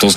Táto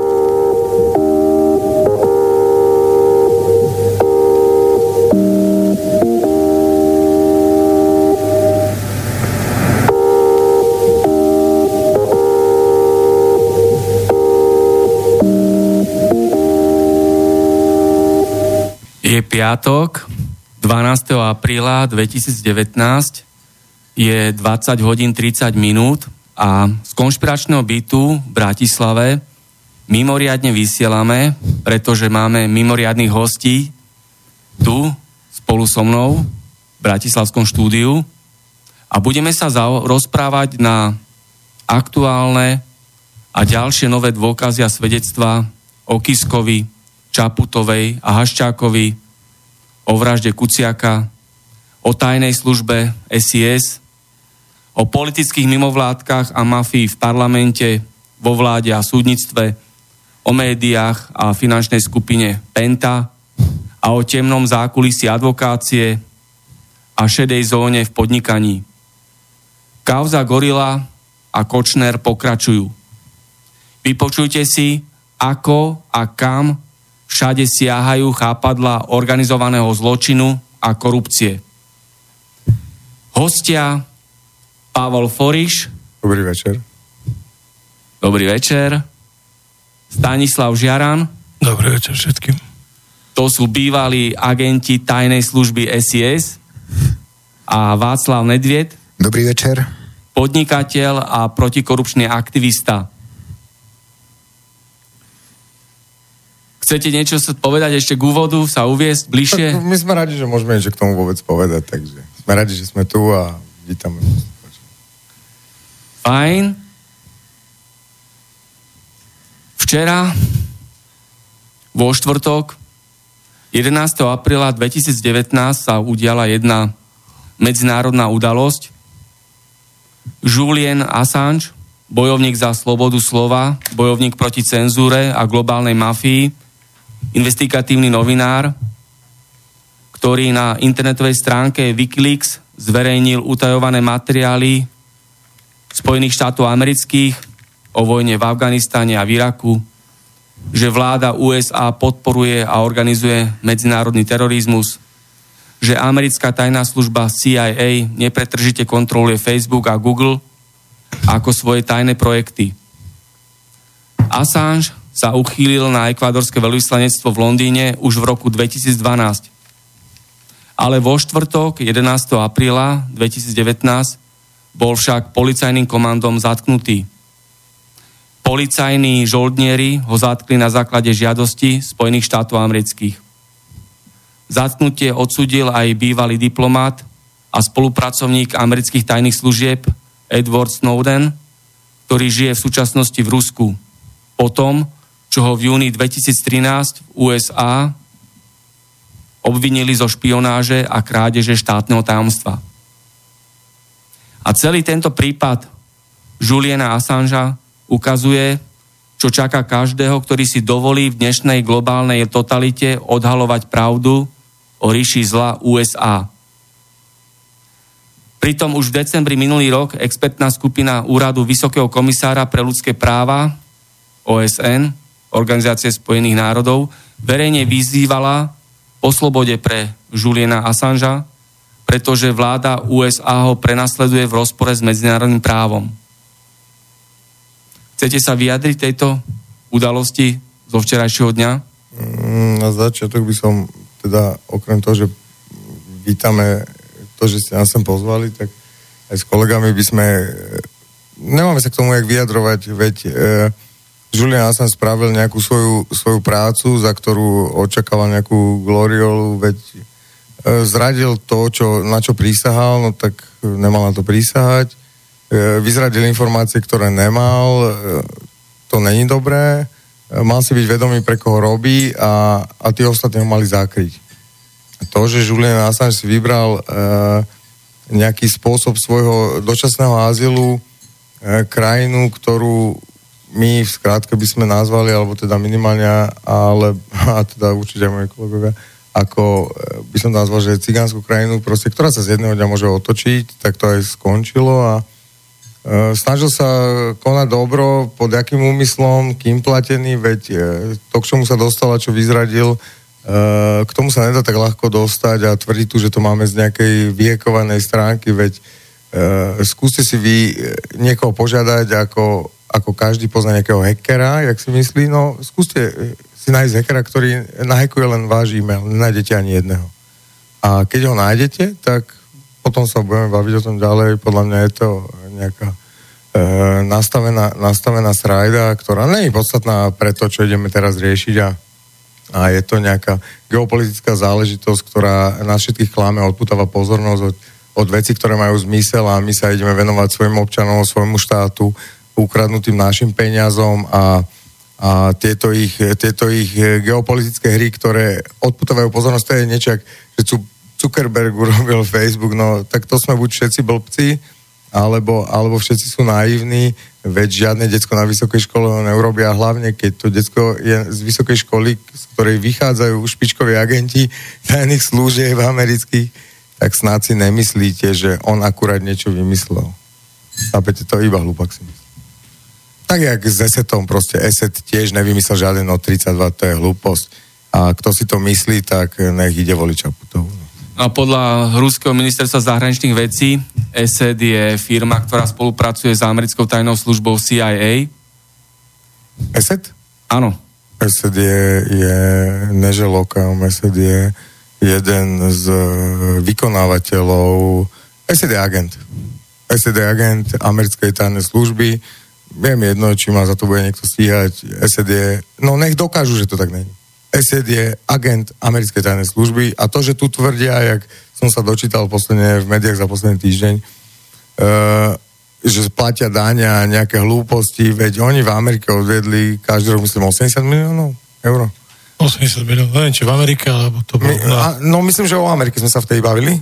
Je piatok, 12. apríla 2019, je 20 hodín 30 minút a z Konšpiračného bytu v Bratislave mimoriadne vysielame, pretože máme mimoriadnych hostí tu spolu so mnou v bratislavskom štúdiu a budeme sa rozprávať na aktuálne a ďalšie nové dôkazy a svedectvá o Kiskovi, Čaputovej a Haščákovi, o vražde Kuciaka, o tajnej službe SIS, o politických mimovládkach a mafii v parlamente, vo vláde a súdnictve, o médiách a finančnej skupine Penta a o temnom zákulisí advokácie a šedej zóne v podnikaní. Kauza Gorila a Kočner pokračujú. Vypočujte si, ako a kam všade siahajú chápadla organizovaného zločinu a korupcie. Hostia Pavol Foriš. Dobrý večer. Dobrý večer. Stanislav Žiaran. Dobrý večer všetkým. To sú bývalí agenti tajnej služby SIS. A Václav Nedvied. Dobrý večer. Podnikateľ a protikorupčný aktivista. Chcete niečo povedať ešte k úvodu, sa uviesť bližšie? Tak my sme radi, že môžeme niečo k tomu vôbec povedať, takže sme radi, že sme tu a vítame. Fajn. Včera, vo štvrtok, 11. apríla 2019 sa udiala jedna medzinárodná udalosť. Julian Assange, bojovník za slobodu slova, bojovník proti cenzúre a globálnej mafii, investigatívny novinár, ktorý na internetovej stránke Wikileaks zverejnil utajované materiály Spojených štátov amerických o vojne v Afganistane a v Iraku, že vláda USA podporuje a organizuje medzinárodný terorizmus, že americká tajná služba CIA nepretržite kontroluje Facebook a Google ako svoje tajné projekty. Assange sa uchýlil na ekvádorské veľvyslanectvo v Londýne už v roku 2012. Ale vo štvrtok 11. apríla 2019 bol však policajným komandom zatknutý. Policajní žoldnieri ho zatkli na základe žiadosti Spojených štátov amerických. Zatknutie odsúdil aj bývalý diplomát a spolupracovník amerických tajných služieb Edward Snowden, ktorý žije v súčasnosti v Rusku. Po tom, čo ho v júni 2013 v USA obvinili zo špionáže a krádeže štátneho tajomstva. A celý tento prípad Juliana Assangea ukazuje, čo čaká každého, ktorý si dovolí v dnešnej globálnej totalite odhalovať pravdu o ríši zla USA. Pritom už v decembri minulý rok expertná skupina Úradu Vysokého komisára pre ľudské práva OSN, Organizácie spojených národov, verejne vyzývala po slobode pre Juliana Assangea, pretože vláda USA ho prenasleduje v rozpore s medzinárodným právom. Chcete sa vyjadriť tejto udalosti zo včerajšieho dňa? Na začiatok by som teda okrem toho, že vítame to, že ste nás sem pozvali, tak aj s kolegami by sme... Nemáme sa k tomu jak vyjadrovať, veď Julian Assange spravil nejakú svoju prácu, za ktorú očakával nejakú gloriolu, veď zradil to, na čo prísahal, no tak nemal na to prísahať. Vyzradil informácie, ktoré nemal, to není dobré. Mal si byť vedomý, pre koho robí a tí ostatní ho mali zakryť. To, že Julian Assange si vybral nejaký spôsob svojho dočasného azylu, krajinu, ktorú my v skratke by sme nazvali, alebo teda minimálne, a teda určite aj moji kolegovia, ako by som nazval, že cigánsku krajinu, proste, ktorá sa z jedného dňa môže otočiť, tak to aj skončilo a snažil sa konať dobro, pod jakým úmyslom, kým platený, veď to, k čomu sa dostal a čo vyzradil, k tomu sa nedá tak ľahko dostať a tvrdí tu, že to máme z nejakej vyhekovanej stránky, veď skúste si vy niekoho požiadať, ako každý pozná nejakého hackera, jak si myslí, no skúste si nájsť hackera, ktorý nahekuje len váš e-mail, nenájdete ani jedného. A keď ho nájdete, tak potom sa budeme baviť o tom ďalej, podľa mňa je to nejaká nastavená srajda, ktorá nie je podstatná pre to, čo ideme teraz riešiť a je to nejaká geopolitická záležitosť, ktorá nás všetkých klame, odputáva pozornosť od vecí, ktoré majú zmysel a my sa ideme venovať svojim občanom, svojmu štátu, ukradnutým našim peniazom a tieto ich geopolitické hry, ktoré odputávajú pozornosť, to je niečo, že Zuckerberg urobil Facebook, no tak to sme buď všetci blbci, alebo všetci sú naivní, veď žiadne decko na vysokej škole ho neurobia, hlavne keď to decko je z vysokej školy, z ktorej vychádzajú špičkoví agenti tajných služieb amerických, tak snad si nemyslíte, že on akurát niečo vymyslel. Chápete, to iba hlupák si myslí. Tak jak s ESETom, proste ESET tiež nevymyslel žiaden od 32, to je hlúposť. A kto si to myslí, tak nech ide voliť Čaputovú. A podľa ruského ministerstva zahraničných vecí ESET je firma, ktorá spolupracuje s americkou tajnou službou CIA. ESET? Áno. ESET je neželokom, ESET je jeden z vykonávateľov, ESET je agent americkej tajnej služby. Viem jedno, či ma za to bude niekto stíhať. ESET je, no nech dokážu, že to tak není. ESET je agent americkej tajnej služby a to, že tu tvrdia, jak som sa dočítal posledne v médiách za posledný týždeň, že platia dáňa a nejaké hlúposti, veď oni v Amerike odvedli každý rok, myslím, 80 miliónov eur. 80 miliónov, neviem, či v Amerike, alebo to bolo... No myslím, že o Amerike sme sa v tej bavili.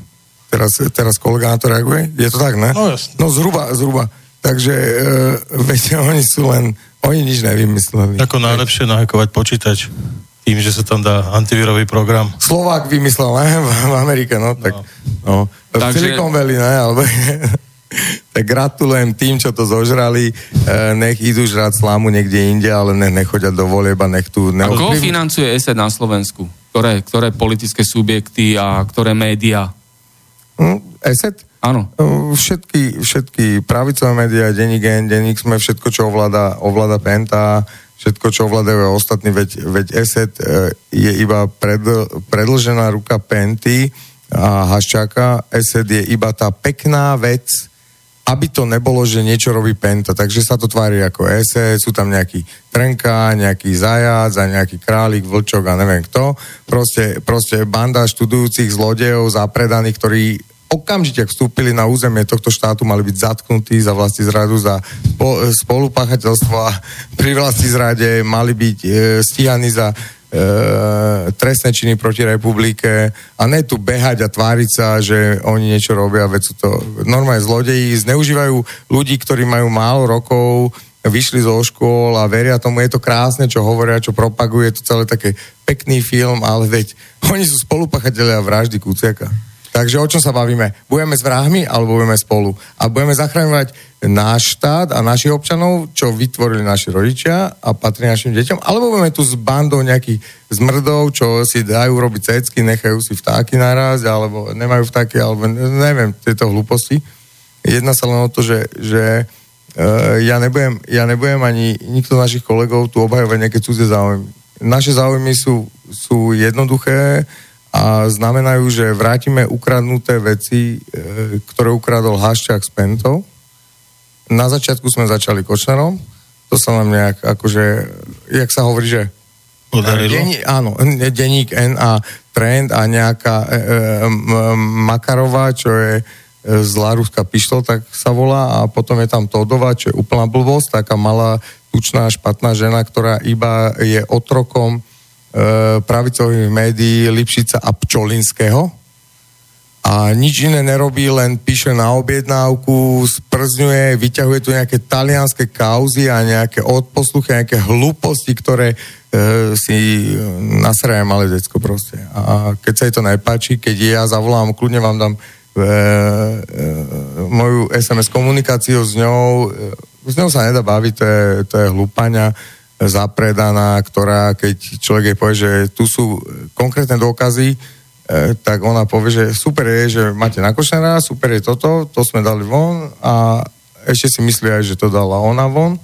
Teraz kolega na to reaguje. Je to tak, ne? No jasne. No zhruba. Takže, veď oni sú len... Oni nič nevymysleli. Ako najlepšie nahakovať počítač. Tým, že sa tam dá antivírový program. Slovák vymyslel, ne? V Amerike, no tak... No. Takže... Silicon Valley, ne? Alebo... Tak gratulujem tým, čo to zožrali. Nech idú žrať slámu niekde inde, ale nechodia do volieba, nech tu... A koho financuje ESET na Slovensku? Ktoré politické subjekty a ktoré médiá? ESET? Áno. Všetky pravicové médiá, denník N, denník SME, všetko, čo ovláda Penta, všetko, čo ovládajú ostatní, veď ESET je iba predlžená ruka Penty a Haščáka. ESET je iba tá pekná vec, aby to nebolo, že niečo robí Penta. Takže sa to tvári ako ESET, sú tam nejaký Trnka, nejaký Zajac a nejaký Králik, Vlčok a neviem kto. Proste banda študujúcich zlodejov, zapredaných, ktorí okamžite, ak vstúpili na územie tohto štátu, mali byť zatknutí za vlastizradu, za spolupáchateľstvo a pri vlastizrade mali byť stíhaní za trestné činy proti republike a ne tu behať a tváriť sa, že oni niečo robia, veď sú to normálne zlodeji, zneužívajú ľudí, ktorí majú málo rokov, vyšli zo škôl a veria tomu, je to krásne, čo hovoria, čo propaguje, to celé také pekný film, ale veď oni sú spolupáchatelia vraždy Kuciaka. Takže o čom sa bavíme? Budeme s vrahmi alebo budeme spolu? A budeme zachraňovať náš štát a našich občanov, čo vytvorili naši rodičia a patrí našim deťom, alebo budeme tu s bandou nejakých zmrdov, čo si dajú robiť cecky, nechajú si vtáky naraz, alebo nemajú vtáky, alebo neviem, tieto hlúposti. Jedná sa len o to, že Ja nebudem ani nikto z našich kolegov tu obhajovať nejaké cudzie záujmy. Naše záujmy sú jednoduché a znamenajú, že vrátime ukradnuté veci, ktoré ukradol Haščák s Pentou. Na začiatku sme začali Kočnerom. To sa nám nejak, akože, jak sa hovorí, že podarilo? Denník N a Trend a nejaká Makarová, čo je zlá ruská pištol, tak sa volá, a potom je tam Todová, čo je úplná blbosť, taká malá, tučná, špatná žena, ktorá iba je otrokom pravicových médií Lipšica a Pčolinského a nič iné nerobí, len píše na objednávku, sprzňuje, vyťahuje tu nejaké talianské kauzy a nejaké odposluchy, nejaké hlúposti, ktoré si nasraje malé decko proste. A keď sa jej to nepáči, keď ja zavolám, kľudne vám dám moju SMS komunikáciu s ňou sa nedá baviť, to je hlúpaňa zapredaná, ktorá keď človek jej povie, že tu sú konkrétne dôkazy, tak ona povie, že super je, že máte na Kočnera, super je toto, to sme dali von a ešte si myslí aj, že to dala ona von,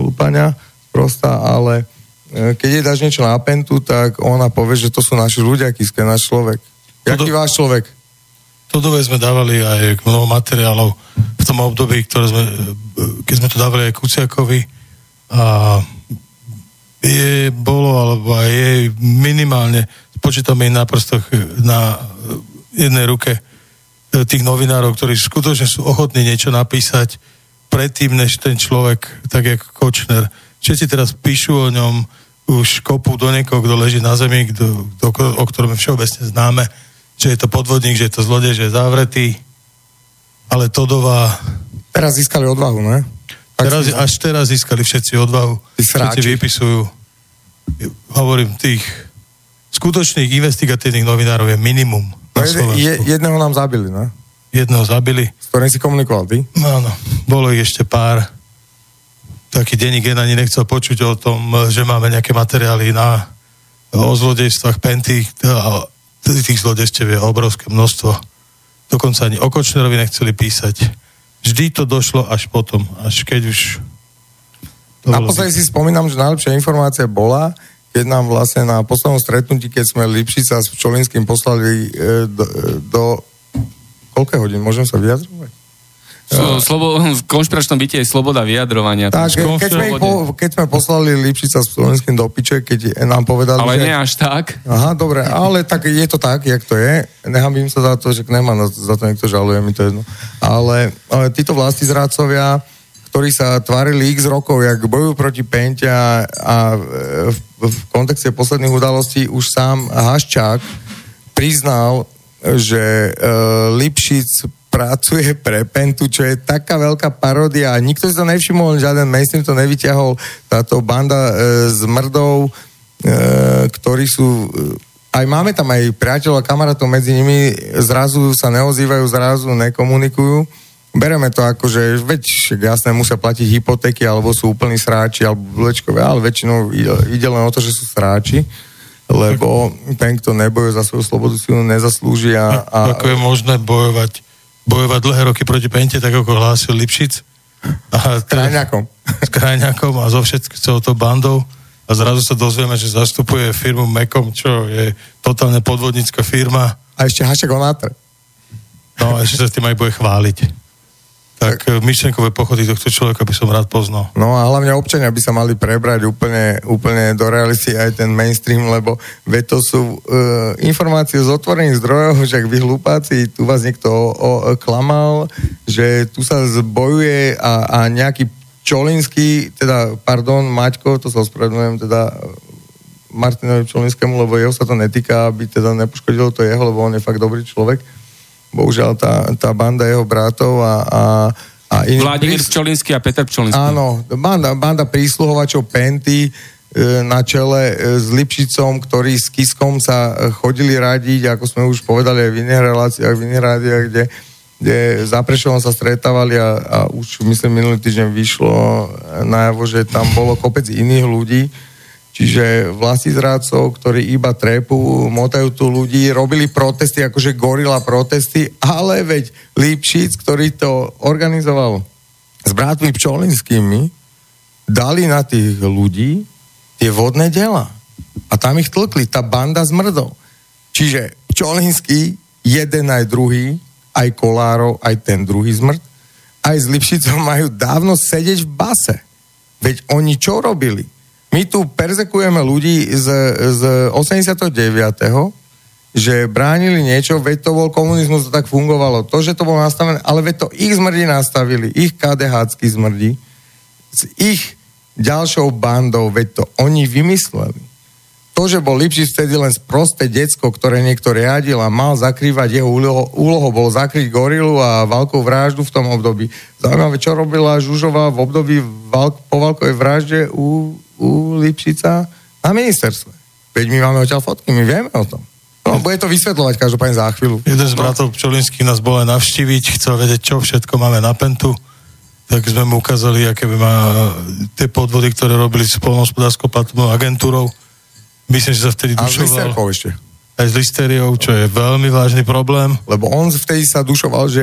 hlúpaňa prostá, ale keď jej dáš niečo na Pentu, tak ona povie, že to sú naši ľudia, Kiske, náš človek. Jaký váš človek? Todové sme dávali aj mnoho materiálov v tom období, keď sme to dávali aj Kuciakovi, a jej bolo, alebo aj jej minimálne, počítam jej na prstoch na jednej ruke tých novinárov, ktorí skutočne sú ochotní niečo napísať predtým, než ten človek, tak jak Kočner. Všetci teraz píšu o ňom, už kopu do niekoho, kto leží na zemi, o ktorom všeobecne známe, že je to podvodník, že je to zlodej, že je závretý, ale Todová... Teraz získali odvahu, ne? Až teraz získali všetci odvahu. Všetci vypisujú. Hovorím, tých skutočných investigatívnych novinárov je minimum. No jedného nám zabili, ne? Jedného zabili. S ktorým si komunikoval, ty? Áno, bolo ich ešte pár. Taký denník ani nechcel počuť o tom, že máme nejaké materiály o zlodejstvách Penty, tých zlodejstiev je obrovské množstvo. Dokonca ani o Kočnerovi nechceli písať. Vždy to došlo až potom, až keď už... Naposledy si spomínam, že najlepšia informácia bola, keď nám vlastne na poslednom stretnutí, keď sme Lipšica s Pčolinským poslali do... Koľko hodín? Môžem sa vyjadrovať? V konšpiračnom byte je sloboda vyjadrovania. Tak, keď sme poslali Lipšica s Slovenským do piče, keď nám povedali, ale že... Ale nie až tak. Aha, dobre, ale tak je to tak, jak to je. Nehambím sa za to, že nemám za to, niekto žaluje, mi to jedno. Ale títo vlastizrádcovia, ktorí sa tvárili x rokov, jak bojujú proti Pente a v kontexte posledných udalostí už sám Haščák priznal, že Lipšic pracuje pre Pentu, čo je taká veľká paródia. Nikto si to nevšimol, žiaden mainstream to nevyťahol. Táto banda z mrdov, ktorí sú... Aj máme tam aj priateľov a kamarátov medzi nimi, zrazu sa neozývajú, zrazu nekomunikujú. Bereme to ako, že jasné, musia platiť hypotéky, alebo sú úplní sráči, alebo blečkové, ale väčšinou ide len o to, že sú sráči. Lebo ten, kto nebojuje za svoju slobodu, si ju nezaslúži. Ako je možné bojovať dlhé roky proti Pente, tak ako hlásil Lipšic. S Krajňakom a so všetkou tou bandou. A zrazu sa dozvieme, že zastupuje firmu Mekom, čo je totálne podvodnícka firma. A ešte Haščák ho nátre. No, ešte sa s tým aj bude chváliť. Tak myšlenkové pochody tohto človeka by som rád poznal. No a hlavne občania by sa mali prebrať úplne do reality aj ten mainstream, lebo to sú informácie z otvorených zdrojov, že ak vy hlupáci, tu vás niekto klamal, že tu sa zbojuje a nejaký Pčolinský, Maťko, to sa ospravedlňujem, Martinovi Pčolinskému, lebo jeho sa to netýka, aby nepoškodilo to jeho, lebo on je fakt dobrý človek. Bohužiaľ, tá banda jeho bratov a iných... Vladimír Pčolinský a Peter Pčolinský. Áno, banda prísluhovačov Penty na čele s Lipšicom, ktorí s Kiskom sa chodili radiť, ako sme už povedali, v iných reláciách, v iných rádiách, kde za Prešovom sa stretávali a už, myslím, minulý týždeň vyšlo najavo, že tam bolo kopec iných ľudí. Čiže vlastizrádcov, ktorí iba trepu, motajú tu ľudí, robili protesty, akože gorila protesty, ale veď Lipšic, ktorý to organizoval, s bratmi Pčolinskými dali na tých ľudí tie vodné diela. A tam ich tlkli, tá banda z mrdov. Čiže Pčolinský, jeden aj druhý, aj Kolárov, aj ten druhý zmrt, aj z Lipšicom majú dávno sedieť v base. Veď oni čo robili? My tu perzekujeme ľudí z 89., že bránili niečo, veď to bol komunizmus, to tak fungovalo. To, že to bolo nastavené, ale veď to ich zmrdi nastavili, ich KDHcky zmrdi, s ich ďalšou bandou, veď to oni vymysleli. To, že bol Lipšic vtedy len sprosté decko, ktoré niekto riadil a mal zakrývať jeho úlohou, bolo zakryť gorilu a Valkovú vraždu v tom období. Zaujímavé, čo robila Žužová v období po Valkovej vražde u Lipšica na ministerstve. Veď my máme odtiaľ fotky, my vieme o tom. No, bude to vysvetľovať každopádne za chvíľu. Jeden z bratov Pčolinských nás bol aj navštíviť, chcel vedieť, čo všetko máme na Pentu. Tak sme mu ukázali, aké by má tie podvody, ktoré robili s poľnohospodárskou platobnou agentúrou. Myslím, že sa vtedy dušoval. Aj s listériou, čo je veľmi vážny problém. Lebo on vtedy sa dušoval, že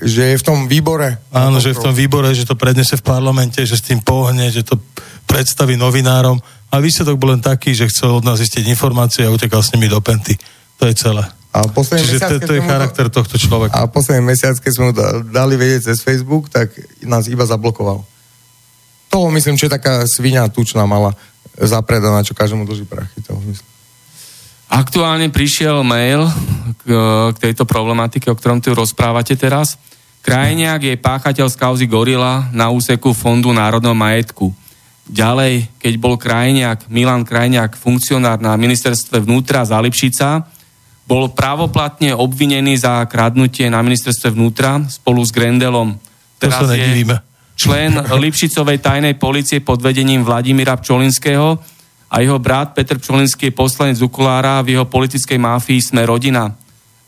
je v tom výbore. Áno, že je v tom výbore, že to prednese v parlamente, že s tým pohne, že to predstaví novinárom. A výsledok bol len taký, že chcel od nás zistiť informácie a utekal s nimi do Penty. To je celé. A čiže to je charakter tohto človeka. A posledný mesiac, keď sme mu dali vedieť cez Facebook, tak nás iba zablokoval. To myslím, že je taká svinia tučná mala zapredaná, čo každému dlží prachy. Aktuálne prišiel mail k tejto problematike, o ktorom tu rozprávate teraz. Krajniak je páchateľ z kauzy Gorila na úseku Fondu národného majetku. Ďalej, keď bol Krajniak, Milan Krajniak, funkcionár na ministerstve vnútra za Lipšica, bol právoplatne obvinený za kradnutie na ministerstve vnútra spolu s Grendelom. Teraz je člen Lipšicovej tajnej polície pod vedením Vladimíra Pčolinského a jeho brat Peter Pčolinský je poslanec Zukulára v jeho politickej máfii Sme rodina.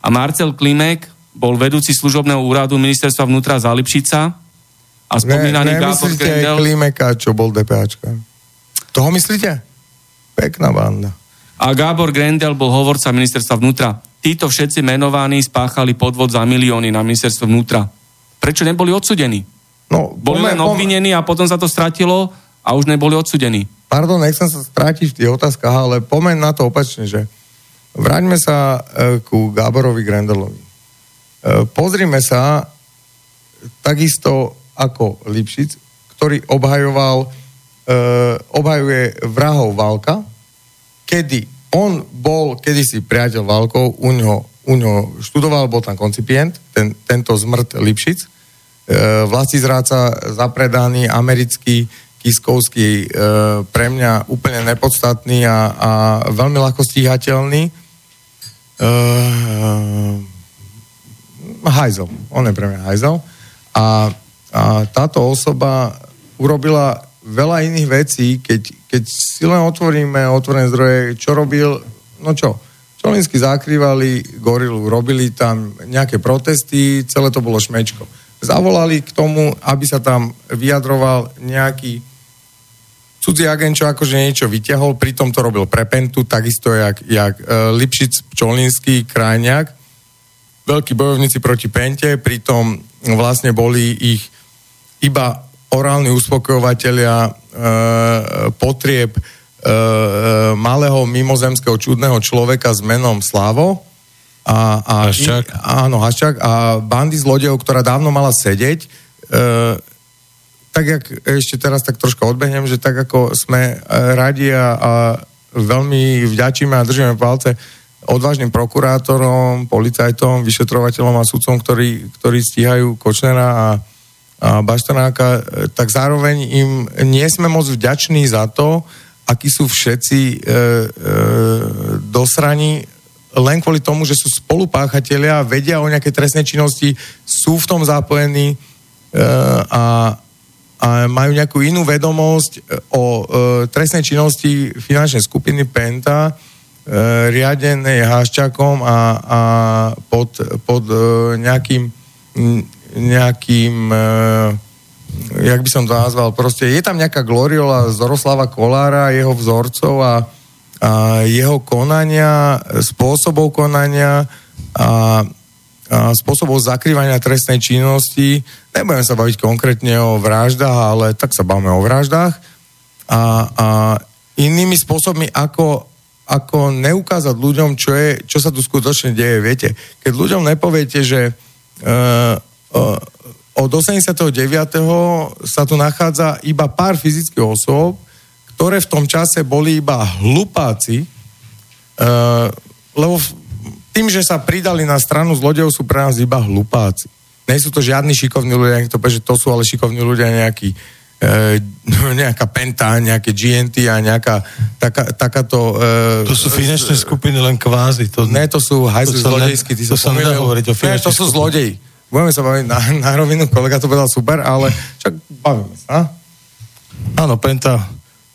A Marcel Klimek bol vedúci služobného úradu ministerstva vnútra za Lipšica a spomínaný Gábor Grendel... Klimeka, čo bol DPAčka. Toho myslíte? Pekná banda. A Gábor Grendel bol hovorca ministerstva vnútra. Títo všetci menovaní spáchali podvod za milióny na ministerstvo vnútra. Prečo neboli odsudení? No, boli len obvinení a potom sa to stratilo a už neboli odsudení. Pardon, nechcem sa strátiť v tých otázkach, ale pomeň na to opačne, že vráťme sa ku Gáborovi Grendelovi. Pozrime sa takisto ako Lipšic, ktorý obhajuje vrahov Valka, kedy on bol kedysi priateľ Valkov, u ňo študoval, bol tam koncipient, tento zmrt Lipšic, vlastizráca zapredaný, americký, kiskovský, pre mňa úplne nepodstatný a veľmi ľahko stíhateľný. Hajzel, on je pre mňa hajzel. A táto osoba urobila veľa iných vecí, keď si len otvoríme otvorené zdroje, čo robil, no čo? Čolinsky zakrývali Gorilu, robili tam nejaké protesty, celé to bolo šmečko. Zavolali k tomu, aby sa tam vyjadroval nejaký cudzí agent, čo akože niečo vyťahol, pritom to robil pre Pentu, takisto jak Lipšic, Pčolinský, Krajniak, veľkí bojovníci proti Pente, pritom vlastne boli ich iba orálni uspokojovateľia potrieb malého mimozemského čudného človeka s menom Slavo a Haščák. Áno, Haščák a bandy zlodejov, ktorá dávno mala sedieť. Tak jak ešte teraz tak troška odbehnem, že tak ako sme radi a veľmi vďačíme a držíme palce odvážnym prokurátorom, policajtom, vyšetrovateľom a sudcom, ktorí stíhajú Kočnera a Baštanáka, tak zároveň im nie sme moc vďační za to, akí sú všetci dosrani, len kvôli tomu, že sú spolupáchatelia, vedia o nejakej trestnej činnosti, sú v tom zapojení a majú nejakú inú vedomosť o trestnej činnosti finančnej skupiny Penta, riadenej Haščákom a pod nejakým, jak by som to nazval, proste je tam nejaká gloriola Zoroslava Kolára, jeho vzorcov a jeho konania, spôsobov konania spôsobov zakrývania trestnej činnosti. Nebudeme sa baviť konkrétne o vraždách, ale tak sa bavíme o vraždách. A inými spôsobmi, ako neukázať ľuďom, čo sa tu skutočne deje. Viete, keď ľuďom nepoviete, že od 89. sa tu nachádza iba pár fyzických osôb, ktoré v tom čase boli iba hlupáci, lebo tým, že sa pridali na stranu zlodejov, sú pre nás iba hlupáci. Nie sú to žiadni šikovní ľudia, niekto povie, že to sú ale šikovní ľudia nejakí, nejaká Penta, nejaké GNT a nejaká takáto... to sú finančné skupiny len kvázi. To sú hajzli zlodejskí. To sa nedá hovoriť o finančných skupinách. To sú zlodeji. Budeme sa baviť na rovinu, kolega to povedal super, ale však bavíme sa. Áno, Penta,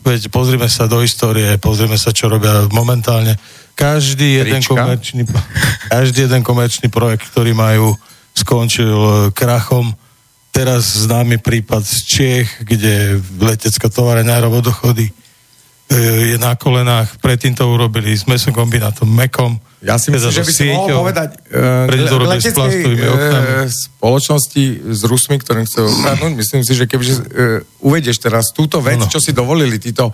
veď pozrime sa do histórie, pozrime sa, čo robia momentálne. Každý jeden komerčný projekt, ktorý majú, skončil krachom. Teraz známy prípad z Čiech, kde letecká továreňa Rovodochody je na kolenách. Predtým to urobili s mesokombinátom Mekom. Ja si myslím, že by si mohol povedať leteckej spoločnosti s Rusmi, ktorým chcú ukradnúť. Myslím si, že kebyže uvedieš teraz túto vec, čo si dovolili títo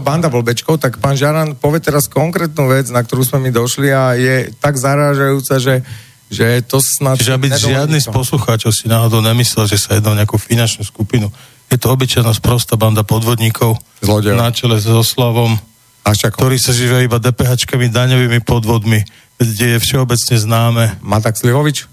banda blbečkov, tak pán Žaran povie teraz konkrétnu vec, na ktorú sme mi došli a je tak zarážajúca, že to snad... Čiže aby žiadny z poslucháčov si náhodou nemyslel, že sa jedná o nejakú finančnú skupinu. Je to obyčajná sprostá banda podvodníkov zlodejov na čele so Slavom, ktorí sa živia iba DPH-čkami, daňovými podvodmi, kde je všeobecne známe. Matak Slivovič?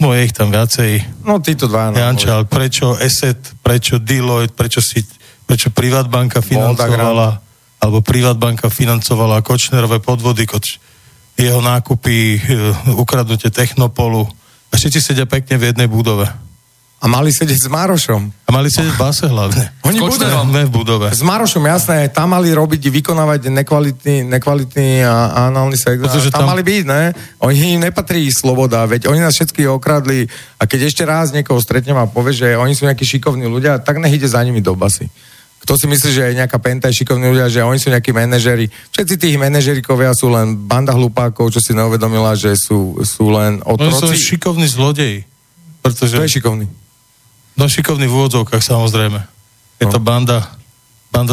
No je ich tam viacej. No títo dva. Janča, ale prečo ESET, prečo Deloitte, prečo Privatbanka financovala, alebo Privatbanka financovala Kočnerové podvody, jeho nákupy, ukradnutie Technopolu a všetci sedia pekne v jednej budove. A mali sedieť s Marošom. A mali sedieť v base hlavne. Oni v budove. S Marošom, jasné, tam mali robiť, vykonávať nekvalitný a análny sex. Tam mali byť, ne? Oni nepatrí sloboda, veď oni nás všetky okradli a keď ešte raz niekoho stretnem a povie, že oni sú nejakí šikovní ľudia, tak nech ide za nimi do basy. Kto si myslí, že je nejaká Penta, šikovní ľudia, že oni sú nejakí manažeri. Všetci tých manažerikovia sú len banda hlupákov, čo si neuvedomila, že sú len otroci. No sú šikovní zlodeji. Pretože... To je šikovný. No šikovný v úvodzovkách, samozrejme. Je to banda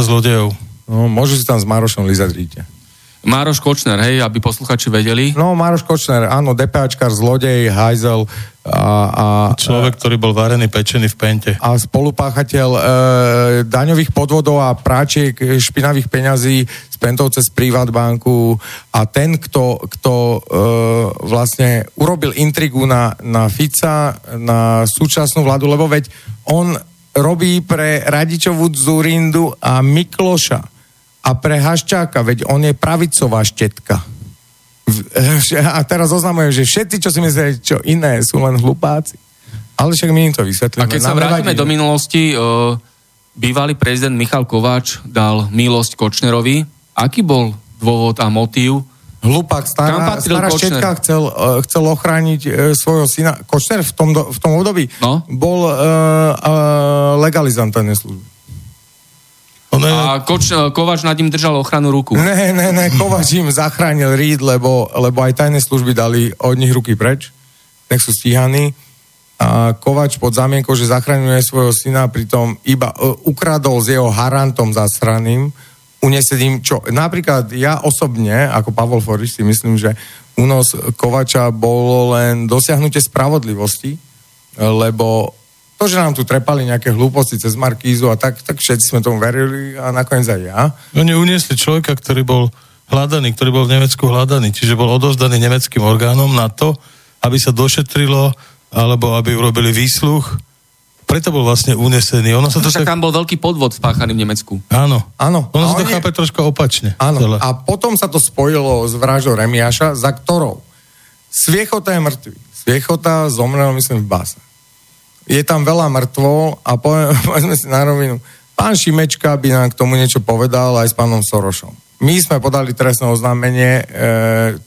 zlodejov. No, môžu si tam s Marošom lízať rýte. Maroš Kočner, hej, aby posluchači vedeli. No, Maroš Kočner, áno, DPAčkar, zlodej, hajzel... človek, ktorý bol varený, pečený v Pente. A spolupáchateľ daňových podvodov a práčiek špinavých peňazí z Pentov cez Privatbanku a ten, kto vlastne urobil intrigu na Fica, na súčasnú vládu, lebo veď on robí pre Radičovú Dzurindu a Mikloša a pre Haščáka, veď on je pravicová štetka. A teraz oznamujem, že všetci, čo si myslia, čo iné, sú len hlupáci. Ale však my im to vysvetlíme. A keď sa vrátime do minulosti, bývalý prezident Michal Kováč dal milosť Kočnerovi. Aký bol dôvod a motív? Hlupák, stará štetka chcel ochrániť svojho syna. Kočner v tom období bol legalizant tajnej služby. A Kováč nad ním držal ochranu ruku. Ne, Kováč im zachránil Reed, lebo aj tajné služby dali od nich ruky preč, nech sú stíhaní. A Kováč pod zámienkou, že zachraňuje svojho syna, pritom iba ukradol s jeho harantom zasraným, unesením, čo napríklad ja osobne, ako Pavol Foriš, si myslím, že únos Kováča bolo len dosiahnutie spravodlivosti, lebo to, že nám tu trepali nejaké hlúposti cez Markízu a tak všetci sme tomu verili a nakoniec aj ja. Oni uniesli človeka, ktorý bol hľadaný, ktorý bol v Nemecku hľadaný, čiže bol odovzdaný nemeckým orgánom na to, aby sa došetrilo, alebo aby urobili výsluch. Preto bol vlastne unesený. Tam bol veľký podvod spáchaný v Nemecku. Áno. Ono sa to chápe trošku opačne. Áno. A potom sa to spojilo s vraždou Remiáša, za ktorou Sviechota je mŕtvy. Sviechota zomrel, myslím, v base. Je tam veľa mŕtvol a povedzme si na rovinu, pán Šimečka by nám k tomu niečo povedal aj s pánom Sorošom. My sme podali trestné oznámenie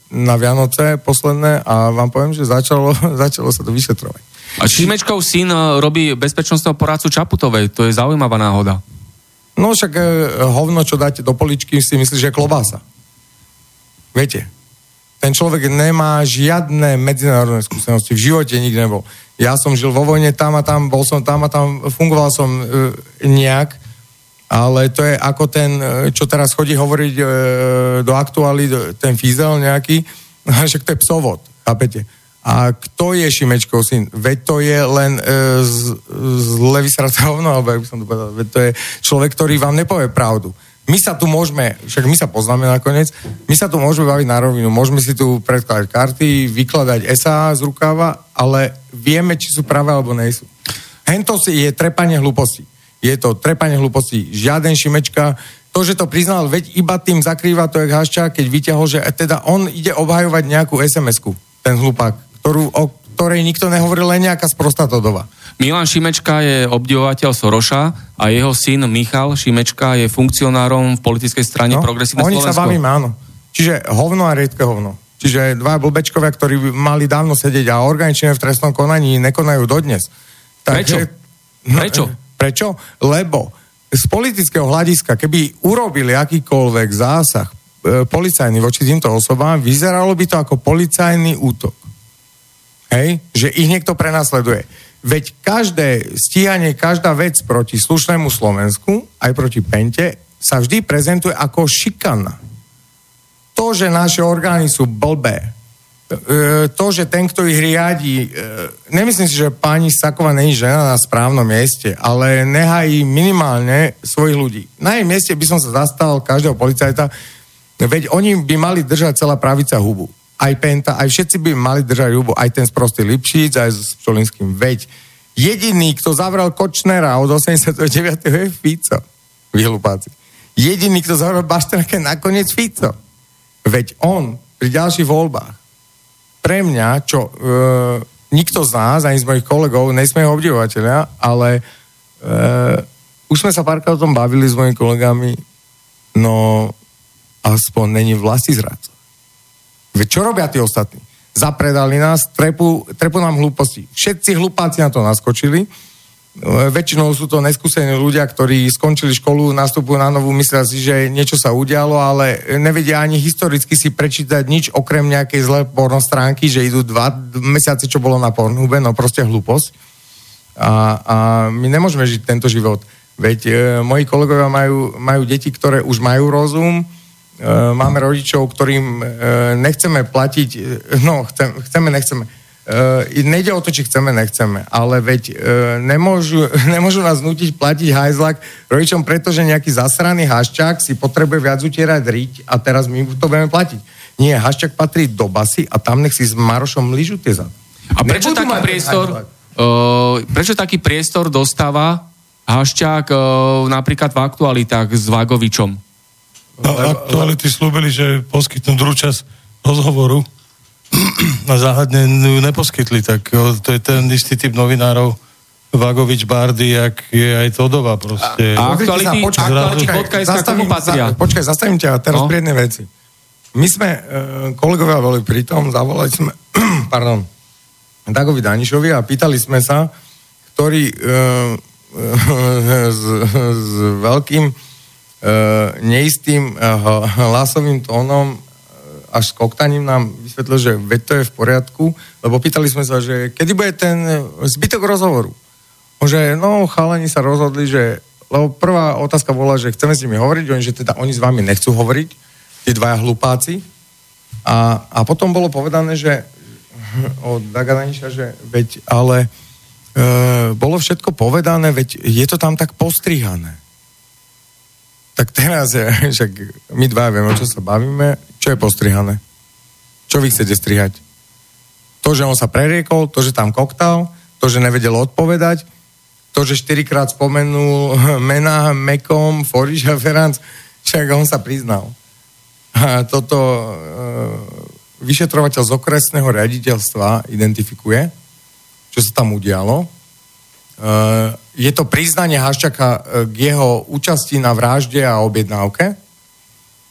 na Vianoce posledné a vám poviem, že začalo sa to vyšetrovať. A Šimečkov syn robí bezpečnostného poradcu Čaputovej, to je zaujímavá náhoda. No však hovno, čo dáte do poličky, si myslíš, že je klobása. Viete? Ten človek nemá žiadne medzinárodné skúsenosti. V živote nikdy nebol. Ja som žil vo vojne tam a tam, bol som tam a tam, fungoval som nejak, ale to je ako ten, čo teraz chodí hovoriť do aktuály, ten Fizel nejaký, však to je psovod, chápete? A kto je Šimečkov syn? Veď to je len z levý srdca hovno, alebo jak by som to povedal, veď to je človek, ktorý vám nepovie pravdu. My sa tu môžeme, však my sa poznáme nakoniec, my sa tu môžeme baviť na rovinu, môžeme si tu predkladať karty, vykladať esá z rukáva, ale vieme, či sú práve alebo nejsú. Hento je trepanie hlúpostí. Je to trepanie hlúpostí. Žiaden Šimečka, to, že to priznal, veď iba tým zakrýva to, jak Haščák, keď vyťahol, že teda on ide obhajovať nejakú SMS-ku, ten hlupák, o ktorej nikto nehovoril, len nejaká sprostá to doba. Milan Šimečka je obdivovateľ Soroša a jeho syn Michal Šimečka je funkcionárom v politickej strane Progresívne Slovensko. Oni sa bavíme, áno. Čiže hovno a riedke hovno. Čiže dva blbečkovia, ktorí mali dávno sedieť a organične v trestnom konaní nekonajú dodnes. Tak, Prečo? Lebo z politického hľadiska, keby urobili akýkoľvek zásah policajný voči týmto osobám, vyzeralo by to ako policajný útok. Hej? Že ich niekto prenasleduje. Veď každé stíhanie, každá vec proti slušnému Slovensku, aj proti Pente, sa vždy prezentuje ako šikana. To, že naše orgány sú blbé, to, že ten, kto ich riadi, nemyslím si, že pani Saková není žena na správnom mieste, ale nehají minimálne svojich ľudí. Na jej mieste by som sa zastal každého policajta, veď oni by mali držať celá pravica hubu. Aj Penta, aj všetci by mali držať ľubu, aj ten sprostý Lipšic, aj s Pčolinským. Veď jediný, kto zavral Kočnera od 89. je Fico. Vyhlupáci. Jediný, kto zavral Bašterka, nakoniec Fico. Veď on pri ďalších voľbách pre mňa, čo nikto z nás, ani z mojich kolegov, nejsme jeho obdivovateľia, ale už sme sa párkrát o tom bavili s mojimi kolegami, no aspoň není vlastizradca. Veď čo robia tí ostatní? Zapredali nás, trepu nám hlúposti. Všetci hlupáci na to naskočili. Väčšinou sú to neskúsení ľudia, ktorí skončili školu, nastupujú na novú, myslia si, že niečo sa udialo, ale nevedia ani historicky si prečítať nič, okrem nejakej zlej pornostránky, že idú 2 mesiace, čo bolo na Pornhube, no proste hlúposť. A my nemôžeme žiť tento život. Veď moji kolegovia majú deti, ktoré už majú rozum, máme rodičov, ktorým nechceme platiť, no chceme, nechceme. Nejde o to, či chceme, nechceme, ale veď nemôžu nás nútiť platiť hajzlak rodičom, pretože nejaký zasraný Haščák si potrebuje viac utierať riť a teraz my to budeme platiť. Nie, Haščák patrí do basy a tam nech si s Marošom lyžu tie zad. A prečo taký priestor dostáva Haščák napríklad v aktualitách s Vagovičom? No, aktuality slúbili, že poskytnú druhú časť rozhovoru a záhadne ju neposkytli, tak to je ten istý typ novinárov Vagovič, Bardy, jak je aj Todová proste. A aktuality podcast ako patria. Počkaj, zastavím ťa teraz pri jednej veci. My sme, kolegovia boli pri tom, zavolali sme Dagovi Danišovi a pýtali sme sa, ktorý s veľkým neistým hlasovým tónom až skoktaním nám vysvetlil, že veď to je v poriadku, lebo pýtali sme sa, že kedy bude ten zbytok rozhovoru. Že no, chalani sa rozhodli, že lebo prvá otázka bola, že chceme s nimi hovoriť, oni, že teda oni s vami nechcú hovoriť, tí dvaja hlupáci. A potom bolo povedané, že od Daga Daniša, že veď, ale bolo všetko povedané, veď je to tam tak postrihané. Tak teraz, však my dva vieme, o čo sa bavíme, čo je postrihané. Čo vy chcete strihať? To, že on sa preriekol, to, že tam koktal, to, že nevedel odpovedať, to, že 4-krát spomenul mená Mekom, Foriš a Feranc, však on sa priznal. A toto vyšetrovateľ z okresného riaditeľstva identifikuje, čo sa tam udialo. Je to priznanie Haščáka k jeho účasti na vražde a objednávke.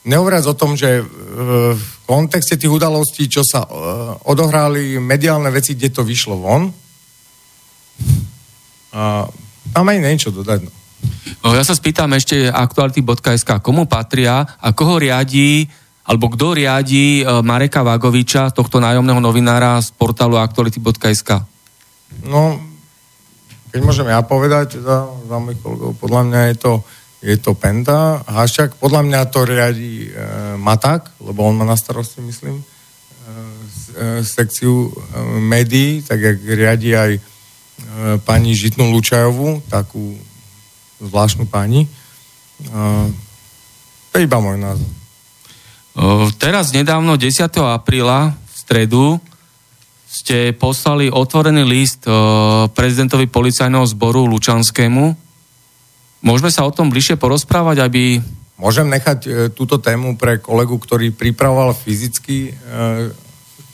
Nehovoriac o tom, že v kontexte tých udalostí, čo sa odohrali mediálne veci, kde to vyšlo von. A tam aj niečo dodať. No. Ja sa spýtam ešte aktuality.sk, komu patria a koho riadí alebo kto riadi Mareka Vágoviča, tohto nájomného novinára z portálu aktuality.sk? No, keď môžem ja povedať, za mojich kolegov, podľa mňa je to Penta, Haščák, podľa mňa to riadi Maták, lebo on má na starosti, myslím, sekciu médií, tak jak riadi aj pani Žitnú Lučajovú, takú zvláštnu pani. To je iba môj názor. Teraz nedávno, 10. apríla, v stredu, ste poslali otvorený list prezidentovi policajného zboru Lučanskému. Môžeme sa o tom bližšie porozprávať, aby... Môžem nechať túto tému pre kolegu, ktorý pripravoval fyzicky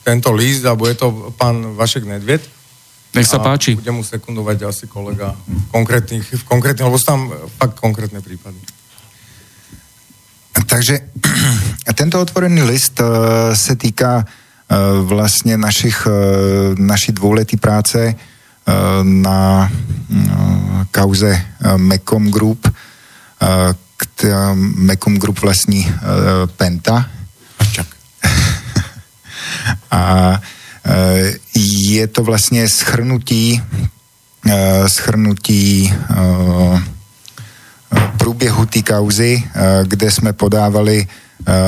tento list, a bude to pán Vašek Nedvied. Nech sa páči. Budem mu sekundovať asi kolega v konkrétnych, lebo sú tam fakt konkrétne prípady. Takže tento otvorený list se týká vlastně naší dvouletý práce na kauze Mecom Group. Mecom Group vlastní Penta. A je to vlastně schrnutí průběhu té kauzy, kde jsme podávali,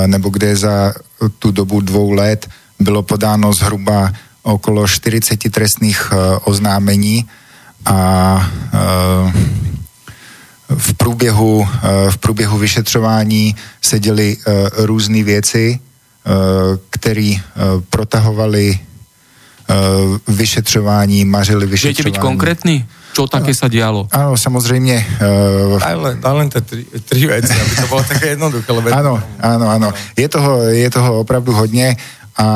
nebo kde za tu dobu 2 let bylo podáno zhruba okolo 40 trestných oznámení a v průběhu vyšetřování se děly různé věci, které protahovaly vyšetřování, mařili vyšetřování. Můžete být konkrétní? Čo také sa dialo? Áno, samozrejme. Daj len tie tri veci, aby to bolo také jednoduché. Áno. Je toho opravdu hodne a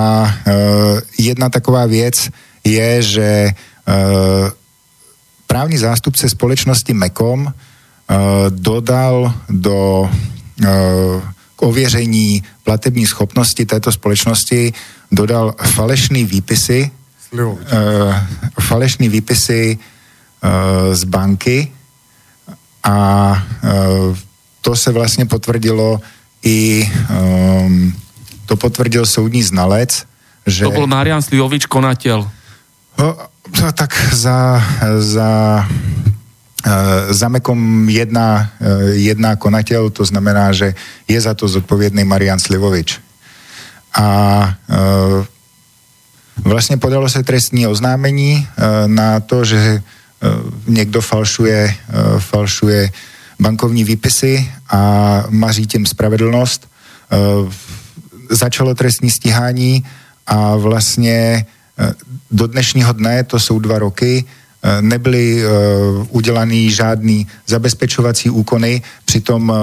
jedna taková věc je, že právní zástupce společnosti Mecom dodal do k ověření platební schopnosti této společnosti dodal falešný výpisy z banky a to se vlastně potvrdilo i to potvrdil soudní znalec, že... To byl Marián Slivovič, konatel. Tak za Mecom jedná konatel, to znamená, že je za to zodpovědný Marián Slivovič. A vlastně podalo se trestní oznámení na to, že někdo falšuje bankovní výpisy a maří tím spravedlnost. Začalo trestní stíhání a vlastně do dnešního dne, to jsou 2 roky, nebyly udělaný žádný zabezpečovací úkony, přitom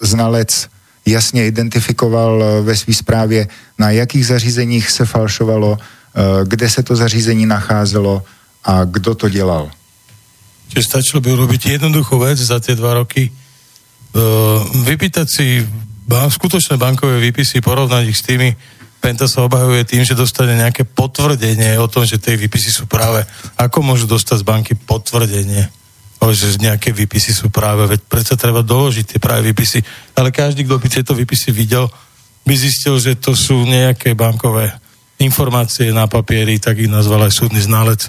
znalec jasně identifikoval ve své zprávě, na jakých zařízeních se falšovalo, kde se to zařízení nacházelo a kdo to dělal. Čiže stačilo by urobiť jednoduchú vec za tie 2 roky. Vypýtať si skutočné bankové výpisy, porovnať ich s tými. Penta sa obhajuje tým, že dostane nejaké potvrdenie o tom, že tie výpisy sú práve. Ako môžu dostať z banky potvrdenie, že nejaké výpisy sú práve? Veď predsa treba doložiť tie práve výpisy. Ale každý, kto by tieto výpisy videl, by zistil, že to sú nejaké bankové informácie na papieri, tak ich nazval aj súdny znalec.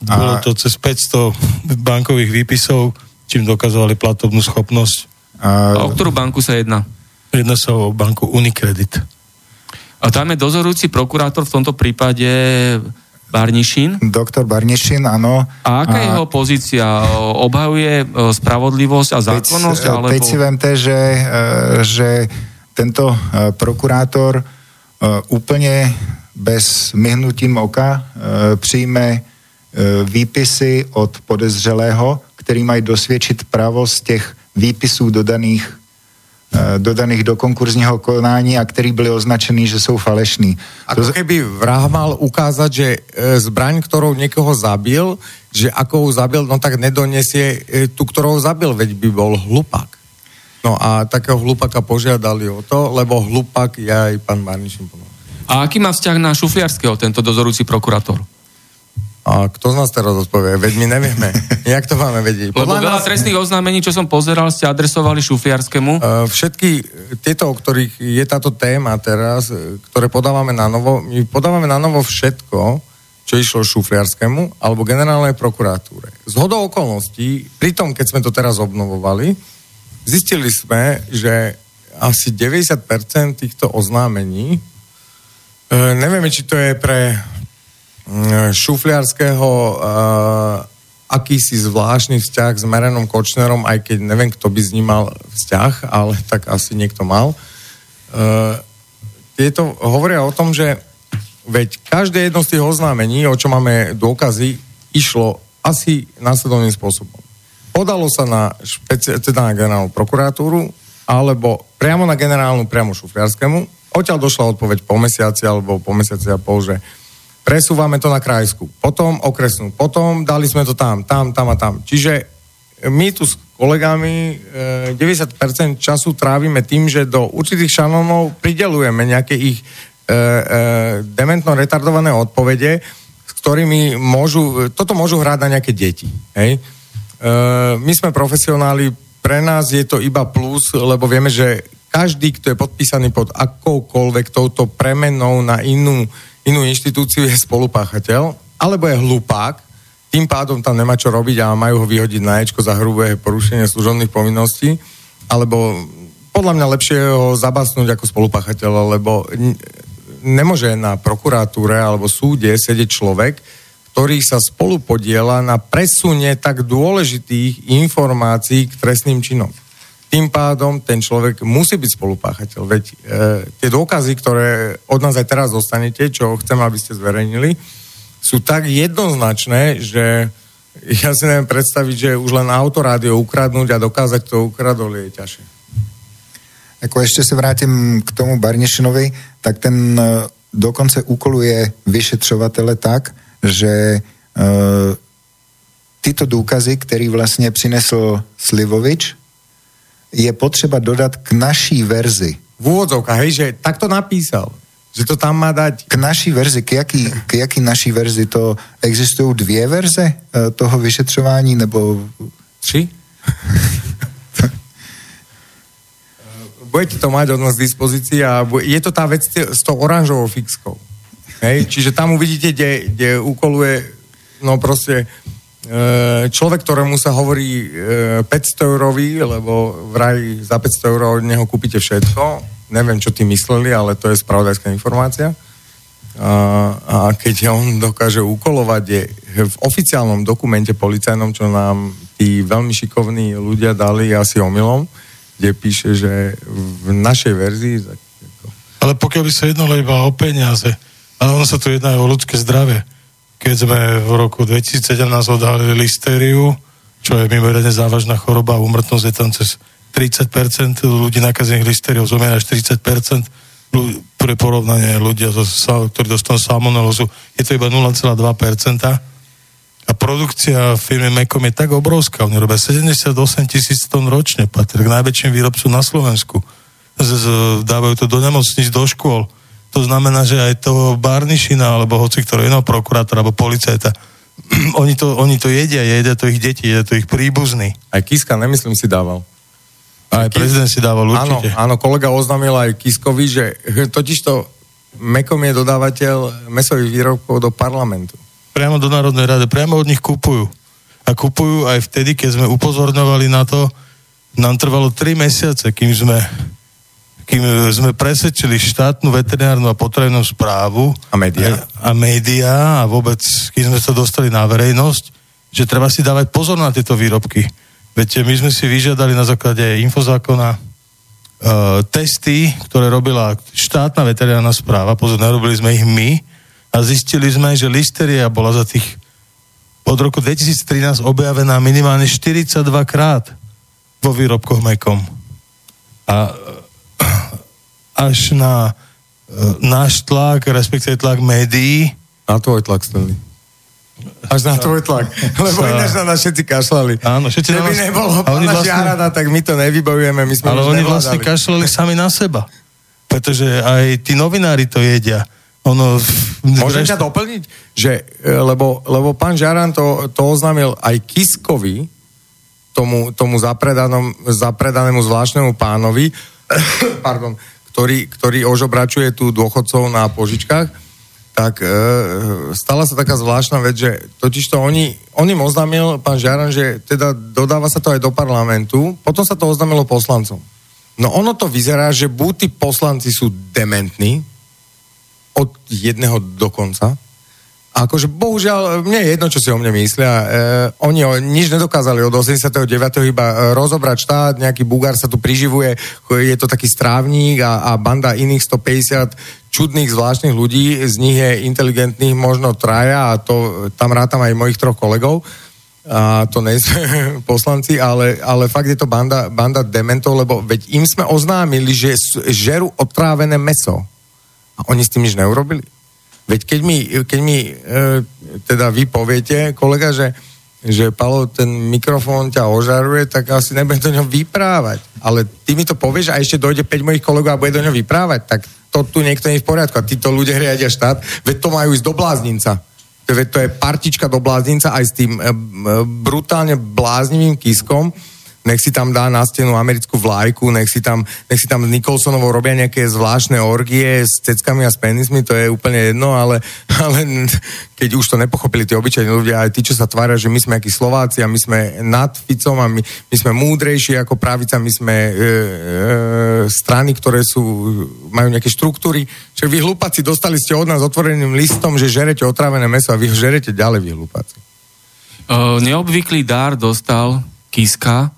Bolo to cez 500 bankových výpisov, čím dokazovali platobnú schopnosť. A o ktorú banku sa jedná? Jedná sa o banku Unicredit. A tam je dozorujúci prokurátor v tomto prípade Barnišin? Doktor Barnišin, áno. A aká je jeho pozícia? Obhajuje spravodlivosť a zákonnosť? Teď si vemte, že tento prokurátor úplne bez myhnutím oka přijme výpisy od podezřelého, který mají dosvědčit pravost těch výpisů dodaných do konkurzního konání a který byly označený, že jsou falešný. Ako keby vrah mal ukázať, že zbraň, ktorou niekoho zabil, že ako ho zabil, no tak nedonesie tú, ktorou zabil, veď by bol hlupák. No a takého hlupáka požiadali o to, lebo hlupák je aj pán Barnišin. A aký má vzťah na Šufliarského tento dozorujúci prokurátor? A kto z nás teraz odpovie? Veď my nevieme. Jak to máme vedieť? Lebo veľa trestných oznámení, čo som pozeral, ste adresovali šufliarskému. Všetky tieto, o ktorých je táto téma teraz, ktoré podávame na novo, my podávame na novo všetko, čo išlo šufliarskému alebo generálnej prokuratúre. Zhodou okolností, pritom, keď sme to teraz obnovovali, zistili sme, že asi 90% týchto oznámení, nevieme, či to je pre šufliarského akýsi zvláštny vzťah s Marianom Kočnerom, aj keď neviem, kto by z ním mal vzťah, ale tak asi niekto mal. Tieto hovoria o tom, že veď každé jedno z tých oznámení, o čo máme dôkazy, išlo asi následovným spôsobom. Podalo sa na teda na generálnu prokuratúru, alebo priamo na generálnu, priamo šufliarskému. Odtiaľ došla odpoveď po mesiaci, alebo po mesiaci a pol, že presúvame to na krajskú, potom okresnú, potom dali sme to tam a tam. Čiže my tu s kolegami 90% času trávime tým, že do určitých šanónov pridelujeme nejaké ich dementno retardované odpovede, s ktorými môžu hrať na nejaké deti. Hej? My sme profesionáli, pre nás je to iba plus, lebo vieme, že každý, kto je podpísaný pod akoukoľvek touto premenou na inú inštitúciu, je spolupáchateľ, alebo je hlupák, tým pádom tam nemá čo robiť a majú ho vyhodiť na ječko za hrubé porušenie služobných povinností, alebo podľa mňa lepšie ho zabasnúť ako spolupáchateľa, lebo nemôže na prokuratúre alebo súde sedieť človek, ktorý sa spolupodiela na presune tak dôležitých informácií k trestným činom. Tým pádom ten človek musí byť spolupáchateľ. Veď tie dôkazy, ktoré od nás aj teraz dostanete, čo chcem, aby ste zverejnili, sú tak jednoznačné, že ja si neviem predstaviť, že už len autorádio ukradnúť a dokázať to ukradol je ťažšie. Ako ešte sa vrátim k tomu Barnišinovi, tak ten dokonce úkoluje vyšetřovatele tak, že tyto důkazy, který vlastně přinesl Slivovič, je potřeba dodat k naší verzi. V úvodzovkách, hej, že tak to napísal, že to tam má dať. K naší verzi, k jaký naší verzi to existují dvě verze toho vyšetřování, nebo... Tři? Budete to mať od nás dispozícii a je to tá vec s tou oranžovou fixkou. Hej, čiže tam uvidíte, kde ukoluje, no proste... človek, ktorému sa hovorí 500-eurový, lebo vraj za 500 eur od neho kúpite všetko. Neviem, čo tí mysleli, ale to je spravodajská informácia. A keď on dokáže ukolovať, je v oficiálnom dokumente policajnom, čo nám tí veľmi šikovní ľudia dali asi omylom, kde píše, že v našej verzii... Ale pokiaľ by sa jednalo iba o peniaze, ale ono sa tu jedná o ľudské zdravie. Keď sme v roku 2017 odhalili listériu, čo je mimoriadne závažná choroba, úmrtnosť je tam cez 30%, ľudí nakazených listériou zomiera 40%, pre porovnanie ľudia, ktorí dostanú salmonelózu, je to iba 0,2%. A produkcia firmy Mekom je tak obrovská, oni robia 78 000 tón ročne, patrí k najväčším výrobcu na Slovensku. Dávajú to do nemocníc, do škôl. To znamená, že aj toho Barnišina alebo hoci ktorého iného prokurátora alebo policajta, oni to jedia to ich deti, jedia to ich príbuzní. Aj Kiska, nemyslím, si dával. Aj prezident si dával určite. Áno, kolega oznámil aj Kiskovi, že totižto Mekom je dodávateľ mäsových výrobkov do parlamentu. Priamo do Národnej rady, priamo od nich kupujú. A kupujú aj vtedy, keď sme upozorňovali na to, nám trvalo 3 mesiace, kým sme presvedčili štátnu veterinárnu a potravinnú správu a médiá a vôbec, kým sme sa dostali na verejnosť, že treba si dávať pozor na tieto výrobky. Viete, my sme si vyžiadali na základe infozákona testy, ktoré robila štátna veterinárna správa, pozor, nerobili sme ich my a zistili sme, že listeria bola za tých od roku 2013 objavená minimálne 42 krát vo výrobkoch Mekom. A až na náš tlak, respektíve tlak médií. Na tvoj tlak stali. Až na tvoj tlak. Lebo ináč na nás všetci kašľali. Áno, všetci na nás... Keby nebolo pána Žiarada, tak my to nevybavujeme. My sme ale oni nevládali. Vlastne kašľali sami na seba. Pretože aj tí novinári to jedia. Ono... Môžem ťa doplniť? Že, lebo pán Žaran to oznámil aj Kiskovi, tomu zapredanému zvláštnemu pánovi, pardon, ktorý ožobračuje tu dôchodcov na požičkách, tak stala sa taká zvláštna vec, že totižto on im oznámil, pán Žaran, že teda dodáva sa to aj do parlamentu, potom sa to oznámilo poslancom. No ono to vyzerá, že buď tí poslanci sú dementní, od jedného do konca. A akože bohužiaľ, mne je jedno, čo si o mne myslia. Oni nič nedokázali od 89. iba rozobrať štát, nejaký Bugár sa tu priživuje, je to taký strávník a banda iných 150 čudných, zvláštnych ľudí, z nich je inteligentných možno traja a to, tam rátam aj mojich troch kolegov. A to nie sú poslanci, ale fakt je to banda dementov, lebo veď im sme oznámili, že žerú otrávené mäso. A oni s tým nič neurobili. Veď keď mi teda vy poviete, kolega, že Palo, ten mikrofón ťa ožaruje, tak asi nebudem do ňoho vyprávať. Ale ty mi to povieš a ešte dojde 5 mojich kolegov a bude do ňoho vyprávať, tak to tu niekto nie je v poriadku. A títo ľudia riadia štát, veď to majú ísť do bláznica. Veď to je partička do bláznica aj s tým brutálne bláznivým Kiskom. Nech si tam dá na stenu americkú vlajku, nech si tam s Nicholsonovou robia nejaké zvláštne orgie s ceckami a s penismi, to je úplne jedno, ale keď už to nepochopili tí obyčajní ľudia, aj tí, čo sa tvária, že my sme akí Slováci a my sme nad Ficom a my sme múdrejší ako pravica, my sme strany, ktoré sú, majú nejaké štruktúry. Čiže vy hlupáci, dostali ste od nás otvoreným listom, že žerete otrávené mäso a vy žerete ďalej, vy hlupáci. Neobvyklý dar dostal Kiska.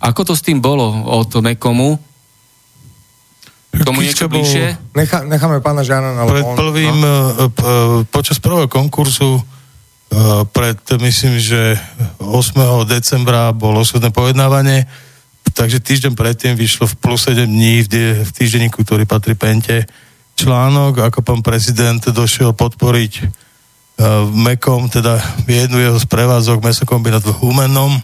Ako to s tým bolo od nekomu? Tomu niečo bližšie? Necháme pána Žarana. Počas prvého konkursu pred, myslím, že 8. decembra bolo súdne pojednávanie, takže týždeň predtým vyšlo v plus 7 dní v týždenníku, ktorý patrí Pente, článok, ako pán prezident došiel podporiť mekom, teda jednu jeho sprevádzok mesokombinát v Humennom.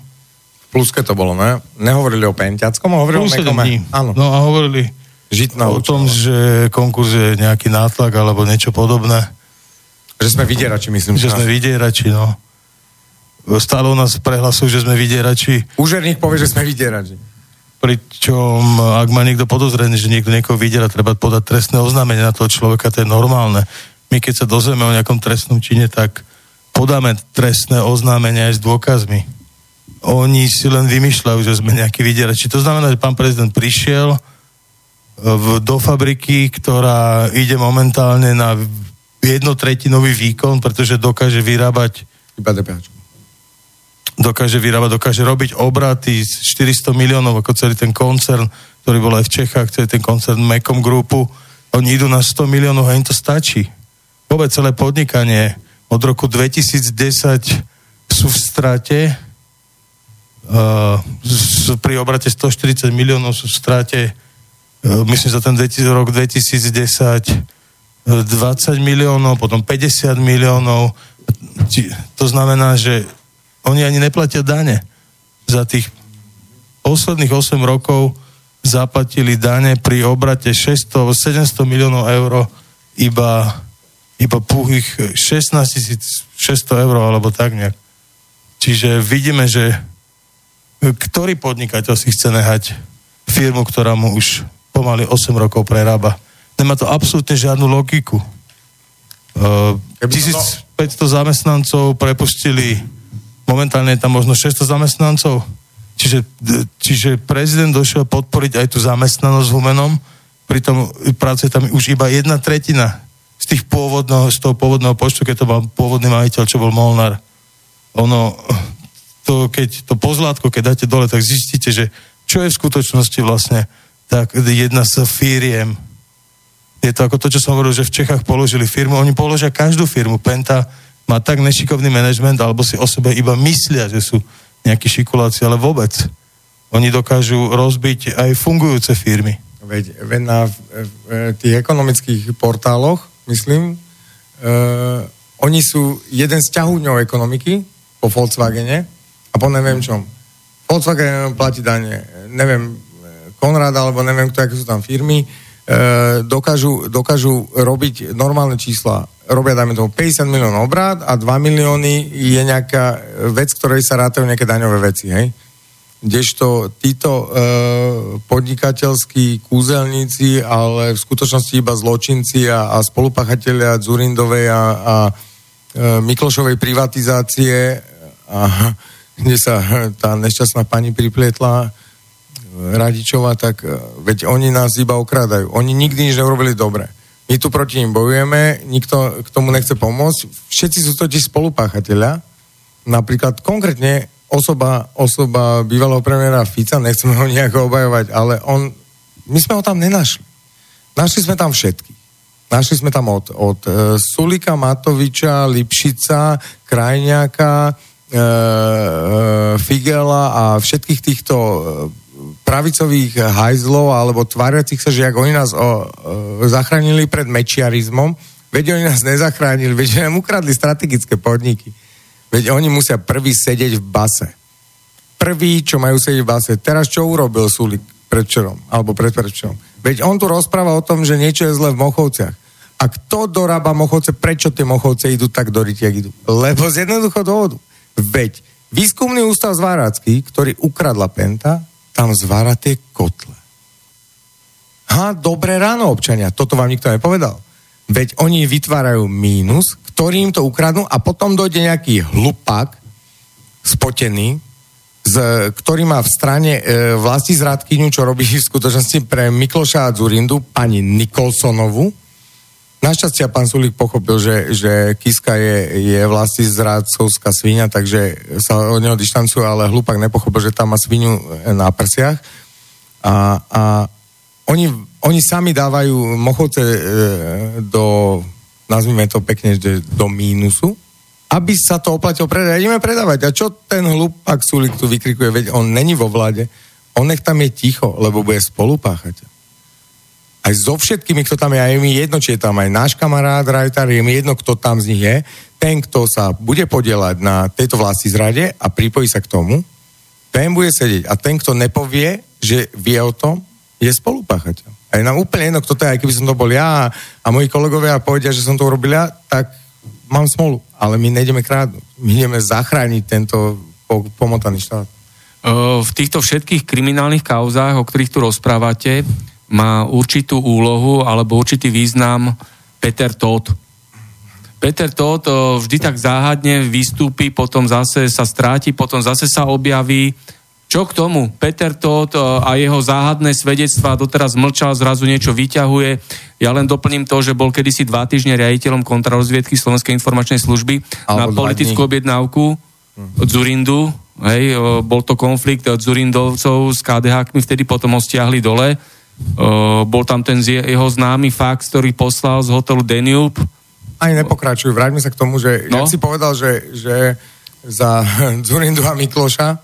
Pluské to bolo, ne? Nehovorili o Penťackom, hovorili o Mekome. Áno. No a hovorili o tom, že konkurs je nejaký nátlak alebo niečo podobné. Že sme vydierači, myslím. Že sme vydierači, no. Stále u nás prehlasujú, že sme vydierači. Úžerník povie, že sme vydierači. Pričom, ak má niekto podozrený, že niekto niekoho vydiera, treba podať trestné oznámenie na toho človeka, to je normálne. My keď sa dozvieme o nejakom trestnom čine, tak podáme trestné oznámenie aj s dôkazmi. Oni si len vymýšľajú, že sme nejakí vydierači. To znamená, že pán prezident prišiel do fabriky, ktorá ide momentálne na jednotretinový výkon, pretože dokáže vyrábať... Iba DPH. Dokáže robiť obraty z 400 miliónov, ako celý ten koncern, ktorý bol aj v Čechách, celý ten koncern Mekkom Groupu. Oni idú na 100 miliónov a im to stačí. Vôbec celé podnikanie od roku 2010 sú v strate... pri obrate 140 miliónov sú v strate, myslím, za ten rok 2010 20 miliónov, potom 50 miliónov. To znamená, že oni ani neplatia dane. Za tých posledných 8 rokov zaplatili dane pri obrate 600-700 miliónov eur iba púhých 16 600 eur alebo tak nejak. Čiže vidíme, že ktorý podnikateľ si chce nehať firmu, ktorá mu už pomaly 8 rokov prerába. Nemá to absolútne žiadnu logiku. 1500 zamestnancov prepustili, momentálne je tam možno 600 zamestnancov, čiže prezident došiel podporiť aj tú zamestnanosť v Humennom, pritom práce tam už iba 1/3 z toho pôvodného počtu, keď to mal pôvodný majiteľ, čo bol Molnár. Keď to pozlátko, keď dáte dole, tak zistíte, že čo je v skutočnosti vlastne tak jedna z firiem. Je to ako to, čo som hovoril, že v Čechách položili firmu. Oni položia každú firmu. Penta má tak nešikovný manažment, alebo si o sebe iba myslia, že sú nejakí šikuláci, ale vôbec. Oni dokážu rozbiť aj fungujúce firmy. Veď na tých ekonomických portáloch, myslím, oni sú jeden z ťahúňov ekonomiky po Volkswagene, a po neviem čom. Volkswagen platí dane, neviem, Konrad, alebo neviem, kto, aké sú tam firmy, dokážu robiť normálne čísla. Robia, dajme tomu, 50 miliónov obrát a 2 milióny je nejaká vec, ktorej sa rátajú nejaké daňové veci, hej? Kdežto títo podnikateľskí kúzelníci, ale v skutočnosti iba zločinci a spolupáchatelia Dzurindovej a Miklošovej privatizácie, a kde sa tá nešťastná pani priplietla, Radičová, tak veď oni nás iba okrádajú. Oni nikdy nič neurobili dobre. My tu proti nim bojujeme, nikto k tomu nechce pomôcť. Všetci sú totiž spolupáchatelia. Napríklad konkrétne osoba bývalého premiéra Fica, nechceme ho nejako obajovať, ale my sme ho tam nenašli. Našli sme tam všetkých. Našli sme tam od Sulika, Matoviča, Lipšica, Krajňáka, Figela a všetkých týchto pravicových hajzlov alebo tváriacich sa, že jak oni nás zachránili pred mečiarizmom, veď oni nás nezachránili, veď nám ukradli strategické podniky. Veď oni musia prvý sedieť v base. Prvý, čo majú sedieť v base. Teraz čo urobil Sulik predvčerom, alebo predvčerom? Veď on tu rozpráva o tom, že niečo je zle v Mochovciach. A kto dorába Mochovce? Prečo tie Mochovce idú tak do ryti, jak idú? Lebo z jednoduchého dôvodu. Veď výskumný ústav Zváracký, ktorý ukradla Penta, tam zvára tie kotle. Ha, dobré ráno, občania, toto vám nikto nepovedal. Veď oni vytvárajú mínus, ktorým to ukradnú a potom dojde nejaký hlupák, spotený, ktorý má v strane vlasti zradkyňu, čo robí v skutočnosti pre Mikloša a Dzurindu, pani Nikolsonovu. Našťastie pán Sulík pochopil, že Kiska je vlasti zradcovská svinia, takže sa od neho dištancuje, ale hlupák nepochopil, že tam má sviniu na prsiach. A oni sami dávajú Mochovce do, nazvime to pekne, do mínusu, aby sa to oplatilo predávať. Ideme predávať. A čo ten hlupák Sulík tu vykrikuje? Veď on není vo vláde. On nech tam je ticho, lebo bude spolupáchať. Aj so všetkými, kto tam je, aj mi jedno, či je tam aj náš kamarád Rajtar, je mi jedno, kto tam z nich je. Ten, kto sa bude podielať na tejto vlasti zrade a pripojí sa k tomu, ten bude sedieť. A ten, kto nepovie, že vie o tom, je spolupáchateľ. A je nám úplne jedno, kto to je, aj keby som to bol ja a moji kolegovia povedia, že som to urobil ja, tak mám smolu. Ale my nejdeme krádnuť. My ideme zachrániť tento pomotaný štát. V týchto všetkých kriminálnych kauzách, o ktorých tu rozprávate, má určitú úlohu alebo určitý význam Peter Todt. Peter Todt vždy tak záhadne vystúpi, potom zase sa stráti, potom zase sa objaví. Čo k tomu? Peter Todt a jeho záhadné svedectvá, doteraz mlčal, zrazu niečo vyťahuje. Ja len doplním to, že bol kedysi 2 týždne riaditeľom kontrarozviedky Slovenskej informačnej služby na politickú objednávku Dzurindu. Hej, bol to konflikt Dzurindovcov s KDH-kmi, vtedy potom ho stiahli dole. Bol tam ten jeho známy fax, ktorý poslal z hotelu Danube. Ani nepokračuj, vráťme sa k tomu, že no? Jak si povedal, že za Dzurindu a Mikloša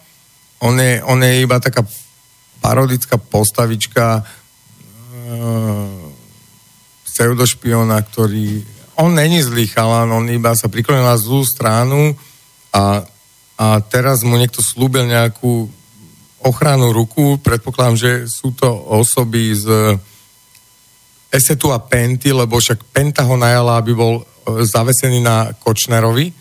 on je iba taká parodická postavička pseudošpiona, ktorý on není zlý chalan, on iba sa priklonil na zlú stranu a teraz mu niekto slúbil nejakú ochranu ruku, predpokladám, že sú to osoby z Esetu a Penty, lebo však Penta ho najala, aby bol zavesený na Kočnerovi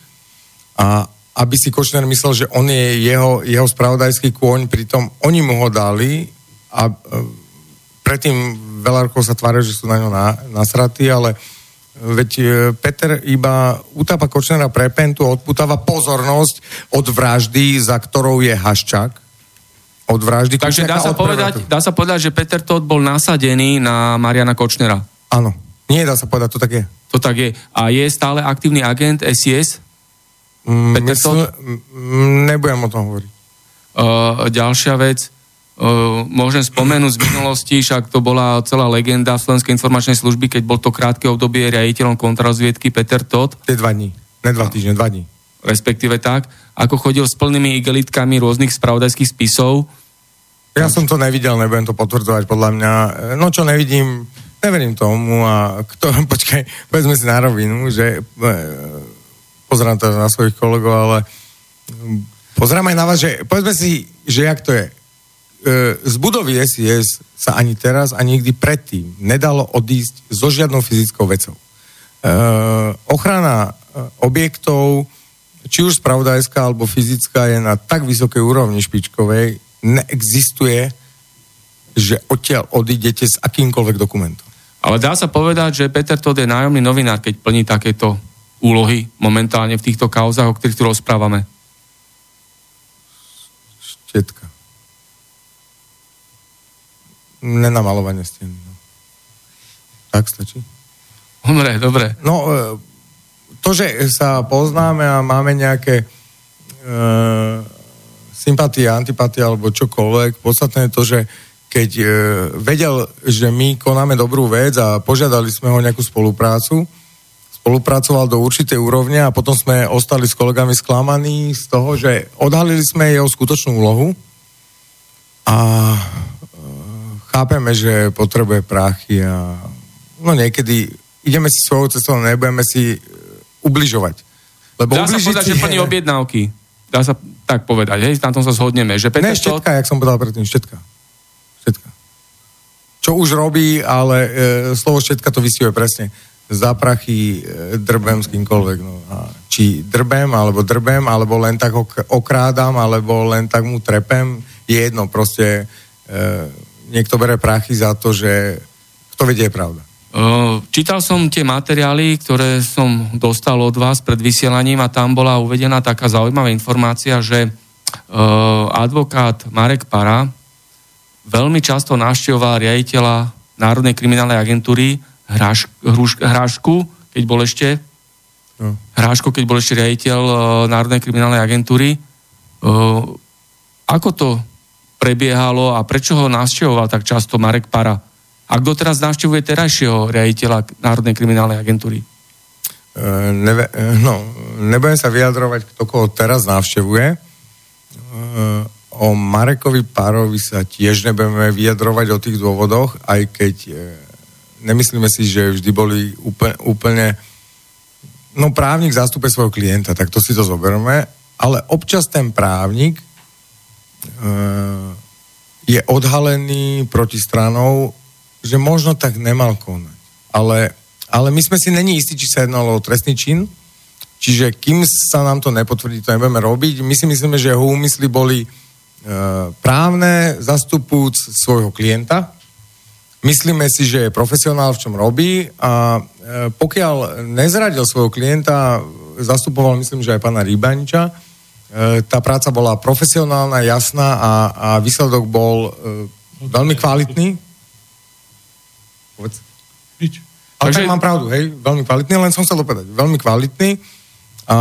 a aby si Kočner myslel, že on je jeho spravodajský kôň, pritom oni mu ho dali a predtým veľa rokov sa tváril, že sú na ňo nasratí, ale veď Peter iba utápa Kočnera pre Pentu, odputáva pozornosť od vraždy, za ktorou je Haščák. Takže dá sa povedať, že Peter Todt bol nasadený na Mariana Kočnera. Áno. Nie, dá sa povedať, to tak je. To tak je. A je stále aktívny agent SIS? Peter Todt? Nebudem o tom hovoriť. Ďalšia vec. Môžem spomenúť z minulosti, však to bola celá legenda Slovenskej informačnej služby, keď bol to krátke obdobie riaditeľom kontrarazviedky Peter Todt. 2 dní. Ne 2 týždne, 2 dní. Respektíve tak, ako chodil s plnými igelitkami rôznych spravodajských spisov. Ja som to nevidel, nebudem to potvrdzovať, podľa mňa. No čo nevidím, neverím tomu a počkaj, povedzme si na rovinu, že pozerám to na svojich kolegov, ale pozerám aj na vás, že povedzme si, že jak to je. z budovy SIS sa ani teraz, ani nikdy predtým nedalo odísť so žiadnou fyzickou vecou. Ochrana objektov, či už spravodajská alebo fyzická, je na tak vysokej úrovni špičkovej, neexistuje, že odtiaľ odídete s akýmkoľvek dokumentom. Ale dá sa povedať, že Peter Todt je nájomný novinár, keď plní takéto úlohy momentálne v týchto kauzách, o ktorých tu rozprávame. Všetka. Nenamalovanie stien. No. Tak stačí? Dobre, dobre. No, to, že sa poznáme a máme nejaké sympatie, antipatie alebo čokoľvek, podstatné je to, že keď vedel, že my konáme dobrú vec a požiadali sme ho nejakú spoluprácu, spolupracoval do určitej úrovne a potom sme ostali s kolegami sklamaní z toho, že odhalili sme jeho skutočnú úlohu a chápeme, že potrebuje prachy a no niekedy ideme si svojou cestou, nebudeme si ubližovať. Lebo dá sa povedať, že plní objednávky. Dá sa tak povedať, hej, na tom sa zhodneme. Že Peter Štetka, jak som povedal predtým, Štetka. Čo už robí, ale slovo Štetka to vystihuje presne. Za prachy drbem s kýmkoľvek. No. Či drbem, alebo len tak okrádam, alebo len tak mu trepem. Je jedno, proste niekto bere prachy za to, že kto vedie, je pravda. Čítal som tie materiály, ktoré som dostal od vás pred vysielaním a tam bola uvedená taká zaujímavá informácia, že advokát Marek Para veľmi často navštevoval riaditeľa Národnej kriminálnej agentúry Hrášku, keď bol ešte riaditeľ Národnej kriminálnej agentúry. Ako to prebiehalo a prečo ho navštevoval tak často Marek Para? A kto teraz navštevuje terajšieho riaditeľa Národnej kriminálnej agentúry? Nebudem sa vyjadrovať, kto koho teraz navštevuje. O Marekovi Párovi sa tiež nebudeme vyjadrovať o tých dôvodoch, aj keď nemyslíme si, že vždy boli úplne právnik zástupe svojho klienta, tak to si to zoberme, ale občas ten právnik je odhalený protistranou, že možno tak nemal konať. Ale my sme si není istí, či sa jednalo o trestný čin, čiže kým sa nám to nepotvrdí, to nebudeme robiť. My si myslíme, že jeho úmysly boli právne, zastupujúc svojho klienta. Myslíme si, že je profesionál, v čom robí a pokiaľ nezradil svojho klienta, zastupoval, myslím, že aj pána Rybaniča, tá práca bola profesionálna, jasná a výsledok bol veľmi kvalitný. Ale tak mám pravdu, hej, veľmi kvalitný, len som chcel dopovedať, veľmi kvalitný a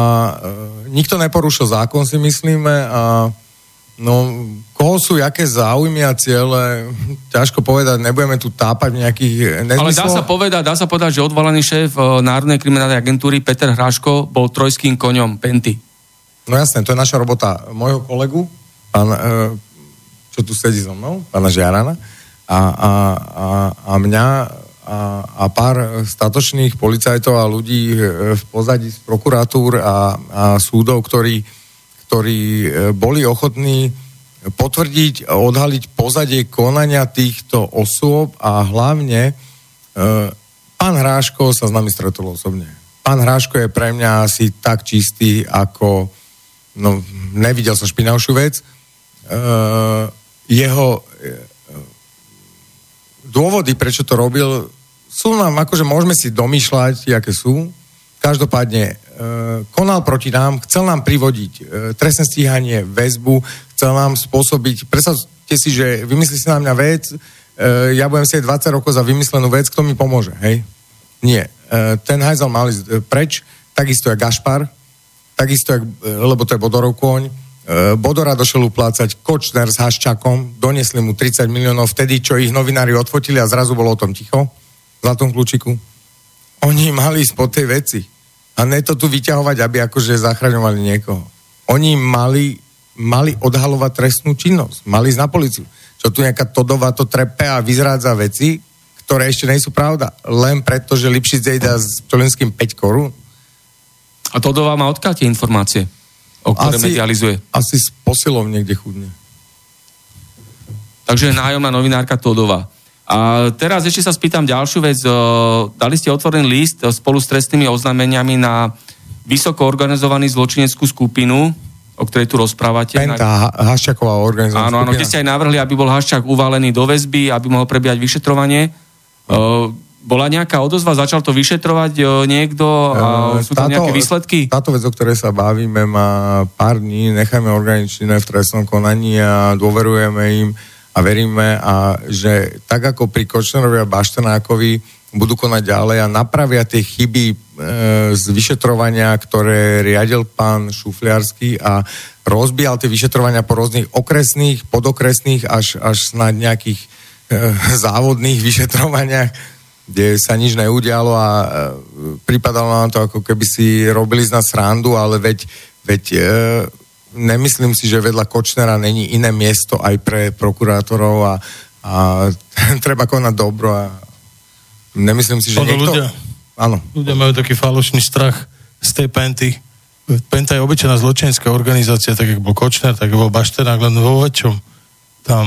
nikto neporušil zákon, si myslíme, a no, koho sú jaké záujmy a ciele, ťažko povedať, nebudeme tu tápať nejakých nezmyslov. Ale dá sa povedať, že odvolaný šéf Národnej kriminálnej agentúry Peter Hráško bol trojským koňom Penty. No jasné, to je naša robota mojho kolegu, pán, čo tu sedí so mnou, pána Žiarana, a mňa a pár statočných policajtov a ľudí v pozadí z prokuratúr a súdov, ktorí boli ochotní potvrdiť a odhaliť pozadie konania týchto osôb a hlavne pán Hráško sa s nami stretol osobne. Pán Hráško je pre mňa asi tak čistý, ako nevidel som špinavšiu vec. Jeho dôvody, prečo to robil, sú nám, akože môžeme si domýšľať, aké sú. Každopádne konal proti nám, chcel nám privodiť trestné stíhanie, väzbu, chcel nám spôsobiť, predstavte si, že vymyslí si na mňa vec, ja budem si 20 rokov za vymyslenú vec, kto mi pomôže, hej? Nie. Ten hajzel mal ísť preč, takisto jak Gašpar, lebo to je Bodorov kôň, Bodora došiel uplácať Kočner s Haščákom, donesli mu 30 miliónov vtedy, čo ich novinári odfotili a zrazu bolo o tom ticho, v Zlatom kľúčiku. Oni mali ísť po tej veci a ne to tu vyťahovať, aby akože zachraňovali niekoho. Oni mali odhalovať trestnú činnosť, mali ísť na políciu. Čo tu nejaká Todová to trepe a vyzrádza veci, ktoré ešte nejsú pravda, len preto, že Lipšic zejda s Čolinským 5 korún. A Todová má odkiaľ tie informácie, o ktoré medializuje? Asi s posilom niekde chudne. Takže nájomná novinárka Todová. A teraz ešte sa spýtam ďalšiu vec. Dali ste otvorený list spolu s trestnými oznámeniami na vysoko organizovanú zločineckú skupinu, o ktorej tu rozprávate. Penta, Haščáková organizovaná skupina. Áno, kde ste aj navrhli, aby bol Haščák uvalený do väzby, aby mohol prebiehať vyšetrovanie. Bola nejaká odozva? Začal to vyšetrovať niekto? A sú tam nejaké výsledky? Táto vec, o ktorej sa bavíme, má pár dní. Necháme orgány činné v trestnom konaní a dôverujeme im a veríme, a že tak ako pri Kočnerovi a Baštenákovi budú konať ďalej a napravia tie chyby z vyšetrovania, ktoré riadil pán Šufliarsky a rozbíjal tie vyšetrovania po rôznych okresných, podokresných až snad nejakých závodných vyšetrovaniach, kde sa nič neudialo a pripadalo nám to, ako keby si robili z nás srandu, ale veď nemyslím si, že vedľa Kočnera není iné miesto aj pre prokurátorov a treba konať dobro. A nemyslím si, že niekto... Ľudia majú taký falošný strach z tej Penty. Penta je obyčajná zločinecká organizácia, tak jak bol Kočner, tak bol Baštenák, len vo väčšom tam...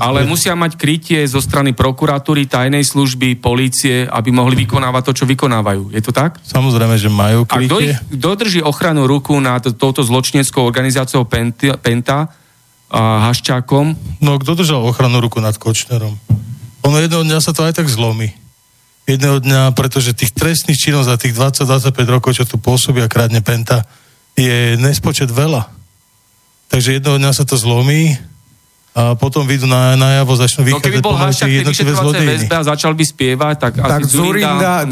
Ale musia mať krytie zo strany prokuratúry, tajnej služby, polície, aby mohli vykonávať to, čo vykonávajú. Je to tak? Samozrejme, že majú krytie. A kto drží ochranu ruku nad touto zločineckou organizáciou Penta a Haščákom? No, kto držal ochranu ruku nad Kočnerom? Ono jedného dňa sa to aj tak zlomí. Jedného dňa, pretože tých trestných činov za tých 20-25 rokov, čo tu pôsobia krádne Penta, je nespočet veľa. Takže jedného dňa sa to zlomí a potom vidú najavo, začnú vychádzať... No keby bol Haščák v tej vyšetrovacej väzbe a začal by spievať, tak Zurinda,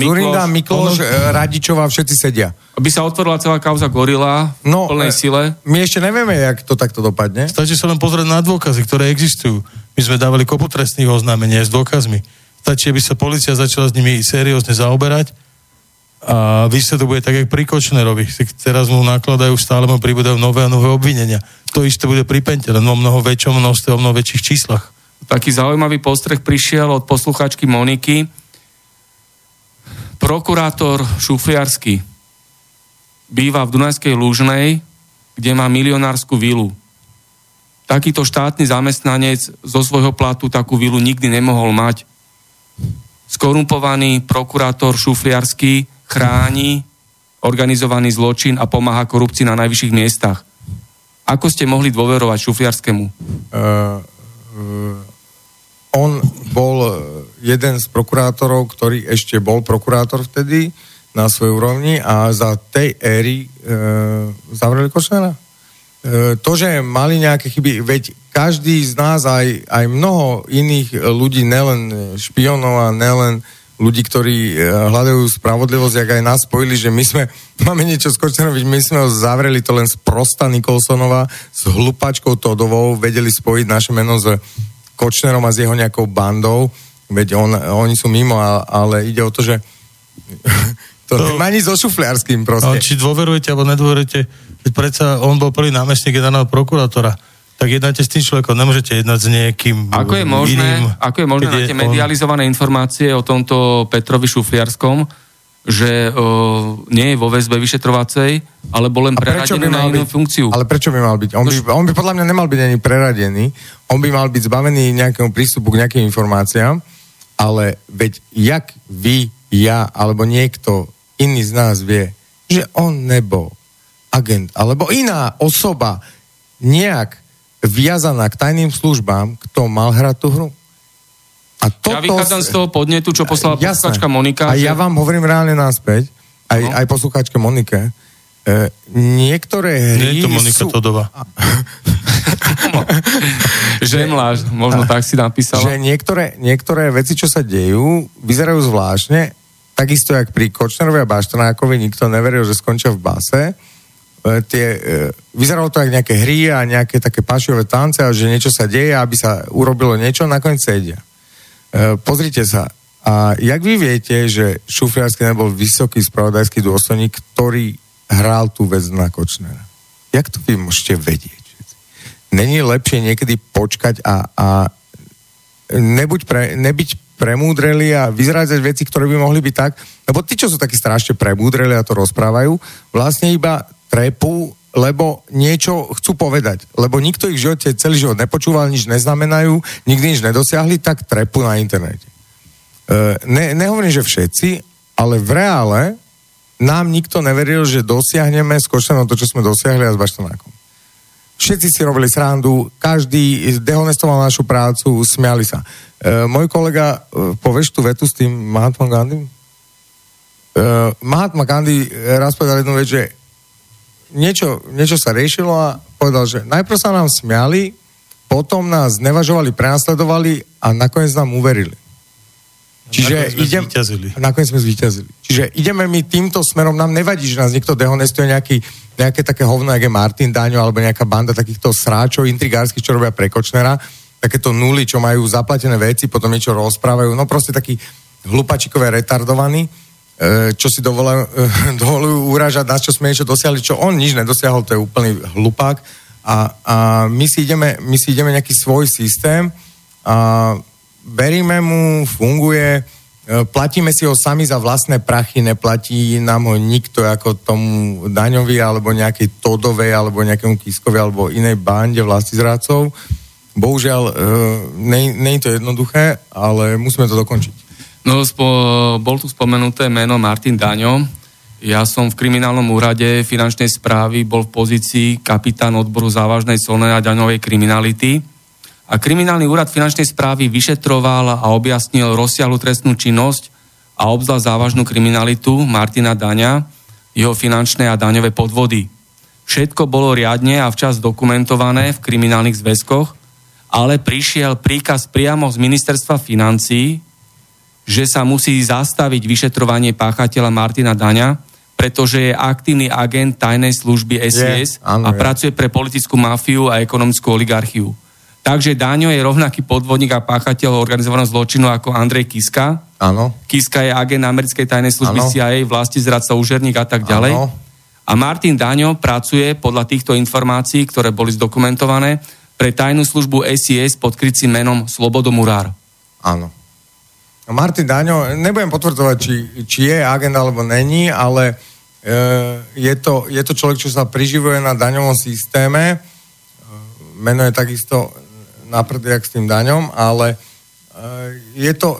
Mikloš, Radičová, všetci sedia. Aby sa otvorila celá kauza Gorila v plnej sile. My ešte nevieme, jak to takto dopadne. Stačí sa len pozrieť na dôkazy, ktoré existujú. My sme dávali kopu trestných oznámení s dôkazmi. Stačí, aby sa polícia začala s nimi seriózne zaoberať a výsledok bude tak, jak pri Kočnerovi. Teraz mu nakladajú, stále mu pribúdajú nové a nové obvinenia. To isté bude pri Pente, len o mnoho väčšom množstve, o mnoho väčších číslach. Taký zaujímavý postreh prišiel od poslucháčky Moniky. Prokurátor Šufliarsky býva v Dunajskej Lužnej, kde má milionársku vilu. Takýto štátny zamestnanec zo svojho platu takú vilu nikdy nemohol mať. Skorumpovaný prokurátor Šufliarsky chráni organizovaný zločin a pomáha korupcii na najvyšších miestach. Ako ste mohli dôverovať Šufliarskému? On bol jeden z prokurátorov, ktorý ešte bol prokurátor vtedy na svojej úrovni a za tej éry zavreli Kočnera. To, že mali nejaké chyby, veď každý z nás, aj mnoho iných ľudí, nelen špionov a nelen ľudí, ktorí hľadajú spravodlivosť, jak aj nás spojili, že my máme niečo s Kočnerom, my sme ho zavreli to len sprosta Nikolsonová s hlupačkou Todovou, vedeli spojiť naše meno s Kočnerom a s jeho nejakou bandou, veď oni sú mimo, ale ide o to, že to nemá nič so Šufliarským proste. Či dôverujete, alebo nedôverujete, veď predsa on bol prvý námestník generálneho prokurátora. Tak jednáte s tým človekom, nemôžete jednať s niekým iným. Ako je možné na tie medializované informácie o tomto Petrovi Šufliarskom, že nie je vo väzbe vyšetrovacej, alebo len preradený na inú funkciu? Ale prečo by mal byť? On by podľa mňa nemal byť ani preradený, on by mal byť zbavený nejakého prístupu k nejakým informáciám, ale veď jak vy, ja, alebo niekto iný z nás vie, že on nebol agent, alebo iná osoba nejak viazaná k tajným službám, kto mal hrať tú hru. A toto... Ja vychádzam z toho podnetu, čo poslala posluchačka Monika. A ja vám hovorím reálne naspäť, aj posluchačke Monike, niektoré hry sú... Nie je to Monika Todová. Žemláš, možno tak si napísala. Že niektoré veci, čo sa dejú, vyzerajú zvláštne, takisto jak pri Kočnerovi a Baštenákovi nikto neveril, že skončia v base. Vyzeralo to ako nejaké hry a nejaké také pašiové tance, že niečo sa deje, aby sa urobilo niečo, nakoniec sedia. Pozrite sa. A jak vy viete, že Šufliarsky nebol vysoký spravodajský dôstojník, ktorý hral tú vec na Kočnera? Jak to vy môžete vedieť? Není lepšie niekedy počkať a nebyť premúdreli a vyzrádzať veci, ktoré by mohli byť tak? Lebo tí, čo sú takí strašne premúdreli a to rozprávajú, vlastne iba trepu lebo niečo chcú povedať. Lebo nikto ich v živote celý život nepočúval, nič neznamenajú, nikdy nič nedosiahli, tak trepu na internete. Nehovorím, že všetci, ale v reále nám nikto neveril, že dosiahneme skočené to, čo sme dosiahli a s Baštanákom. Všetci si robili srandu, každý dehonestoval našu prácu, smiali sa. Môj kolega, povieš tú vetu s tým Mahatma Gandhi? Mahatma Gandhi raz povedal jednu vec, že niečo sa riešilo a povedal, že najprv sa nám smiali, potom nás nevažovali, prenasledovali a nakoniec nám uverili. Čiže nakoniec sme zvíťazili. Čiže ideme my týmto smerom, nám nevadí, že nás niekto dehonestuje, nejaké také hovno, jak je Martin Daňo, alebo nejaká banda takýchto sráčov, intrigárskych, čo robia pre Kočnera, takéto nuly, čo majú zaplatené veci, potom niečo rozprávajú, no proste takí hlupačikové retardovaní, čo si dovolujú uražať nás, čo sme niečo dosiahli, čo on nič nedosiahol, to je úplný hlupák a my si ideme nejaký svoj systém a veríme mu, funguje, platíme si ho sami za vlastné prachy, neplatí nám ho nikto ako tomu Daňovi alebo nejakej Todovej alebo nejakému Kiskovi alebo inej bande vlastizradcov. Bohužiaľ, nie je to jednoduché, ale musíme to dokončiť. No, bol tu spomenuté meno Martin Daňo. Ja som v kriminálnom úrade finančnej správy bol v pozícii kapitán odboru závažnej colnej a daňovej kriminality. A kriminálny úrad finančnej správy vyšetroval a objasnil rozsiahlu trestnú činnosť a obzvlášť závažnú kriminalitu Martina Daňa, jeho finančné a daňové podvody. Všetko bolo riadne a včas dokumentované v kriminálnych zväzkoch, ale prišiel príkaz priamo z Ministerstva financií, že sa musí zastaviť vyšetrovanie páchateľa Martina Daňa, pretože je aktívny agent tajnej služby SIS a pracuje pre politickú mafiu a ekonomickú oligarchiu. Takže Daňo je rovnaký podvodník a páchateľ organizovaného zločinu ako Andrej Kiska. Áno. Kiska je agent americkej tajnej služby CIA, vlastizradca, úžerník a tak ďalej. Áno. A Martin Daňo pracuje podľa týchto informácií, ktoré boli zdokumentované, pre tajnú službu SIS pod krycím menom Slobodomurár. Áno. Martin Daňo, nebudem potvrdzovať, či je agent alebo není, ale je to človek, čo sa priživuje na daňovom systéme. Meno je takisto naprd, jak s tým Daňom, ale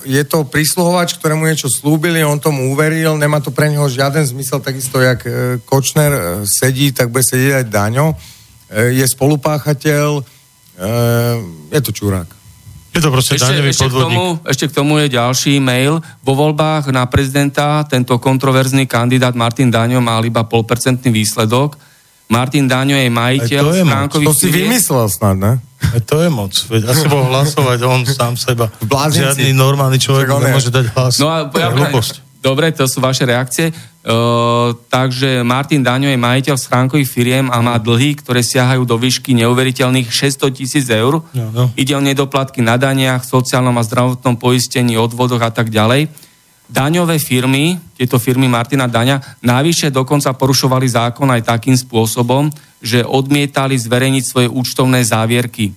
je to prísluhovač, ktorému niečo slúbili, on tomu uveril, nemá to pre neho žiaden zmysel, takisto jak Kočner sedí, tak bude sedieť aj Daňo. Je spolupáchateľ, je to čurák. Je to proste daňový podvodník. Ešte k tomu je ďalší mail. Vo voľbách na prezidenta tento kontroverzný kandidát Martin Daňo mal iba 0,5% výsledok. Martin Daňo je majiteľ stránkových... To si vymyslel snad, ne? To je moc. Veď asi bol hlasovať on sám seba. Žiadny normálny človek nemôže dať hlas. No a dobre, to sú vaše reakcie. Takže Martin Daňo je majiteľ stránkových firiem a má dlhy, ktoré siahajú do výšky neuveriteľných 600 000 eur. No. Ide o nedoplatky na daniach, sociálnom a zdravotnom poistení, odvodoch a tak ďalej. Daňové firmy, tieto firmy Martina Daňa, navyše dokonca porušovali zákon aj takým spôsobom, že odmietali zverejniť svoje účtovné závierky.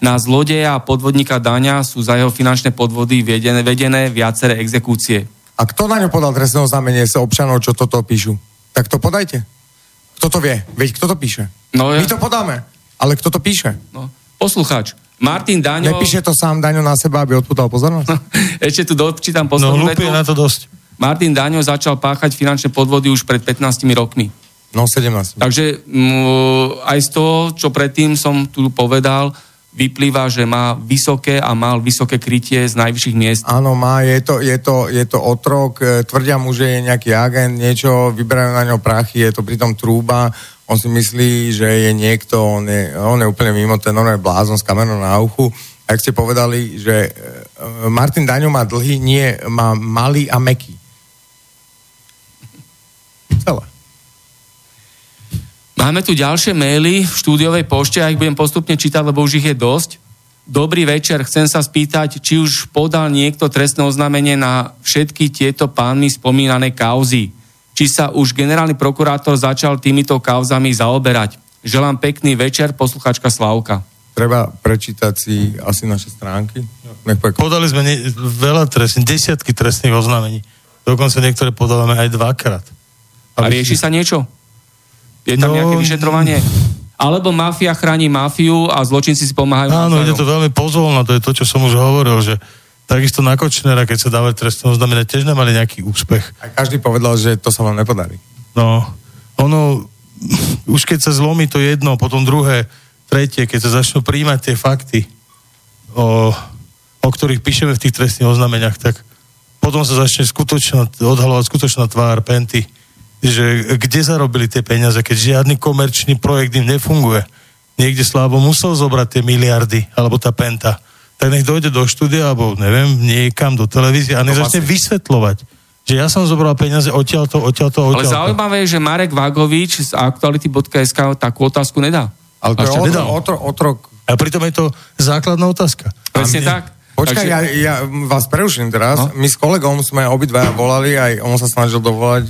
Na zlodeja a podvodníka Daňa sú za jeho finančné podvody vedené viaceré exekúcie. A kto na ňu podal trestné oznámenie sa občanov, čo toto píšu? Tak to podajte. Kto to vie? Veď kto to píše? No, my to podáme, ale kto to píše? No, poslucháč. Martin Daňo... Nepíše to sám Daňo na seba, aby odputal pozornosť? Ešte tu dočítam poslednú vetu. No, hlúpie na to dosť. Martin Daňo začal páchať finančné podvody už pred 15 rokmi. No, 17. Takže aj z toho, čo predtým som tu povedal, vyplýva, že mal vysoké krytie z najvyšších miest. Áno, má, je to otrok, tvrdia mu, že je nejaký agent, niečo, vyberajú na ňo prachy, je to pritom trúba. On si myslí, že je niekto, on je úplne mimo, ten normálny blázon s kamerou na uchu. A ak ste povedali, že Martin Daňo má dlhý, nie, má malý a mäkký. Celé. Máme tu ďalšie maily v štúdiovej pošte, ja ich budem postupne čítať, lebo už ich je dosť. Dobrý večer, chcem sa spýtať, či už podal niekto trestné oznámenie na všetky tieto pánmi spomínané kauzy. Či sa už generálny prokurátor začal týmito kauzami zaoberať. Želám pekný večer, posluchačka Slavka. Treba prečítať si asi naše stránky. Podali sme veľa trestných, desiatky trestných oznámení. Dokonca niektoré podávame aj dvakrát. A rieši sa niečo? Je tam nejaké vyšetrovanie? Alebo mafia chráni mafiu a zločinci si pomáhajú. Áno, je to veľmi pozvolno, to je to, čo som už hovoril, že takisto na Kočnera, keď sa dávali trestné oznámenia, tiež nemali nejaký úspech. A každý povedal, že to sa vám nepodarí. No, ono, už keď sa zlomí to jedno, potom druhé, tretie, keď sa začnú príjmať tie fakty, o ktorých píšeme v tých trestných oznámeniach, tak potom sa začne odhaľovať skutočná tvár Penty, že kde zarobili tie peniaze, keď žiadny komerčný projekt im nefunguje. Niekde Slábo musel zobrať tie miliardy, alebo tá Penta. Tak nech dojde do štúdia, alebo neviem, niekam do televízie a nech začne vysvetľovať, že ja som zobral peniaze odtiaľto. Ale zaujímavé je, že Marek Vágovič z aktuality.sk takú otázku nedá. Ale to je otrok. A pritom je to základná otázka. Presne tak. Počkaj, takže... ja vás preruším teraz. No? My s kolegom sme obidvaja volali, aj on sa snažil dovolať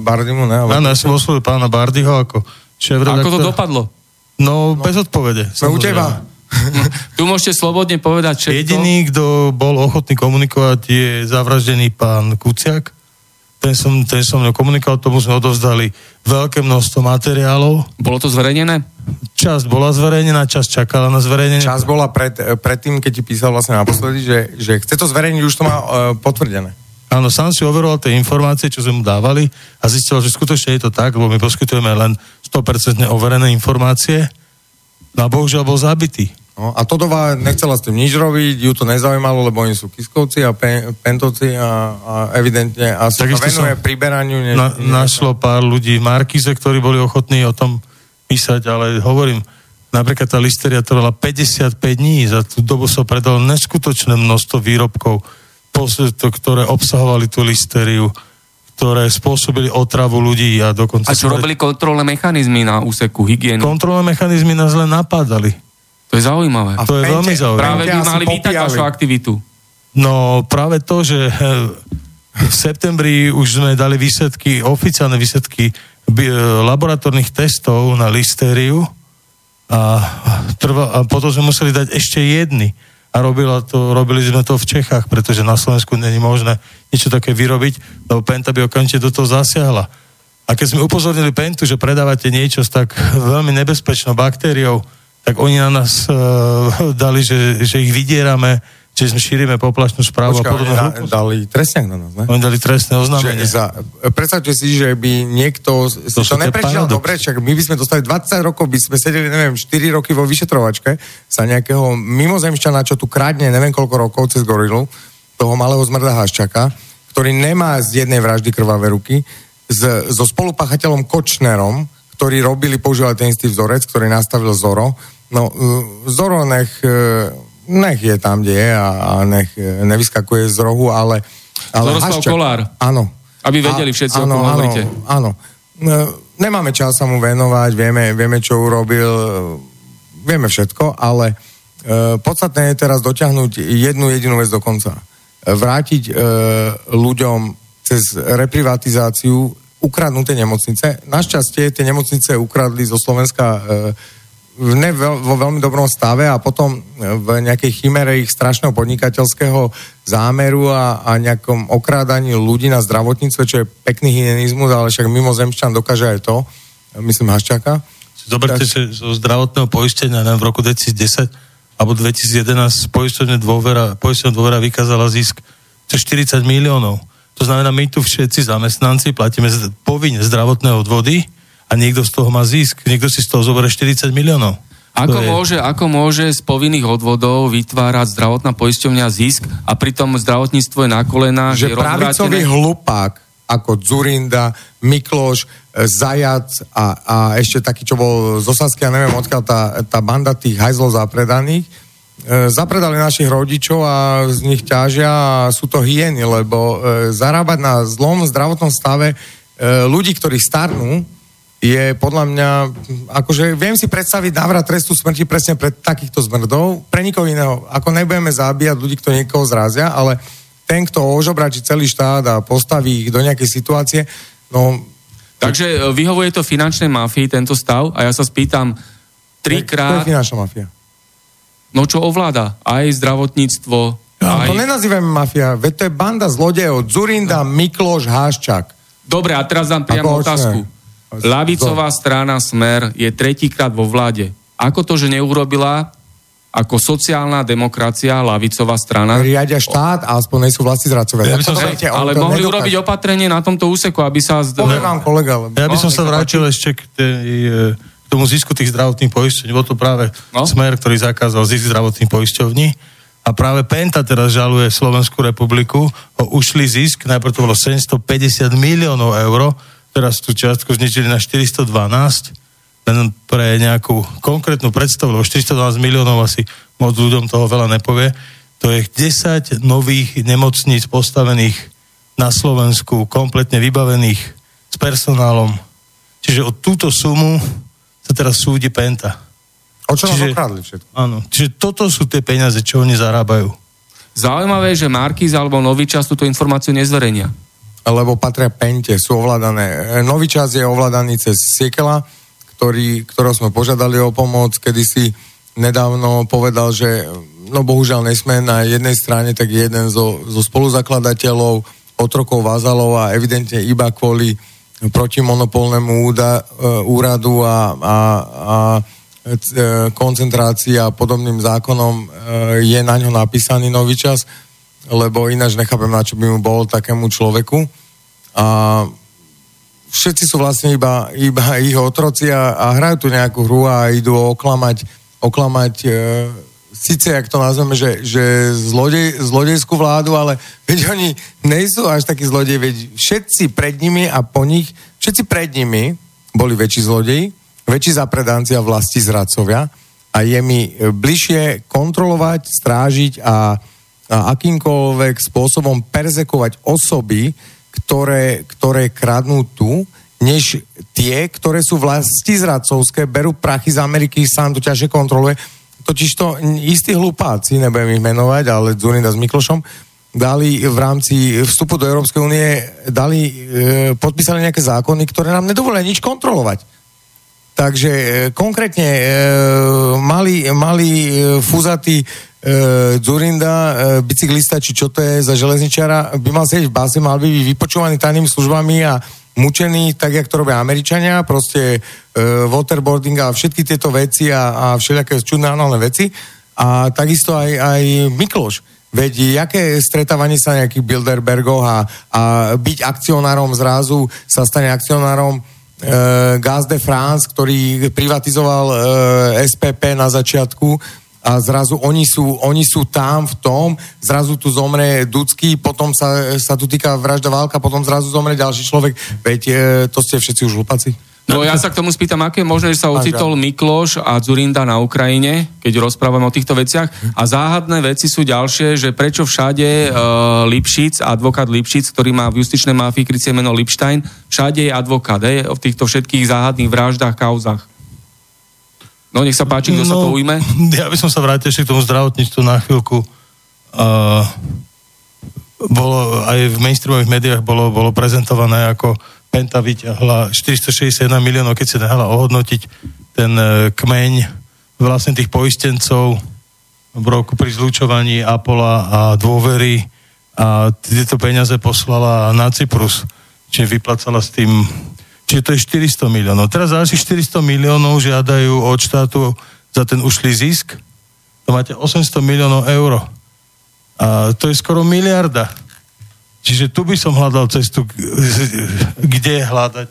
Bardimu, ne? Áno, ja som oslovil pána Bardiho ako šéfredaktora. Ako to dopadlo? No, bez odpovede. No u teba. Tu môžete slobodne povedať všetko. Jediný, kto bol ochotný komunikovať, je zavraždený pán Kuciak. Ten som nekomunikoval, tomu sme odovzdali veľké množstvo materiálov. Bolo to zverejnené? Časť bola zverejnená, časť čakala na zverejnenie. Časť bola predtým, keď ti písal vlastne naposledy, že chce to zverejniť, už to má potvrdené. Áno, sám si overoval tie informácie, čo sme mu dávali a zistil, že skutočne je to tak, lebo my poskytujeme len 100% overené informácie. No a bohužiaľ bol zabitý. No, a Todová nechcela s tým nič robiť, ju to nezaujímalo, lebo oni sú Kiskovci a Pentovci a evidentne a sa venuje priberaniu. Našlo pár ľudí v Markíze, ktorí boli ochotní o tom písať, ale hovorím, napríklad tá listeria trvala 55 dní, za tú dobu sa predalo neskutočné množstvo výrobkov, ktoré obsahovali tú listeriu, ktoré spôsobili otravu ľudí a dokonca... A čo robili kontrolné mechanizmy na úseku hygieny? Kontrolné mechanizmy nás len napádali. To je zaujímavé. A to je veľmi zaujímavé. Práve by mali vítať vašu aktivitu. No práve to, že v septembri už sme dali výsledky, oficiálne výsledky laboratórnych testov na listériu a potom sme museli dať ešte jedny. A robili sme to v Čechách, pretože na Slovensku není možné niečo také vyrobiť, lebo Penta by okamžite do toho zasiahla. A keď sme upozornili Pentu, že predávate niečo s tak veľmi nebezpečnou baktériou, tak oni na nás dali, že ich vydierame, že sme šírime poplašnú správu. Počka, a podobne. Dali trestňák na nás, ne? Oni dali trestné oznámenie. Predstavte si, že by niekto si to neprečítal dobre, čak my by sme dostali 20 rokov, by sme sedeli, neviem, 4 roky vo vyšetrovačke sa nejakého mimozemšťana, čo tu krádne, neviem koľko rokov cez gorilu, toho malého zmrda Haščaka, ktorý nemá z jednej vraždy krvavé ruky, so spolupáchateľom Kočnerom, ktorí používali ten istý vzorec, ktorý nastavil Zoro. No, Zoro nech je tam, kde je a nech nevyskakuje z rohu, ale Zoroslav Kolár. Áno. Aby vedeli všetci, o kom hovoríte. Áno. Nemáme čas sa mu venovať, vieme, čo urobil, vieme všetko, ale podstatné je teraz dotiahnuť jednu jedinú vec do konca. Vrátiť ľuďom cez reprivatizáciu ukradnuté nemocnice. Našťastie tie nemocnice ukradli zo Slovenska vo veľmi dobrom stave a potom v nejakej chimere ich strašného podnikateľského zámeru a nejakom okrádaní ľudí na zdravotníctve, čo je pekný hyenizmus, ale však mimozemšťan dokáže aj to, myslím Haščáka. Zoberte si zo zdravotného poistenia v roku 2010 alebo 2011 poistenie dôvera vykázala zisk 40 miliónov. To znamená, my tu všetci zamestnanci platíme povinne zdravotné odvody a niekto z toho má zisk, niekto si z toho zoberie 40 miliónov. Ako môže z povinných odvodov vytvárať zdravotná poisťovňa zisk a pritom zdravotníctvo je na kolenách? Že pravicový hlupák ako Dzurinda, Mikloš, Zajac a ešte taký, čo bol z Osasky, ja neviem odkiaľ tá banda tých hajzlov zapredaných, zapredali našich rodičov a z nich ťažia a sú to hyeny, lebo zarábať na zlom zdravotnom stave ľudí, ktorí starnú, je podľa mňa, akože viem si predstaviť návrat trestu smrti presne pre takýchto zmrdov, pre nikoho iného. Ako nebudeme zabíjať ľudí, kto niekoho zrazia, ale ten, kto ožobračí celý štát a postaví ich do nejakej situácie, no... Takže vyhovuje to finančnej mafii tento stav a ja sa spýtam trikrát... To je finančná mafia. No čo ovláda? Aj zdravotníctvo, aj... To nenazývame mafia, veď to je banda zlodejov, Dzurinda, Mikloš, Haščák. Dobre, a teraz dám priamu otázku. ľavicová strana Smer je tretíkrát vo vláde. Ako to, že neurobila ako sociálna demokracia, ľavicová strana. Riadia štát a aspoň nejsú vlasti zradcovia. Ale mohli urobiť opatrenie na tomto úseku, aby sa... Ja by som sa vrátil ešte k tomu zisku tých zdravotných poisťovní. Bol to práve Smer, ktorý zakázal zisk zdravotných poisťovní. A práve Penta teraz žaluje Slovenskú republiku o ušlý zisk, najprv to bolo 750 miliónov eur, teraz tú čiastku znižili na 412, len pre nejakú konkrétnu predstavu, lebo 412 miliónov asi moc ľuďom toho veľa nepovie. To je 10 nových nemocníc postavených na Slovensku, kompletne vybavených s personálom. Čiže o túto sumu sa teraz súdi Penta. O čo vám okradli všetko? Áno. Čiže toto sú tie peniaze, čo oni zarábajú. Zaujímavé je, že Markíz alebo Novičas túto informáciu nezverejnia. Lebo patria Pente, sú ovládané. Novičas je ovládaný cez Siekela, ktorého sme požiadali o pomoc, kedy si nedávno povedal, že bohužiaľ nesme na jednej strane, tak jeden zo spoluzakladateľov, otrokov vazalov a evidentne iba kvôli protimonopolnému úradu a koncentrácii a podobným zákonom je na ňo napísaný Novičas, lebo ináč nechápem, na čo by mu bol takému človeku. A všetci sú vlastne iba ich otroci a hrajú tu nejakú hru a idú oklamať síce, jak to nazveme, že zlodejskú vládu, ale veď oni nejsú až takí zlodeji, veď všetci pred nimi a po nich, všetci pred nimi boli väčší zlodeji, väčší zapredanci a vlasti zradcovia a je mi bližšie kontrolovať, strážiť a akýmkoľvek spôsobom perzekovať osoby, ktoré kradnú tu, než tie, ktoré sú vlasti zradcovské, berú prachy z Ameriky, sám to ťažšie kontroluje. Totižto istí hlupáci, nebudem ich menovať, ale Dzurinda s Miklošom, dali v rámci vstupu do Európskej únie, podpísali nejaké zákony, ktoré nám nedovolia nič kontrolovať. Takže konkrétne mali fúzatý Dzurinda, bicyklista, či čo to je za železničiara, by mal sedieť v base, mal by byť vypočúvaný tajnými službami a mučený, tak jak to robia Američania, proste waterboarding a všetky tieto veci a všelijaké čudné análne veci. A takisto aj Mikloš. Veď, jaké stretávanie sa nejakých Bilderbergov a byť akcionárom zrazu sa stane akcionárom Gaz de France, ktorý privatizoval SPP na začiatku a zrazu oni sú tam v tom, zrazu tu zomre Dudský, potom sa tu týka vražda Válka, potom zrazu zomre ďalší človek. Veď to ste všetci už hlupáci. No ja sa k tomu spýtam, aké je možné, že sa ocitol Mikloš a Dzurinda na Ukrajine, keď rozprávame o týchto veciach. A záhadné veci sú ďalšie, že prečo všade Lipšic, advokát Lipšic, ktorý má v justičnej máfii krycie meno Lipštajn, všade je advokát, v týchto všetkých záhadných vraždách, kauzách. No nech sa páči, kto sa to ujme. Ja by som sa vrátil ešte k tomu zdravotníctvu na chvíľku. Bolo aj v mainstreamových médiách bolo prezentované ako Penta vyťahla 461 miliónov, keď sa nechala ohodnotiť ten kmeň vlastne tých poistencov v roku pri zlučovaní Apola a Dôvery a tieto peniaze poslala na Cyprus, čiže vyplacala s tým, čiže to je 400 miliónov. Teraz ďalších 400 miliónov žiadajú od štátu za ten ušlý zisk. To máte 800 miliónov eur. A to je skoro miliarda. Čiže tu by som hľadal cestu, kde hľadať,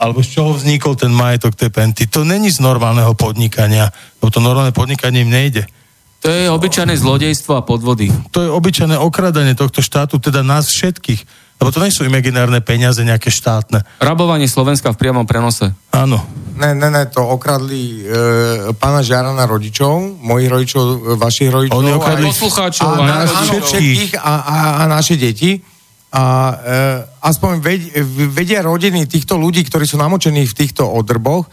alebo z čoho vznikol ten majetok tej Penty. To není z normálneho podnikania, lebo to normálne podnikanie im nejde. To je obyčajné zlodejstvo a podvody. To je obyčajné okradanie tohto štátu, teda nás všetkých. Lebo to nie sú imaginárne peniaze, nejaké štátne. Rabovanie Slovenska v priamom prenose. Áno. Ne, to okradli pána Žiarana rodičov, mojich rodičov, vašich rodičov. Oni okradli poslucháčov a naše deti. A aspoň vedia rodiny týchto ľudí, ktorí sú namočení v týchto odrboch,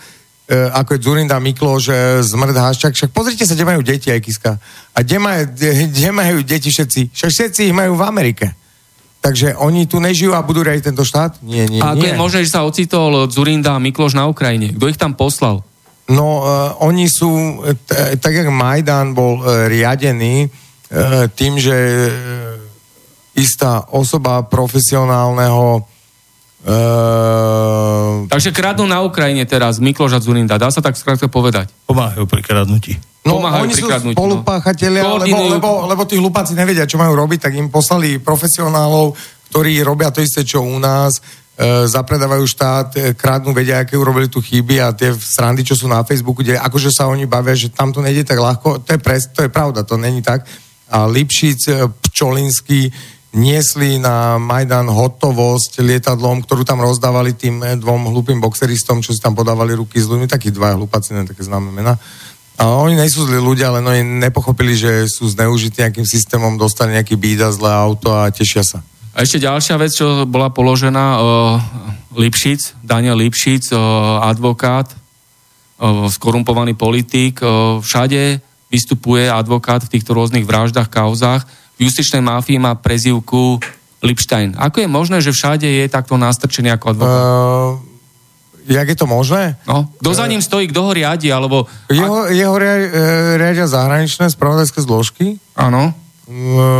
ako je Dzurinda, Mikloš, Zmrt, Haščák. Však pozrite sa, kde majú deti, aj Kiska. A kde majú deti všetci? Všetci ich majú v Amerike. Takže oni tu nežijú a budú riadiť tento štát? Nie. A ako je možné, že sa ocitol Dzurinda a Mikloš na Ukrajine? Kto ich tam poslal? No, oni sú, tak jak Majdan bol riadený tým, že istá osoba profesionálneho Takže kradnú na Ukrajine teraz Mikloša Dzurinda. Dá sa tak skrátka povedať? Pomáhajú pri kradnutí. No, oni sú spolupáchatelia, lebo tí hlupáci nevedia, čo majú robiť, tak im poslali profesionálov, ktorí robia to isté, čo u nás, zapredávajú štát, kradnú, vedia, aké urobili tu chyby a tie srandy, čo sú na Facebooku, kde akože sa oni bavia, že tam to nejde tak ľahko. To je pravda, to není tak. A Lipšic, Pčolinský niesli na Majdan hotovosť lietadlom, ktorú tam rozdávali tým dvom hlupým boxeristom, čo si tam podávali ruky s ľuďmi, takí dva hlupáci, ne, také známe mená. A oni nejsú zlí ľudia, len oni nepochopili, že sú zneužití nejakým systémom, dostali nejaký bída, zlé auto a tešia sa. A ešte ďalšia vec, čo bola položená, Lipšic, Daniel Lipšic, advokát, skorumpovaný politik, všade vystupuje advokát v týchto rôznych vraždách, kauzách, v justičnej máfii má prezývku Lipštajn. Ako je možné, že všade je takto nastrčený ako advokát? Jak je to možné? No, kto za ním stojí, kto ho riadi, alebo... Jeho riadia zahraničné spravodajské zložky? Áno.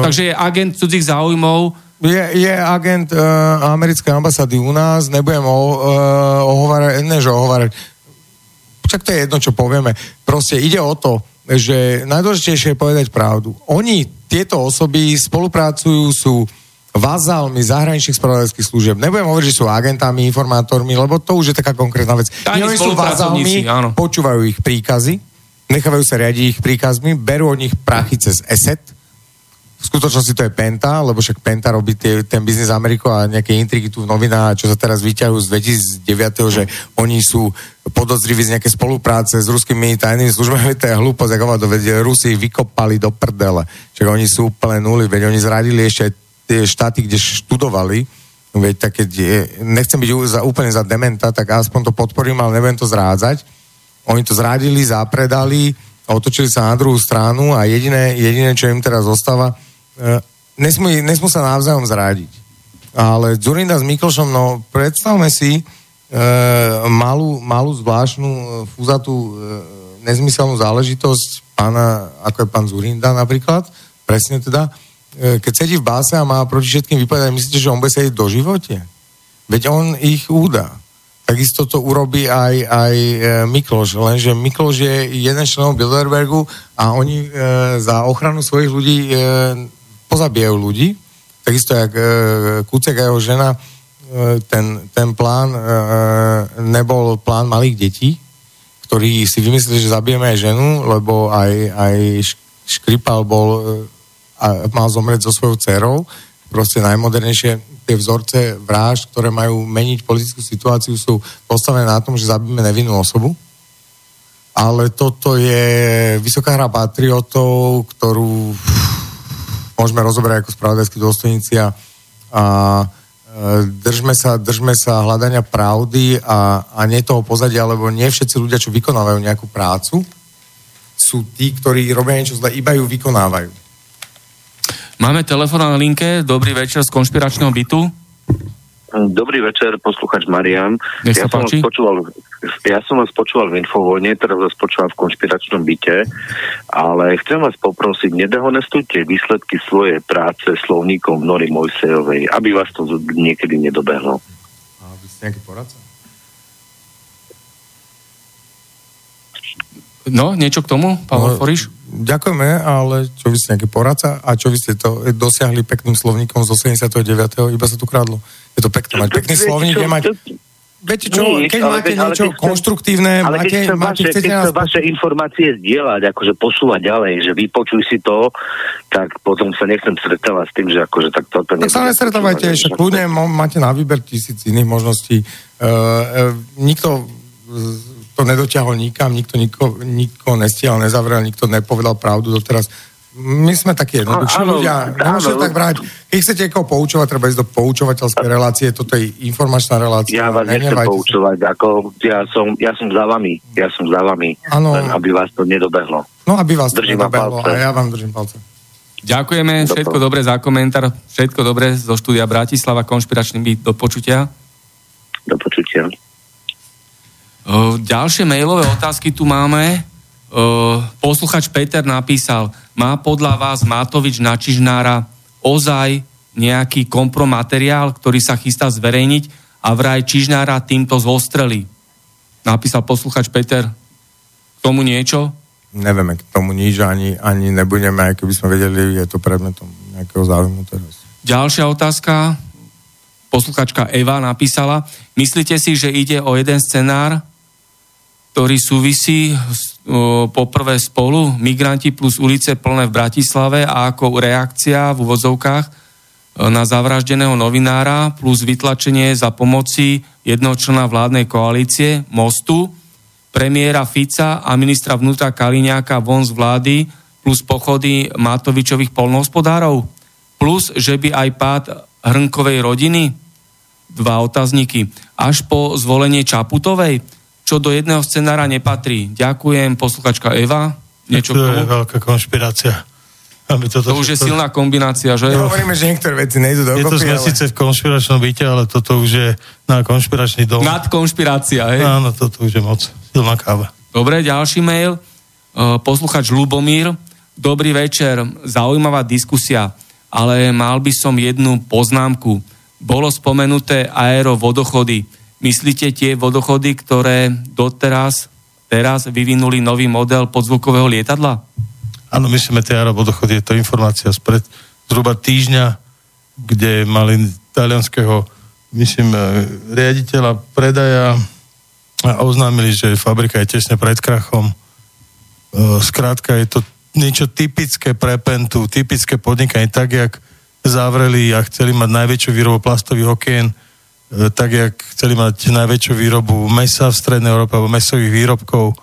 Takže je agent cudzích záujmov? Je agent americkej ambasády u nás, nebudem ohovárať, neže ohovárať. Však to je jedno, čo povieme. Proste ide o to, že najdôležitejšie je povedať pravdu. Oni, tieto osoby, spolupracujú, sú vazálmi zahraničných spravodajských služieb. Nebudem hovoriť, že sú agentami, informátormi, lebo to už je taká konkrétna vec. Oni sú vazálmi, počúvajú ich príkazy, nechávajú sa riadiť ich príkazmi, berú od nich prachy cez ESET. V skutočnosti to je Penta, lebo však Penta robí ten biznis Ameriku a nejaké intrigy tu v novinách, čo sa teraz vyťahujú z 2009, že oni sú podozriví z nejaké spolupráce s ruskými tajnými službami. To je hlúposť, ako to veď Rusi vykopali do prdele. Čiže oni sú úplne nuly, veď oni zradili ešte tie štáty, kde študovali, veď také, nechcem byť úplne za dementa, tak aspoň to podporím, ale nebudem to zrádzať. Oni to zrádili, zapredali, otočili sa na druhú stranu a jediné čo im teraz zostáva, nesmú sa navzájom zrádiť. Ale Dzurinda s Miklošom, no predstavme si malú zvláštnu fúzatú nezmyselnú záležitosť pána, ako je pán Dzurinda napríklad, presne teda, keď sedí v báse a má proti všetkým vypovedať, myslíte, že on bude sedieť do živote? Veď on ich úda. Takisto to urobí aj Mikloš, lenže Mikloš je jeden člen Bilderbergu a oni za ochranu svojich ľudí pozabijajú ľudí. Takisto jak Kucek a jeho žena, ten plán nebol plán malých detí, ktorí si vymysleli, že zabijeme aj ženu, lebo aj Škripal bol... a mal zomrieť so svojou dcerou. Proste najmodernejšie tie vzorce vražd, ktoré majú meniť politickú situáciu, sú postavené na tom, že zabijeme nevinnú osobu. Ale toto je vysoká hra patriotov, ktorú môžeme rozoberať ako spravodajskí dôstojníci a držme sa hľadania pravdy a nie toho pozadia, lebo nie všetci ľudia, čo vykonávajú nejakú prácu, sú tí, ktorí robia niečo zle, iba ju vykonávajú. Máme telefón na linke. Dobrý večer z konšpiračného bytu. Dobrý večer, posluchač Marian. Nech sa páči. Ja som vás počúval v Infovojne, teraz vás počúval v konšpiračnom byte, ale chcem vás poprosiť, nedehonestujte výsledky svojej práce slovníkom Nory Mojsejovej, aby vás to niekedy nedobehlo. A vy ste nejaký poradca? No, niečo k tomu, Pavel Foriš? Ďakujeme, ale čo vy ste nejaký poradca a čo vy ste to dosiahli pekným slovníkom zo 79. Iba sa tu krádlo. Je to pekné, mať pekný slovník, nemať... Viete čo, keď máte niečo konštruktívne, chcete vaše informácie zdieľať, akože posúvať ďalej, že vypočuj si to, tak potom sa nechcem stretávať s tým, že akože tak toto... Tak sa nestretávajte, však ľudia máte na výber tisíc iných možností. Nikto... to nedotiahol nikam, nikto nestial, nezavrel, nikto nepovedal pravdu doteraz. My sme takí jednoduchší ľudia, nemôžete tak brať. Keď chcete niekoho poučovať, treba ísť do poučovateľskej relácie, toto je informačná relácia. Ja vás nechcem poučovať, ako ja som za vami, ano, len aby vás to nedobehlo. No, aby vás to nedobehlo a ja vám držím palce. Ďakujeme, všetko dobre za komentár, všetko dobre zo štúdia Bratislava, konšpiračný byt, do počutia. Do počutia. Ďalšie mailové otázky tu máme. Posluchač Peter napísal, má podľa vás Matovič na Čižnára ozaj nejaký kompromateriál, ktorý sa chystá zverejniť a vraj Čižnára týmto zostreli. Napísal posluchač Peter. K tomu niečo? Nevieme k tomu nič, ani nebudeme, aj keby sme vedeli, je to predmetom nejakého záujmu teraz. Ďalšia otázka. Posluchačka Eva napísala. Myslíte si, že ide o jeden scenár, ktorý súvisí poprvé spolu, migranti plus ulice plné v Bratislave a ako reakcia v úvodzovkách na zavraždeného novinára plus vytlačenie za pomoci jednoho člena vládnej koalície Mostu, premiéra Fica a ministra vnútra Kaliňáka von z vlády plus pochody Matovičových poľnohospodárov plus, že by aj pád Hrnkovej rodiny, dva otázniky, až po zvolenie Čaputovej, čo do jedného scenára nepatrí. Ďakujem, posluchačka Eva. Niečo to je veľká konšpirácia. To už je silná kombinácia, že? Ja hovoríme, že niektoré veci nejdu dokopy. Je to sme síce v konšpiračnom byte, ale toto už je na konšpiračný dom. Nadkonšpirácia, hej? Áno, toto už je moc silná káva. Dobre, ďalší mail. Posluchač Lubomír. Dobrý večer, zaujímavá diskusia, ale mal by som jednu poznámku. Bolo spomenuté aerovodochody. Myslíte tie vodochody, ktoré teraz vyvinuli nový model podzvukového lietadla? Áno, myslíme tie aerovodochody, je to informácia spred zhruba týždňa, kde mali talianského, myslím, riaditeľa predaja a oznámili, že fabrika je tesne pred krachom. Skrátka, je to niečo typické pre Pentu, typické podnikanie, tak jak zavreli a chceli mať najväčšiu výrobu plastových okien, tak jak chceli mať najväčšiu výrobu mesa v Strednej Európe alebo mesových výrobkov.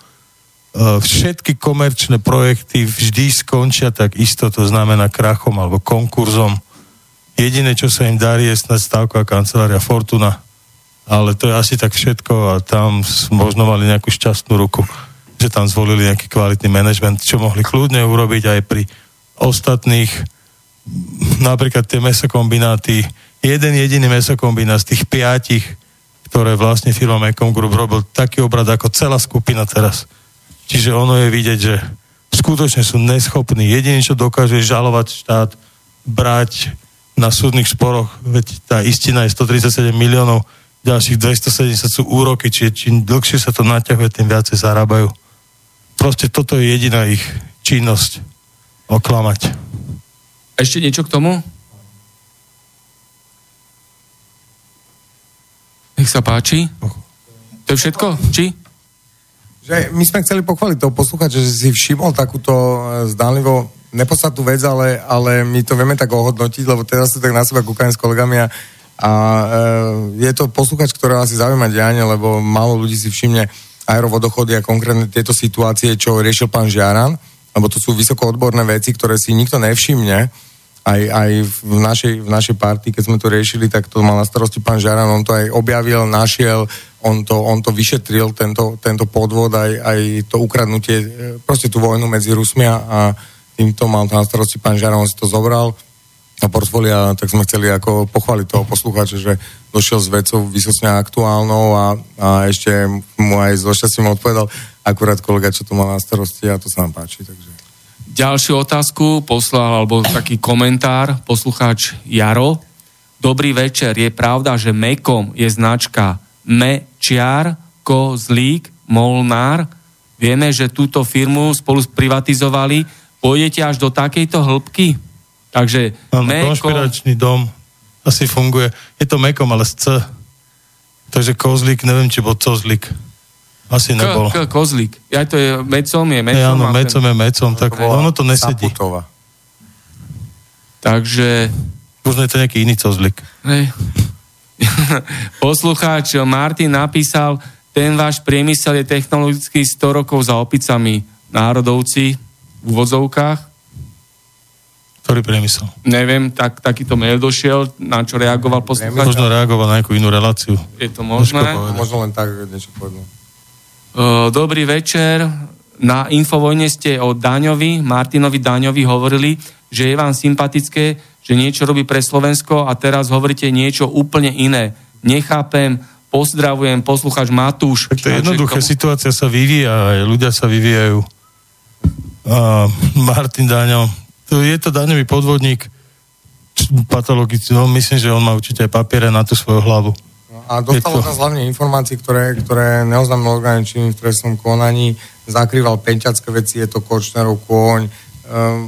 Všetky komerčné projekty vždy skončia tak isto, to znamená krachom alebo konkurzom. Jediné, čo sa im darí, je snad stávková kancelária Fortuna, ale to je asi tak všetko a tam možno mali nejakú šťastnú ruku, že tam zvolili nejaký kvalitný manažment, čo mohli kľudne urobiť aj pri ostatných, napríklad tie mesokombináty, jeden jediný mesokombinát z tých 5, ktoré vlastne firma Mekong Group robil taký obrad ako celá skupina teraz. Čiže ono je vidieť, že skutočne sú neschopní. Jediné, čo dokáže, je žalovať štát, brať na súdnych sporoch, veď tá istina je 137 miliónov, ďalších 270 sú úroky, čiže čím dlhšie sa to naťahuje, tým viacej zarábajú. Proste toto je jediná ich činnosť, oklamať. Ešte niečo k tomu? Nech sa páči. To je všetko? Či? My sme chceli pochváliť toho posluchača, že si všimol takúto zdánlivo nepodstatnú vec, ale my to vieme tak ohodnotiť, lebo teraz sa tak na seba kúkajem s kolegami a je to posluchač, ktorý asi zaujíma dianie, lebo málo ľudí si všimne aerovodochody a konkrétne tieto situácie, čo riešil pán Žiaran, lebo to sú vysokoodborné veci, ktoré si nikto nevšimne. Aj v našej partii, keď sme to riešili, tak to mal na starosti pán Žaran, on to aj objavil, našiel, on to vyšetril, tento podvod, aj to ukradnutie, proste tú vojnu medzi Rusmi a týmto mal na starosti pán Žaran, on si to zobral na portfólia, tak sme chceli ako pochváliť toho posluchača, že došiel s vecou vysocne aktuálnou a ešte mu aj so šťastím odpovedal, akurát kolega, čo to mal na starosti a to sa nám páči, takže... Ďalšiu otázku poslal, alebo taký komentár, poslucháč Jaro. Dobrý večer, je pravda, že Mekom je značka Mečiar, Kozlík, Molnár. Vieme, že túto firmu spolu privatizovali. Pôjdete až do takejto hĺbky? Takže Mekom... Konšpiračný dom asi funguje. Je to Mekom, ale z C. Takže Kozlík, neviem, či bol Kozlík. Asi nebolo. Kozlík. Ja to je mecom, je mecom. Áno, mecom je mecom, tak ono to nesedí. Saputová. Takže... Možno je to nejaký iný Kozlík. Poslucháč Martin napísal, ten váš priemysel je technologicky 100 rokov za opicami. Národovci v úvodzovkách. Ktorý priemysel? Neviem, tak takýto mail došiel, na čo reagoval poslucháč. Možno reagoval na nejakú inú reláciu. Je to možné? Možno len tak niečo povedal. Dobrý večer. Na Infovojne ste o Daňovi, Martinovi Daňovi hovorili, že je vám sympatické, že niečo robí pre Slovensko a teraz hovoríte niečo úplne iné. Nechápem, pozdravujem, poslucháč Matúš. Tak to je jednoduché, situácia sa vyvíja, ľudia sa vyvíjajú. Martin Daňo, je to daňový podvodník, patologický, no, myslím, že on má určite aj papiere na tú svoju hlavu. A dostalo nás hlavne informácií, ktoré neoznámil orgán činný v trestnom konaní, zakrýval penťacké veci, je to Kočnerov kôň,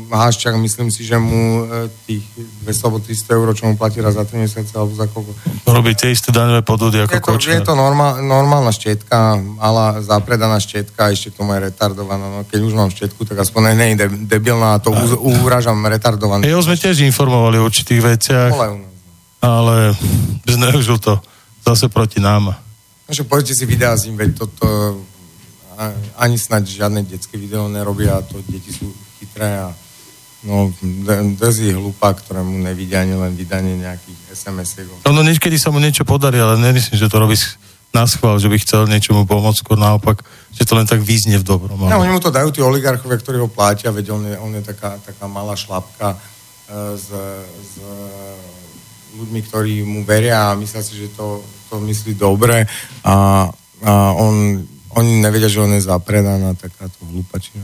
Haščák, myslím si, že mu tých 200 € čo mu platí raz za 3 mesiace, alebo za koľko. Robí tie isté daňové podvody ako Kočner. Je to normálna štietka, malá zapredaná štietka, ešte tomu je retardovaná. No, keď už mám štietku, tak aspoň nie je debilná, to uražam retardovaný. Jo, sme tiež informovali o určitých veciach, ale zneužil to zase proti nám. Takže poďte si videá s ním, veď toto ani snáď žiadne detské video nerobia, to deti sú chytré a no, drzí hlupá, ktorému nevidia ani len vydanie nejakých SMS-iek. No, niekedy sa mu niečo podarí, ale nemyslím, že to robí na schvál, že by chcel niečomu pomôcť, skôr naopak, že to len tak význie v dobrom. Ale... No, oni mu to dajú tí oligarchovia, ktorí ho plátia, veď on je taká malá šlapka z ľuďmi, ktorí mu veria a myslia si, že to myslí dobre a oni nevedia, že on je zapredaná takáto hlupačina.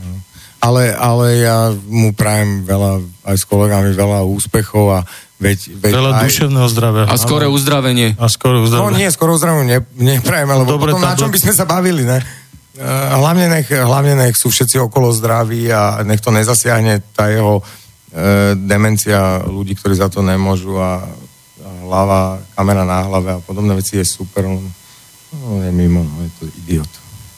Ale ja mu prajem veľa, aj s kolegami veľa úspechov a veď veľa aj... duševného zdravia. A skoré uzdravenie. No nie, skoré uzdravenie neprajem, lebo dobre, potom na čom by sme sa bavili, ne? Hlavne nech sú všetci okolo zdraví a nech to nezasiahne tá jeho demencia ľudí, ktorí za to nemôžu a hlava, kamera na hlave a podobné veci je super. No, je mimo, je to idiot.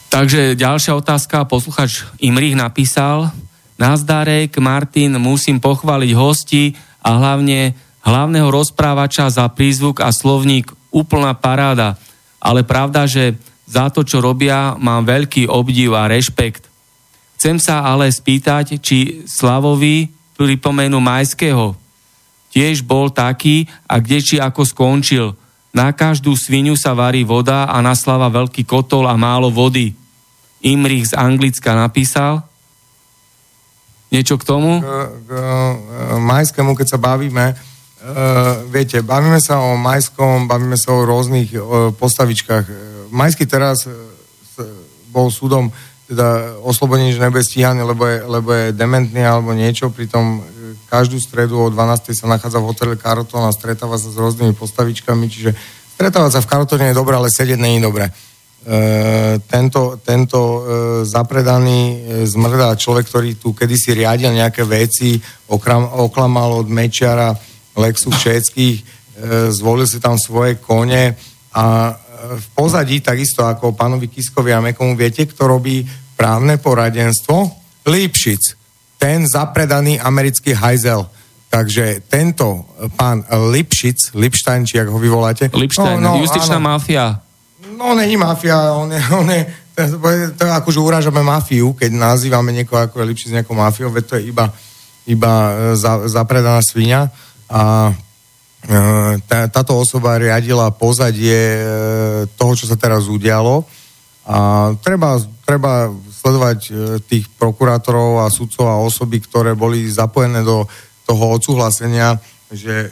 Takže ďalšia otázka, posluchač Imrich napísal: Nazdarek, Martin, musím pochváliť hosti a hlavne hlavného rozprávača za prízvuk a slovník, úplná paráda. Ale pravda, že za to, čo robia, mám veľký obdiv a rešpekt. Chcem sa ale spýtať, či Slavovi pripomenú Majského. Tiež bol taký a kdeči ako skončil. Na každú svinu sa varí voda a na Slava veľký kotol a málo vody. Imrich z Anglicka napísal. Niečo k tomu? K Majskému, keď sa bavíme, viete, bavíme sa o Majskom, bavíme sa o rôznych postavičkách. Majský teraz bol súdom teda oslobodený, že nebude stíhaný, lebo je dementný alebo niečo, pritom každú stredu o 12.00 sa nachádza v hoteli Carlton a stretáva sa s rôznymi postavičkami, čiže stretávať sa v Carltone je dobré, ale sedieť nie je dobré. Tento zapredaný zmrdá človek, ktorý tu kedysi riadil nejaké veci, oklamal od Mečiara Lexu všetkých, zvolil si tam svoje kone a v pozadí, takisto ako pánovi Kiskovi a Mekomu, viete, kto robí právne poradenstvo? Lipšic. Ten zapredaný americký hajzel. Takže tento pán Lipšic, Lipštajn, či jak ho vyvoláte. Lipštajn, no, justičná mafia. No, není mafia, on je to akože urážame mafiu, keď nazývame niekoho ako Lipšic nejakou mafiou, veď to je iba zapredaná svinia a táto osoba riadila pozadie toho, čo sa teraz udialo a treba sledovať tých prokurátorov a sudcov a osoby, ktoré boli zapojené do toho odsúhlasenia,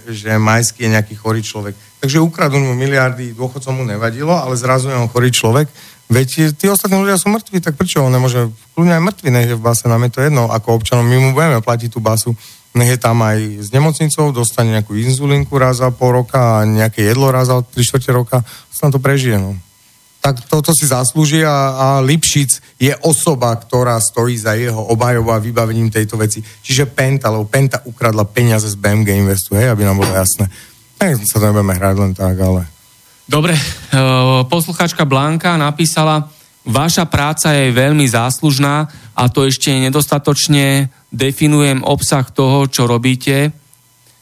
že Majský je nejaký chorý človek. Takže ukradnú mu miliardy, dôchodcom mu nevadilo, ale zrazu je on chorý človek. Veď tí ostatní ľudia sú mŕtvi, tak prečo on nemôže? Kľudne aj mŕtvi nech je v base, nám je to jedno, ako občanom, my mu budeme platiť tú basu, nech je tam aj s nemocnicou, dostane nejakú inzulinku raz za pol roka a nejaké jedlo raz za 3/4 roka, sa to prežije, no. Tak toto si zaslúži a Lipšic je osoba, ktorá stojí za jeho obhajobou a vybavením tejto veci. Čiže Penta, lebo Penta ukradla peniaze z BMG Investu, hej, aby nám bolo jasné. Tak sa to nebudeme hrať len tak, ale... Dobre, posluchačka Blanka napísala: Vaša práca je veľmi záslužná a to ešte nedostatočne definujem obsah toho, čo robíte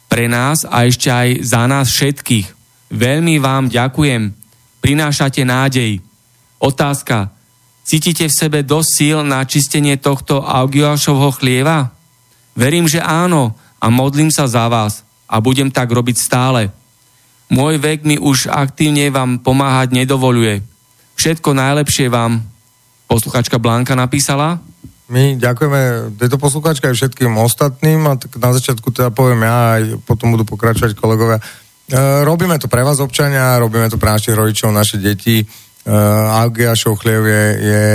pre nás a ešte aj za nás všetkých. Veľmi vám ďakujem. Prinášate nádej. Otázka. Cítite v sebe dosť síl na čistenie tohto Augiášovho chlieva? Verím, že áno a modlím sa za vás a budem tak robiť stále. Môj vek mi už aktívne vám pomáhať nedovoľuje. Všetko najlepšie vám posluchačka Blanka napísala. My ďakujeme tejto posluchačke aj všetkým ostatným a tak na začiatku teda poviem ja, aj potom budú pokračovať kolegovia. Robíme to pre vás, občania, robíme to pre našich rodičov, naše deti. Augiášov chliev je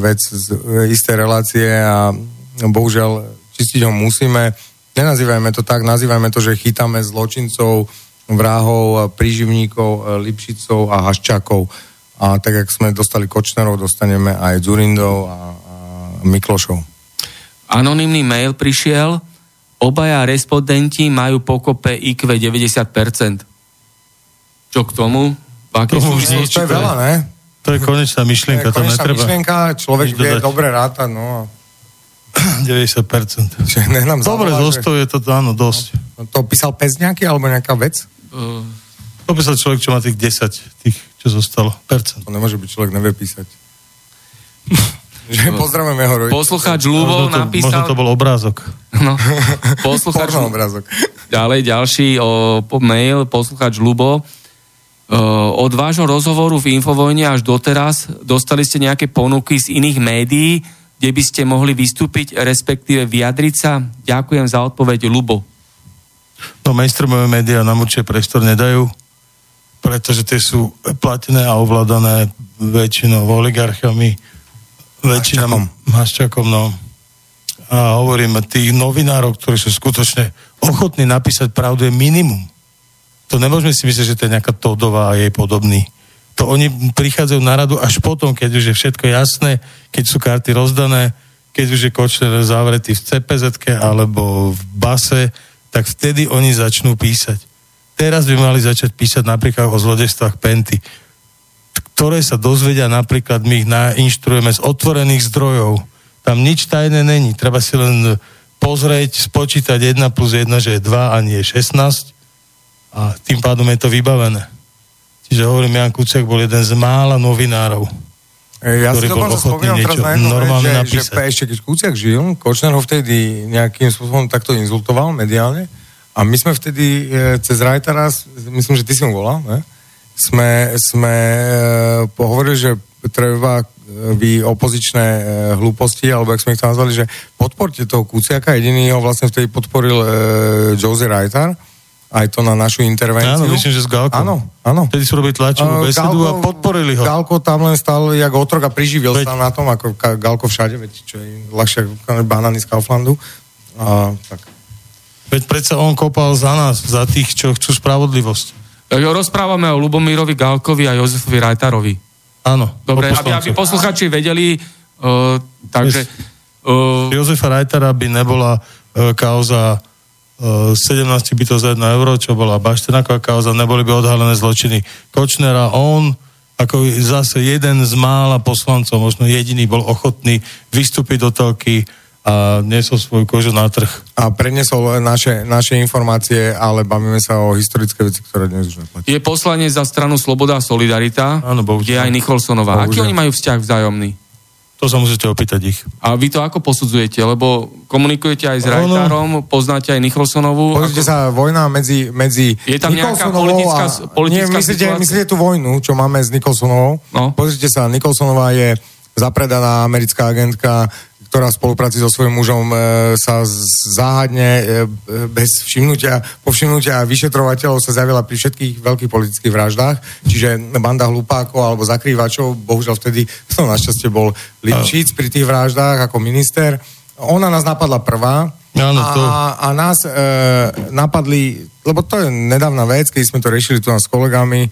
vec z istej relácie a bohužiaľ čistiť ho musíme. Nenazývajme to tak, nazývajme to, že chytáme zločincov, vrahov, príživníkov, Lipšicov a Haščákov. A tak, jak sme dostali Kočnerov, dostaneme aj Dzurindov a Miklošov. Anonymný mail prišiel. Obaja respondenti majú pokope IQ 90%. Čo k tomu? To je veľa, ne? To je konečná myšlienka. To je konečná myšlienka, človek vie dobre rátať, no. 90%. Dobre, zostav je to, áno, dosť. No, to písal pes nejaký, alebo nejaká vec? To písal človek, čo má tých 10, tých, čo zostalo, percent. To nemôže byť, človek nevie písať. Pozdravujeme jeho rodičov. Poslucháč Ľubov napísal... Možno to bol obrázok. No, poslucháč... Porno obrázok. Ďalej, ďalší mail, poslucháč Ľubov. Od vášho rozhovoru v Infovojne až doteraz dostali ste nejaké ponuky z iných médií, kde by ste mohli vystúpiť, respektíve vyjadriť sa? Ďakujem za odpoveď, Ľubo. No, mainstreamové médiá nám určite priestor nedajú, pretože tie sú platené a ovládané väčšinou oligarchami, väčšinou Haščákom, no. A hovoríme, tých novinárov, ktorí sú skutočne ochotní napísať pravdu, je minimum. To nemôžeme si myslieť, že to je nejaká Todová a jej podobný. To oni prichádzajú na radu až potom, keď už je všetko jasné, keď sú karty rozdané, keď už je Kočner zavretý v CPZ-ke alebo v base, tak vtedy oni začnú písať. Teraz by mali začať písať napríklad o zlodejstvách Penty, ktoré sa dozvedia napríklad, my ich nainštruujeme z otvorených zdrojov. Tam nič tajné není. Treba si len pozrieť, spočítať 1 + 1, že je 2 a nie 16 a tým pádom je to vybavené. Čiže hovorím, Jan Kuciak bol jeden z mála novinárov, ja ktorý bol ochotný niečo normálne napísať. Ešte keď Kuciak žil, Kočner ho vtedy nejakým spôsobom takto inzultoval mediálne a my sme vtedy cez Rajtara, myslím, že ty si mu volal, ne? sme hovorili, že treba vy opozičné hlúposti, alebo jak sme ich tam nazvali, že podporte toho Kuciaka, jediný ho vlastne vtedy podporil Jose Rajtar, aj to na našu intervenciu. Áno, myslím, že s Galkom. Áno. Vtedy sú robili tlačovú besedu a podporili ho. Galko tam len stal jak otrok a priživil sa na tom, ako Galko všade, veď čo je ľahšie banány z Kauflandu. A, tak. Veď predsa on kopal za nás, za tých, čo chcú spravodlivosť. Rozprávame o Ľubomírovi Galkovi a Jozefovi Rajtarovi. Áno. Dobre, aby posluchači vedeli, takže... Jozefa Rajtara by nebola kauza 17 bytov za €1, čo bola Baštenáková kauza, neboli by odhalené zločiny Kočnera. On, ako zase jeden z mála poslancov, možno jediný, bol ochotný vystúpiť do telky a nesol svoju kožu na trh. A prenesol naše informácie, ale bavíme sa o historické veci, ktoré dnes už neplatí. Je poslanec za stranu Sloboda a Solidarita, áno, je aj Nicholsonová. Aký oni majú vzťah vzájomný? To sa musíte opýtať ich. A vy to ako posudzujete? Lebo komunikujete aj s Rajtárom, poznáte aj Nicholsonovú. Pozrite sa, vojna medzi je tam nejaká politická situácia? Myslíte tú vojnu, čo máme s Nicholsonovou? No. Pozrite sa, Nicholsonová je zapredaná americká agentka, ktorá v spolupráci so svojím mužom sa záhadne bez povšimnutia vyšetrovateľov sa zjavila pri všetkých veľkých politických vraždách, čiže banda hlupákov alebo zakrývačov, bohužiaľ vtedy to našťastie bol Lipšic pri tých vraždách ako minister. Ona nás napadla prvá a nás napadli, lebo to je nedávna vec, keď sme to riešili tu s kolegami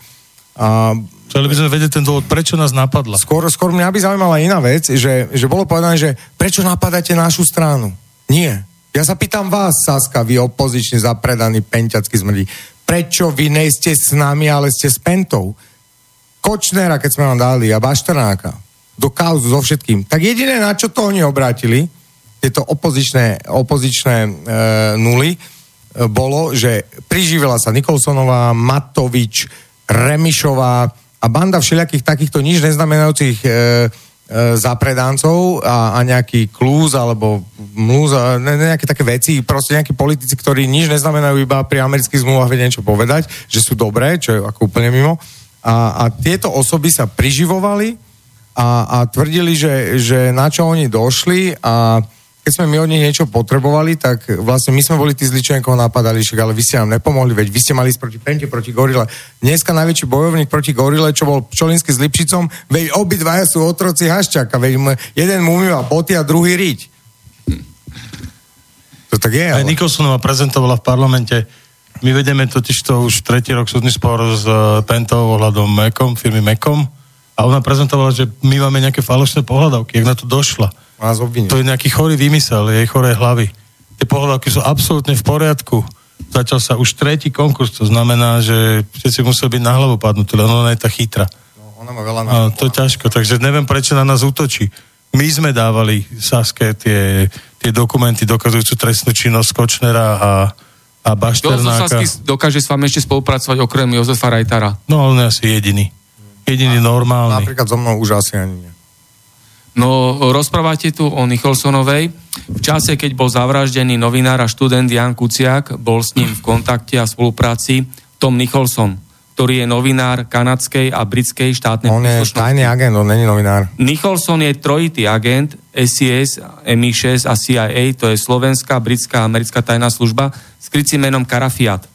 a ale by sme vedeli ten dôvod, prečo nás napadla. Skôr mňa by zaujímala iná vec, že bolo povedané, že prečo napadáte našu stranu? Nie. Ja sa pýtam vás, Saska, vy opozične zapredaní penťacky zmrdí. Prečo vy nejste s nami, ale ste s Pentou? Kočnera, keď sme vám dali, a Bašternáka, do kauzu so všetkým. Tak jediné, na čo to oni obrátili, tieto opozičné nuly, bolo, že priživila sa Nicholsonová, Matovič, Remišová, a banda všelijakých takýchto nič neznamenajúcich zapredáncov a nejaký klúz alebo mlúz a nejaké také veci, proste nejakí politici, ktorí nič neznamenajú, iba pri amerických zmluvách vie niečo povedať, že sú dobré, čo je ako úplne mimo. A tieto osoby sa priživovali a tvrdili, že na čo oni došli a keď sme my od nich niečo potrebovali, tak vlastne my sme boli tí zlí, čo niekoho napadali, ale vy ste nám nepomohli, veď vy ste mali ísť proti Pente, proti Gorile. Dneska najväčší bojovník proti Gorile, čo bol Pčolinský s Lipšicom, veď obidvaja sú otroci Haščáka, veď jeden mu umýva boty a druhý riť. To tak je, ale... Aj Nicholsonová prezentovala v parlamente My vedeme totižto už tretí rok súdny spor s tento ohľadom Mekom, firmy Mekom, a ona prezentovala, že my máme nejaké falošné pohľadavky, jak na to došla. To je nejaký chorý výmysel, jej choré hlavy. Tie pohľadavky sú absolútne v poriadku. Začal sa už tretí konkurs, to znamená, že všetci museli byť na hlavu padnutí, len ona je tá chytra. No, ona má veľa na hlavu. To je ťažko, takže neviem, prečo na nás útočí. My sme dávali Saske tie dokumenty dokazujúcu trestnú činnosť Kočnera a Bašternáka. Jozef Sasky dokáže s vami ešte spolupracovať okrem Jozefa Rajtara? No, on je asi jediný. Jediný normálny. Napríklad so mnou už asi ani nie. No, rozprávate tu o Nicholsonovej. V čase, keď bol zavraždený novinár a študent Ján Kuciak, bol s ním v kontakte a spolupráci Tom Nicholson, ktorý je novinár kanadskej a britskej štátnej príslušnosti. On je tajný agent, on není novinár. Nicholson je trojitý agent SIS, MI6 a CIA, to je slovenská, britská a americká tajná služba, s krycím menom Karafiat.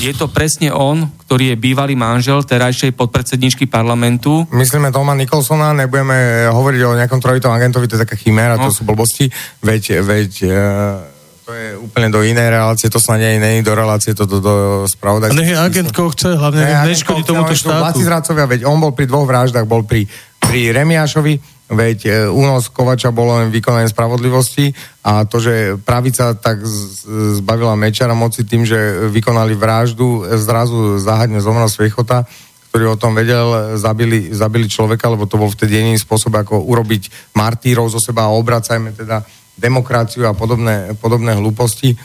Je to presne on, ktorý je bývalý manžel terajšej podpredsedničky parlamentu. Myslíme Toma Nicholsona, nebudeme hovoriť o nejakom trojitom agentovi, to je taká chiméra, no. To sú blbosti. To je úplne do inej relácie, to sa nie do relácie, to do spravodajstva. Nech je agent, koho chce, hlavne neškodí tomuto štátu. Vláci zradcovia, veď on bol pri dvoch vraždách, bol pri Remiášovi, veď únos Kovača bolo len vykonanie spravodlivosti a to, že pravica tak zbavila Mečara moci tým, že vykonali vraždu, zrazu záhadne zomrel Svechota, ktorý o tom vedel, zabili človeka, lebo to bol vtedy jediný spôsob, ako urobiť martírov zo seba a obracajme teda demokraciu a podobné hlúposti.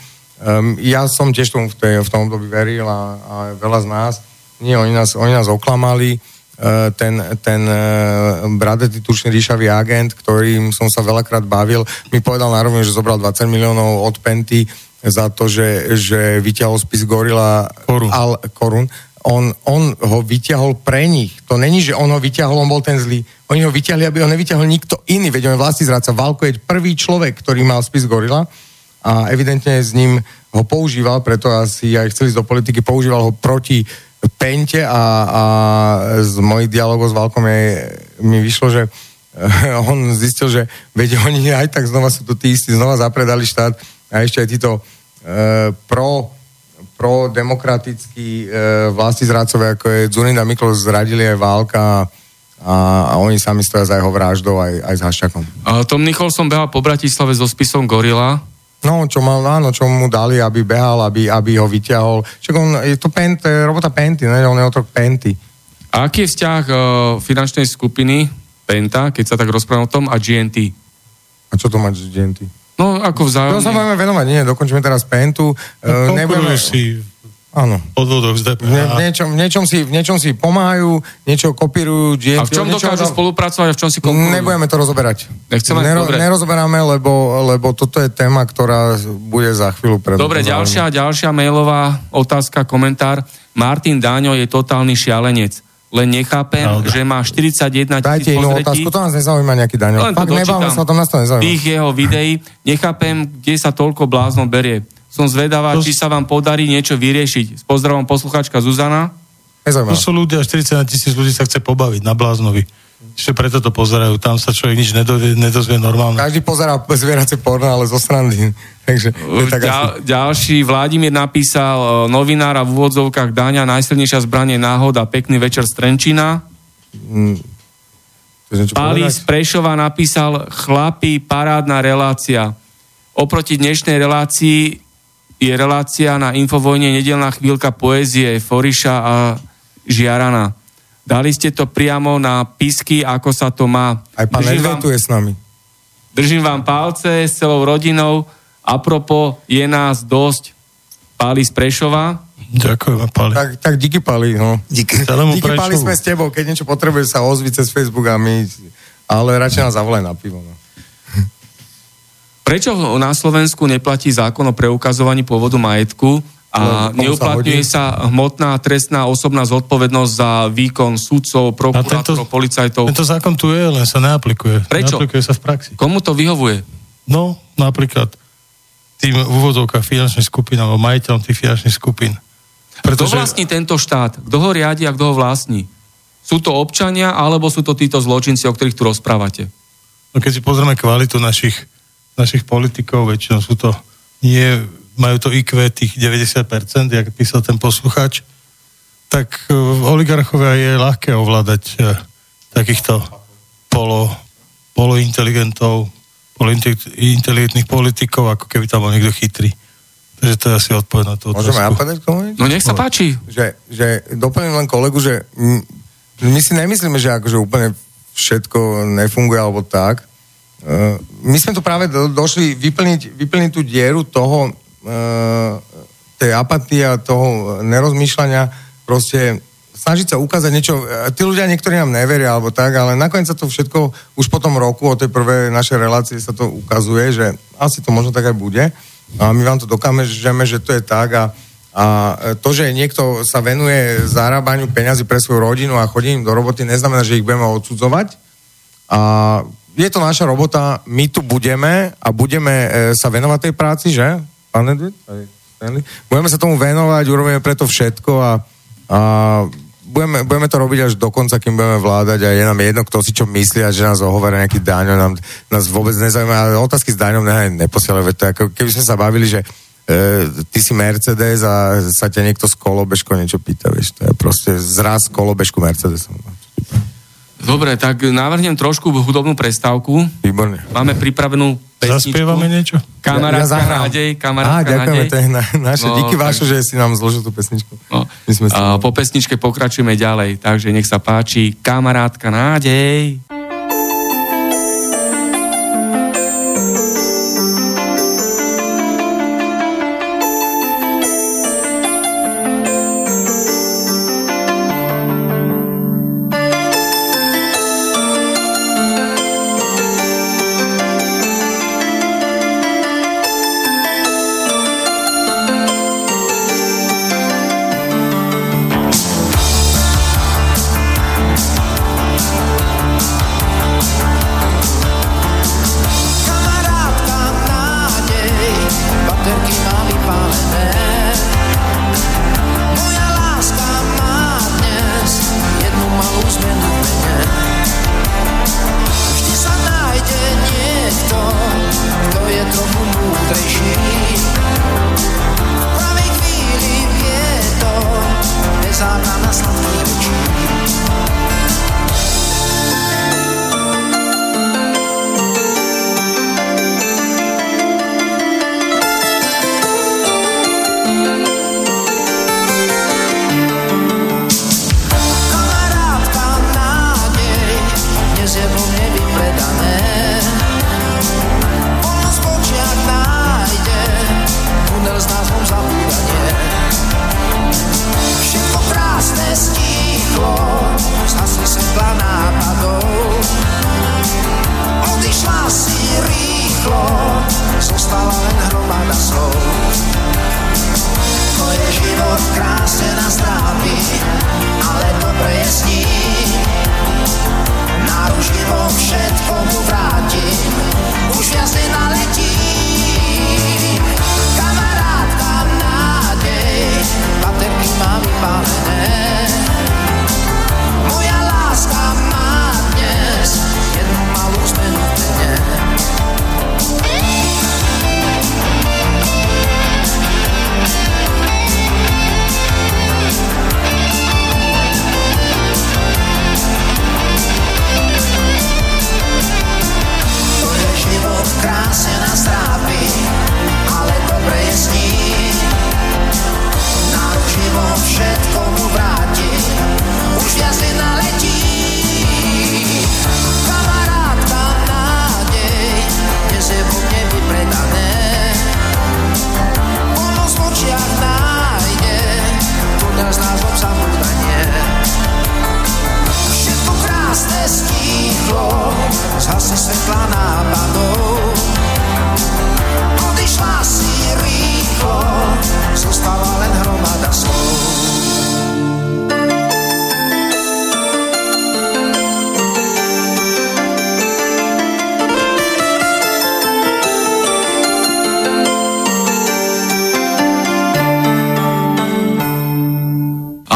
Ja som tiež tomu v tom období veril a veľa z nás. Nie, oni nás oklamali. Ten bradetý tučný ríšavý agent, ktorým som sa veľakrát bavil, mi povedal nárovne, že zobral 20 miliónov od Penty za to, že vyťahol spis Gorilla Korun. On ho vyťahol pre nich. To není, že on ho vyťahol, on bol ten zlý. Oni ho vyťahli, aby ho nevyťahol nikto iný. Veď on je vlastný zradca. Valko je prvý človek, ktorý mal spis Gorilla a evidentne s ním ho používal, preto asi aj chceli ísť do politiky, používal ho proti Pente a z mojich dialogov s Valkom mi vyšlo, že on zistil, že veď oni aj tak znova sú tu tí istí, znova zapredali štát a ešte aj títo prodemokratickí vlasti zradcovia, ako je Dzurinda Miklo, zradili aj Valka a oni sami stoja za jeho vraždou aj s Haščakom. Tom Nicholson behal po Bratislave so spisom Gorilla. No, čo mal, áno, čo mu dali, aby behal, aby ho vyťahol. Však on, je to robota Penty, ne? On je otrok Penty. A aký je vzťah finančnej skupiny Penta, keď sa tak rozprávam o tom, a GNT? A čo to má GNT? No, ako vzájomne. To sa budeme venovať, nie, dokončíme teraz Pentu. No, nebudeme si podvodoch z DPH. V niečom si pomáhajú, niečo kopírujú. GNT, a v čom dokážu spolupracovať a v čom si konkurujú? Nebudeme to rozoberať. Nerozoberáme, lebo toto je téma, ktorá bude za chvíľu pred. Dobre, ďalšia mailová otázka, komentár. Martin Dáňo je totálny šialenec. Len nechápem, že má 41 000 pozretí. Dajte inú otázku, to nás nezaujíma nejaký Dáňo. Fakt, nebáme sa o tom, nás to nezaujíma. Tých jeho videí, nechápem, kde sa toľko blázno berie. Som zvedavá, či sa vám podarí niečo vyriešiť. S pozdravom posluchačka Zuzana. To sú ľudia, 40 000 ľudí sa chce pobaviť na bláznovi. Ešte preto to pozerajú. Tam sa človek nič nedozvie normálne. Každý pozerá zvieracie porno, ale zo srandy. Takže ďalší Vladimír napísal, novinára v úvodzovkách Dáňa, najsilnejšia zbranie náhoda, pekný večer z Trenčína. Pali z Prešova napísal, chlapi, parádna relácia. Oproti dnešnej relácii je relácia na Infovojne nedelná chvíľka poézie Foriša a Žiarana. Dali ste to priamo na písky, ako sa to má. Aj pán Nedved tu je s nami. Držím vám palce s celou rodinou. Apropo, je nás dosť. Páli z Prešova. Ďakujem, Páli. Tak díky, Páli. No. Díky Páli, sme s tebou. Keď niečo potrebuje, sa ozvi cez Facebook a my... Ale radšej nás zavolaj na pivo. No. Prečo na Slovensku neplatí zákon o preukazovaní pôvodu majetku a neuplatňuje sa hmotná, trestná, osobná zodpovednosť za výkon sudcov, prokurátorov, policajtov? Tento zákon tu je, len sa neaplikuje. Prečo? Neaplikuje sa v praxi. Komu to vyhovuje? No, napríklad tým v úvodzovkách finančných skupín alebo majiteľom tých finančných skupín. Kto vlastní tento štát? Kto ho riadi a kto ho vlastní? Sú to občania alebo sú to títo zločinci, o ktorých tu rozprávate? No, keď si pozrieme kvalitu našich politikov, väčšinou sú to nie majú to IQ tých 90%, jak písal ten poslucháč, tak oligarchovia je ľahké ovládať takýchto polointeligentov, polointeligentných politikov, ako keby tam bol niekto chytrý. Takže to je asi odpoveď na tú otázku. Môžeme napadať k tomu? No nech sa páči. Že doplním len kolegu, že my si nemyslíme, že akože úplne všetko nefunguje alebo tak. My sme tu práve došli vyplniť tú dieru toho tej apatie a toho nerozmýšľania, proste snažiť sa ukázať niečo. Tí ľudia niektorí nám neveria alebo tak, ale nakoniec sa to všetko už po tom roku, od tej prvej našej relácie sa to ukazuje, že asi to možno tak aj bude. A my vám to dokážeme, že to je tak a to, že niekto sa venuje zarábaniu peňazí pre svoju rodinu a chodí im do roboty, neznamená, že ich budeme odsudzovať. A je to naša robota, my tu budeme a budeme sa venovať tej práci, že? Pán Edwin? Budeme sa tomu venovať, urobíme preto všetko a budeme to robiť až do konca, kým budeme vládať a je nám jedno, kto si čo myslí a že nás ohovára nejaký daň, nás vôbec nezaujíma, ale otázky s daňom neposielajú, to ako keby sme sa bavili, že ty si Mercedes a sa ťa niekto z kolobežkou niečo pýta, vieš, to je proste zraz kolobežku Mercedesom. Dobre, tak navrhnem trošku hudobnú prestávku. Výborne. Máme pripravenú pesničku. Zaspievame niečo? Kamarátka ja nádej, kamarátka nádej. Ďakujeme, to je naše. No, díky vášu, že si nám zložil tú pesničku. No. Po pesničke pokračujeme ďalej, takže nech sa páči. Kamarátka nádej.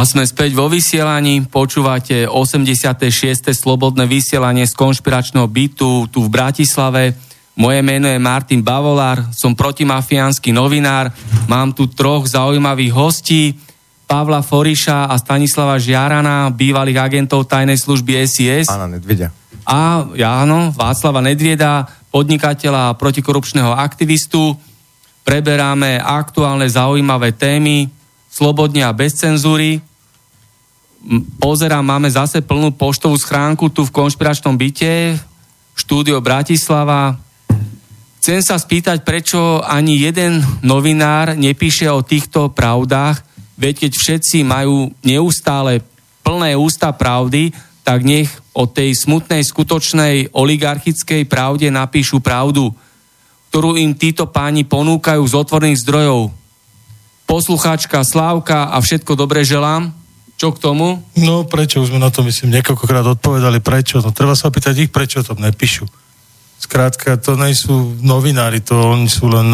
Sme späť vo vysielaní, počúvate 86. slobodné vysielanie z konšpiračného bytu tu v Bratislave. Moje meno je Martin Bavolár, som protimafiánsky novinár, mám tu troch zaujímavých hostí, Pavla Foriša a Stanislava Žiarana, bývalých agentov tajnej služby SIS. Áno, Nedvieda. A áno, Václava Nedvieda, podnikateľa a protikorupčného aktivistu. Preberáme aktuálne zaujímavé témy, slobodne a bez cenzúry. Pozerám, máme zase plnú poštovú schránku tu v konšpiračnom byte, štúdio Bratislava. Chcem sa spýtať, prečo ani jeden novinár nepíše o týchto pravdách, veď keď všetci majú neustále plné ústa pravdy, tak nech o tej smutnej, skutočnej, oligarchickej pravde napíšu pravdu, ktorú im títo páni ponúkajú z otvorených zdrojov. Poslucháčka Slávka a všetko dobré želám. Čo k tomu? No prečo, už sme na to myslím niekoľkokrát odpovedali, prečo. No treba sa opýtať ich, prečo to nepíšu. Skrátka, to nejsú novinári, to oni sú len...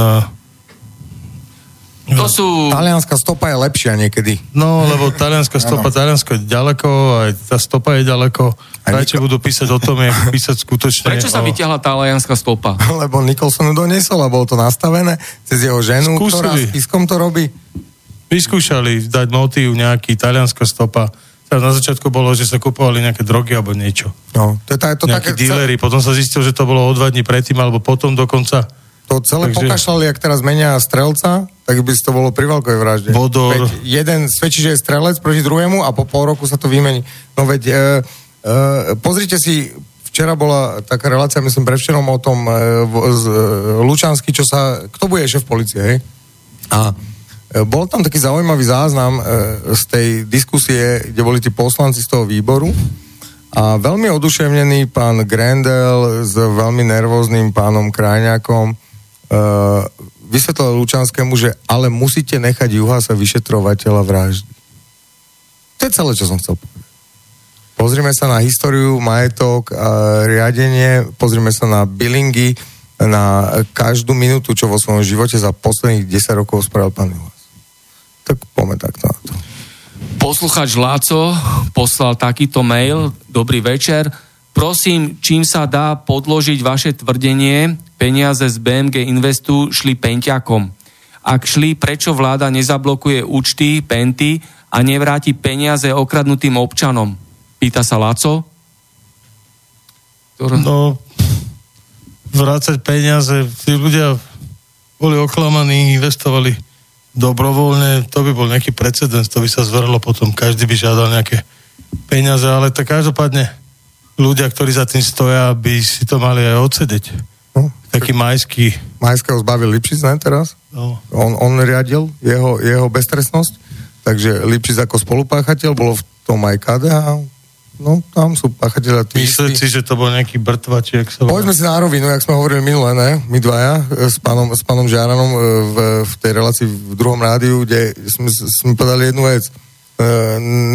To sú... Talianská stopa je lepšia niekedy. No, lebo talianská stopa, Taliansko je ďaleko, aj tá stopa je ďaleko. Radšej budú písať o tom, jak písať skutočne. Prečo sa vytiahla talianská stopa? Lebo Nicholsonu doniesol a bolo to nastavené cez jeho ženu, skúsili, ktorá s pískom to robí. Vyskúšali dať motív nejaký, talianská stopa. Na začiatku bolo, že sa kupovali nejaké drogy alebo niečo. No, to je to nejakí díleri. Potom sa zistil, že to bolo o 2 dní predtým alebo potom dokonca. To celé takže... pokašľali, ak teraz menia strelca, tak by to bolo pri veľkej vražde. Bodor. Veď jeden svedčí, že je strelec proti druhému a po pol roku sa to vymení. No veď, pozrite si, včera bola taká relácia, myslím, predvčerom o tom Lučanský, čo sa, kto bude šéf policie, hej? A bol tam taký zaujímavý záznam z tej diskusie, kde boli tí poslanci z toho výboru a veľmi oduševnený pán Grendel s veľmi nervóznym pánom Krajňákom vysvetlil Lučanskému, že ale musíte nechať Juhasa vyšetrovateľa vraždy. To je celé, čo som chcel povedať. Pozrime sa na históriu, majetok, riadenie, pozrime sa na bilingy, na každú minútu, čo vo svojom živote za posledných 10 rokov spravil pán Juhas. Tak poďme takto na to. Posluchač Láco poslal takýto mail. Dobrý večer. Prosím, čím sa dá podložiť vaše tvrdenie, peniaze z BMG Investu šli Penťakom. Ak šli, prečo vláda nezablokuje účty Penty a nevráti peniaze okradnutým občanom? Pýta sa Láco. No... vrácať peniaze, tí ľudia boli oklamaní, investovali dobrovoľne, to by bol nejaký precedens, to by sa zvrhlo potom, každý by žiadal nejaké peniaze, ale to každopádne ľudia, ktorí za tým stoja, by si to mali aj odsedeť. No, taký majský. Majského zbavil Lipšic, ne, teraz? No. On riadil jeho beztrestnosť, takže Lipšic ako spolupáchateľ, bolo v tom aj KDH. No, tam sú páchatelia tí. Myslíte si, že to bol nejaký brtvačiek? Poďme si na rovinu, jak sme hovorili minule, ne? My dvaja s pánom Žiaranom v tej relácii v druhom rádiu, kde sme podali jednu vec.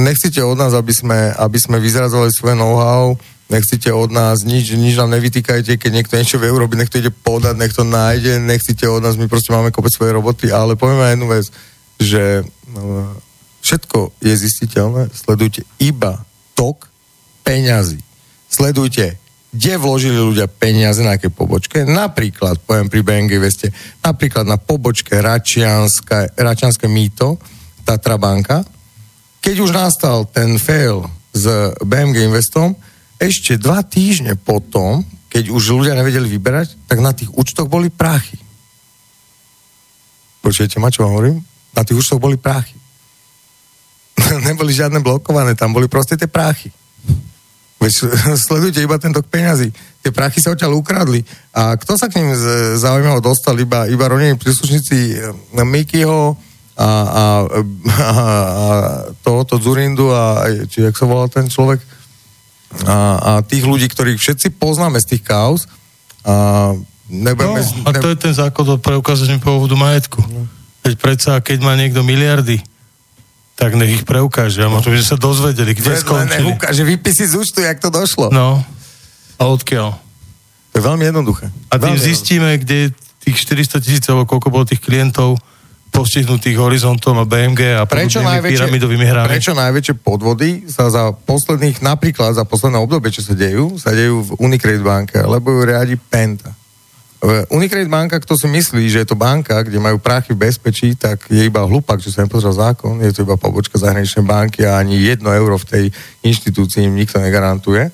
Nechcete od nás, aby sme vyzrazovali svoje know-how, nechcete od nás nič nám nevytýkajte, keď niekto niečo vie urobiť, nech to ide podať, nech to nájde, nechcete od nás, my proste máme kopec svoje roboty, ale povieme jednu vec, že všetko je zistiteľné, sledujte iba tok peňazí. Sledujte, kde vložili ľudia peniaze, na aké pobočke. Napríklad, poviem pri BMG Investe, napríklad na pobočke Račianske mýto, Tatra banka. Keď už nastal ten fail s BMG Investom, ešte 2 týždne potom, keď už ľudia nevedeli vyberať, tak na tých účtoch boli prachy. Počujete ma, čo vám hovorím? Na tých účtoch boli prachy. Neboli žiadne blokované, tam boli proste tie práchy. Veď sledujte iba ten tok peňazí. Tie práchy sa odtiaľ ukradli. A kto sa k nim zaujímavo dostal? Iba rodinní príslušníci Mikyho a tohoto Dzurindu a či jak sa volal ten človek? A tých ľudí, ktorých všetci poznáme z tých kauz. A to je ten základ pre ukázanie pôvodu majetku. Veď predsa, keď má niekto miliardy, tak nech ich preukáže. A možno by sme sa dozvedeli, kde skončili. Nech ukáže výpisy z účtu, jak to došlo. No. A odkiaľ? To je veľmi jednoduché. A tým zistíme, kde tých 400 000, alebo koľko bolo tých klientov postihnutých Horizontom a BMG a podobnými pyramidovými hrami. Prečo najväčšie podvody sa napríklad za posledné obdobie, čo sa dejú v Unicredit banke, lebo ju riadi Penta. Unicredit banka, kto si myslí, že je to banka, kde majú prachy v bezpečí, tak je iba hlupak, že sa nepozrel zákon, je to iba pobočka zahraničnej banky a ani 1 euro v tej inštitúcii im nikto negarantuje.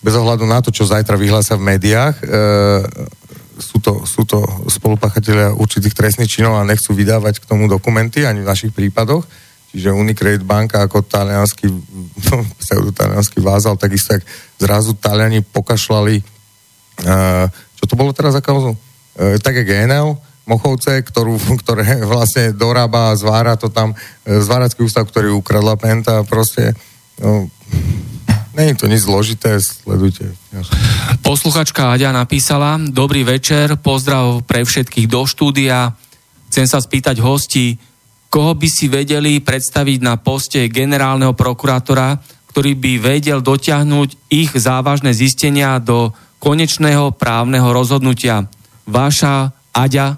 Bez ohľadu na to, čo zajtra vyhlásia v médiách, sú to spolupachatelia určitých trestných činov a nechcú vydávať k tomu dokumenty ani v našich prípadoch. Čiže Unicredit banka ako taliansky, pseudotaliansky vázal, takisto jak zrazu Taliani pokašľali čo to bolo teraz za kauzu? Tak je GNL, Mochovce, ktoré vlastne dorába a zvára to tam, zváracký ústav, ktorý ukradla Penta, proste není to nič zložité, sledujte. Posluchačka Aďa napísala: Dobrý večer, pozdrav pre všetkých do štúdia. Chcem sa spýtať hostí, koho by si vedeli predstaviť na poste generálneho prokurátora, ktorý by vedel dotiahnuť ich závažné zistenia do konečného právneho rozhodnutia. Vaša Aďa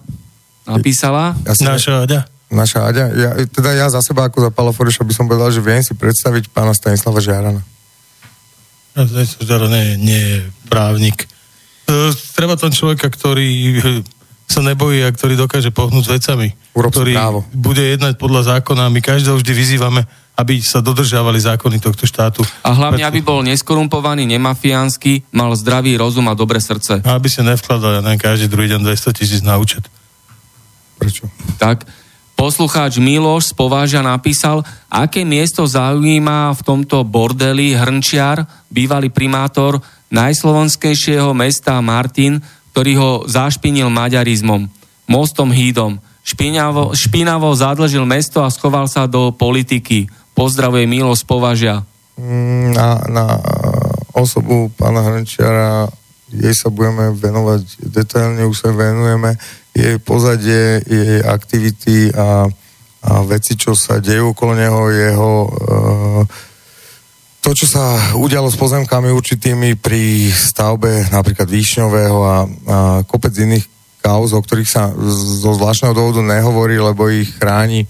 napísala? Naša Aďa. Ja za seba ako za Pála Foriša by som povedal, že viem si predstaviť pána Stanislava Žiarana. Stanislav Žiaran nie je právnik. Treba tam človeka, ktorý sa nebojí a ktorý dokáže pohnúť vecami. Ktorý bude jednať podľa zákona. My každého vždy vyzývame, aby sa dodržiavali zákony tohto štátu. A hlavne, aby bol neskorumpovaný, nemafiánsky, mal zdravý rozum a dobré srdce. A aby sa nevkladal každý druhý deň 200 000 na účet. Prečo? Tak, poslucháč Miloš z Povážia napísal, aké miesto zaujíma v tomto bordeli Hrnčiar, bývalý primátor najslovenskejšieho mesta Martin, ktorý ho zašpinil maďarizmom, mostom Hídom. Špinavo zadlžil mesto a schoval sa do politiky. Pozdravuje Milo z Považia. Na osobu pána Hrnčiara jej sa budeme venovať detailne, už sa venujeme jej pozadie, jej aktivity a veci, čo sa dejú okolo neho, jeho to, čo sa udialo s pozemkami určitými pri stavbe napríklad Výšňového a kopec iných kauz, o ktorých sa zo zvláštneho dôvodu nehovorí, lebo ich chráni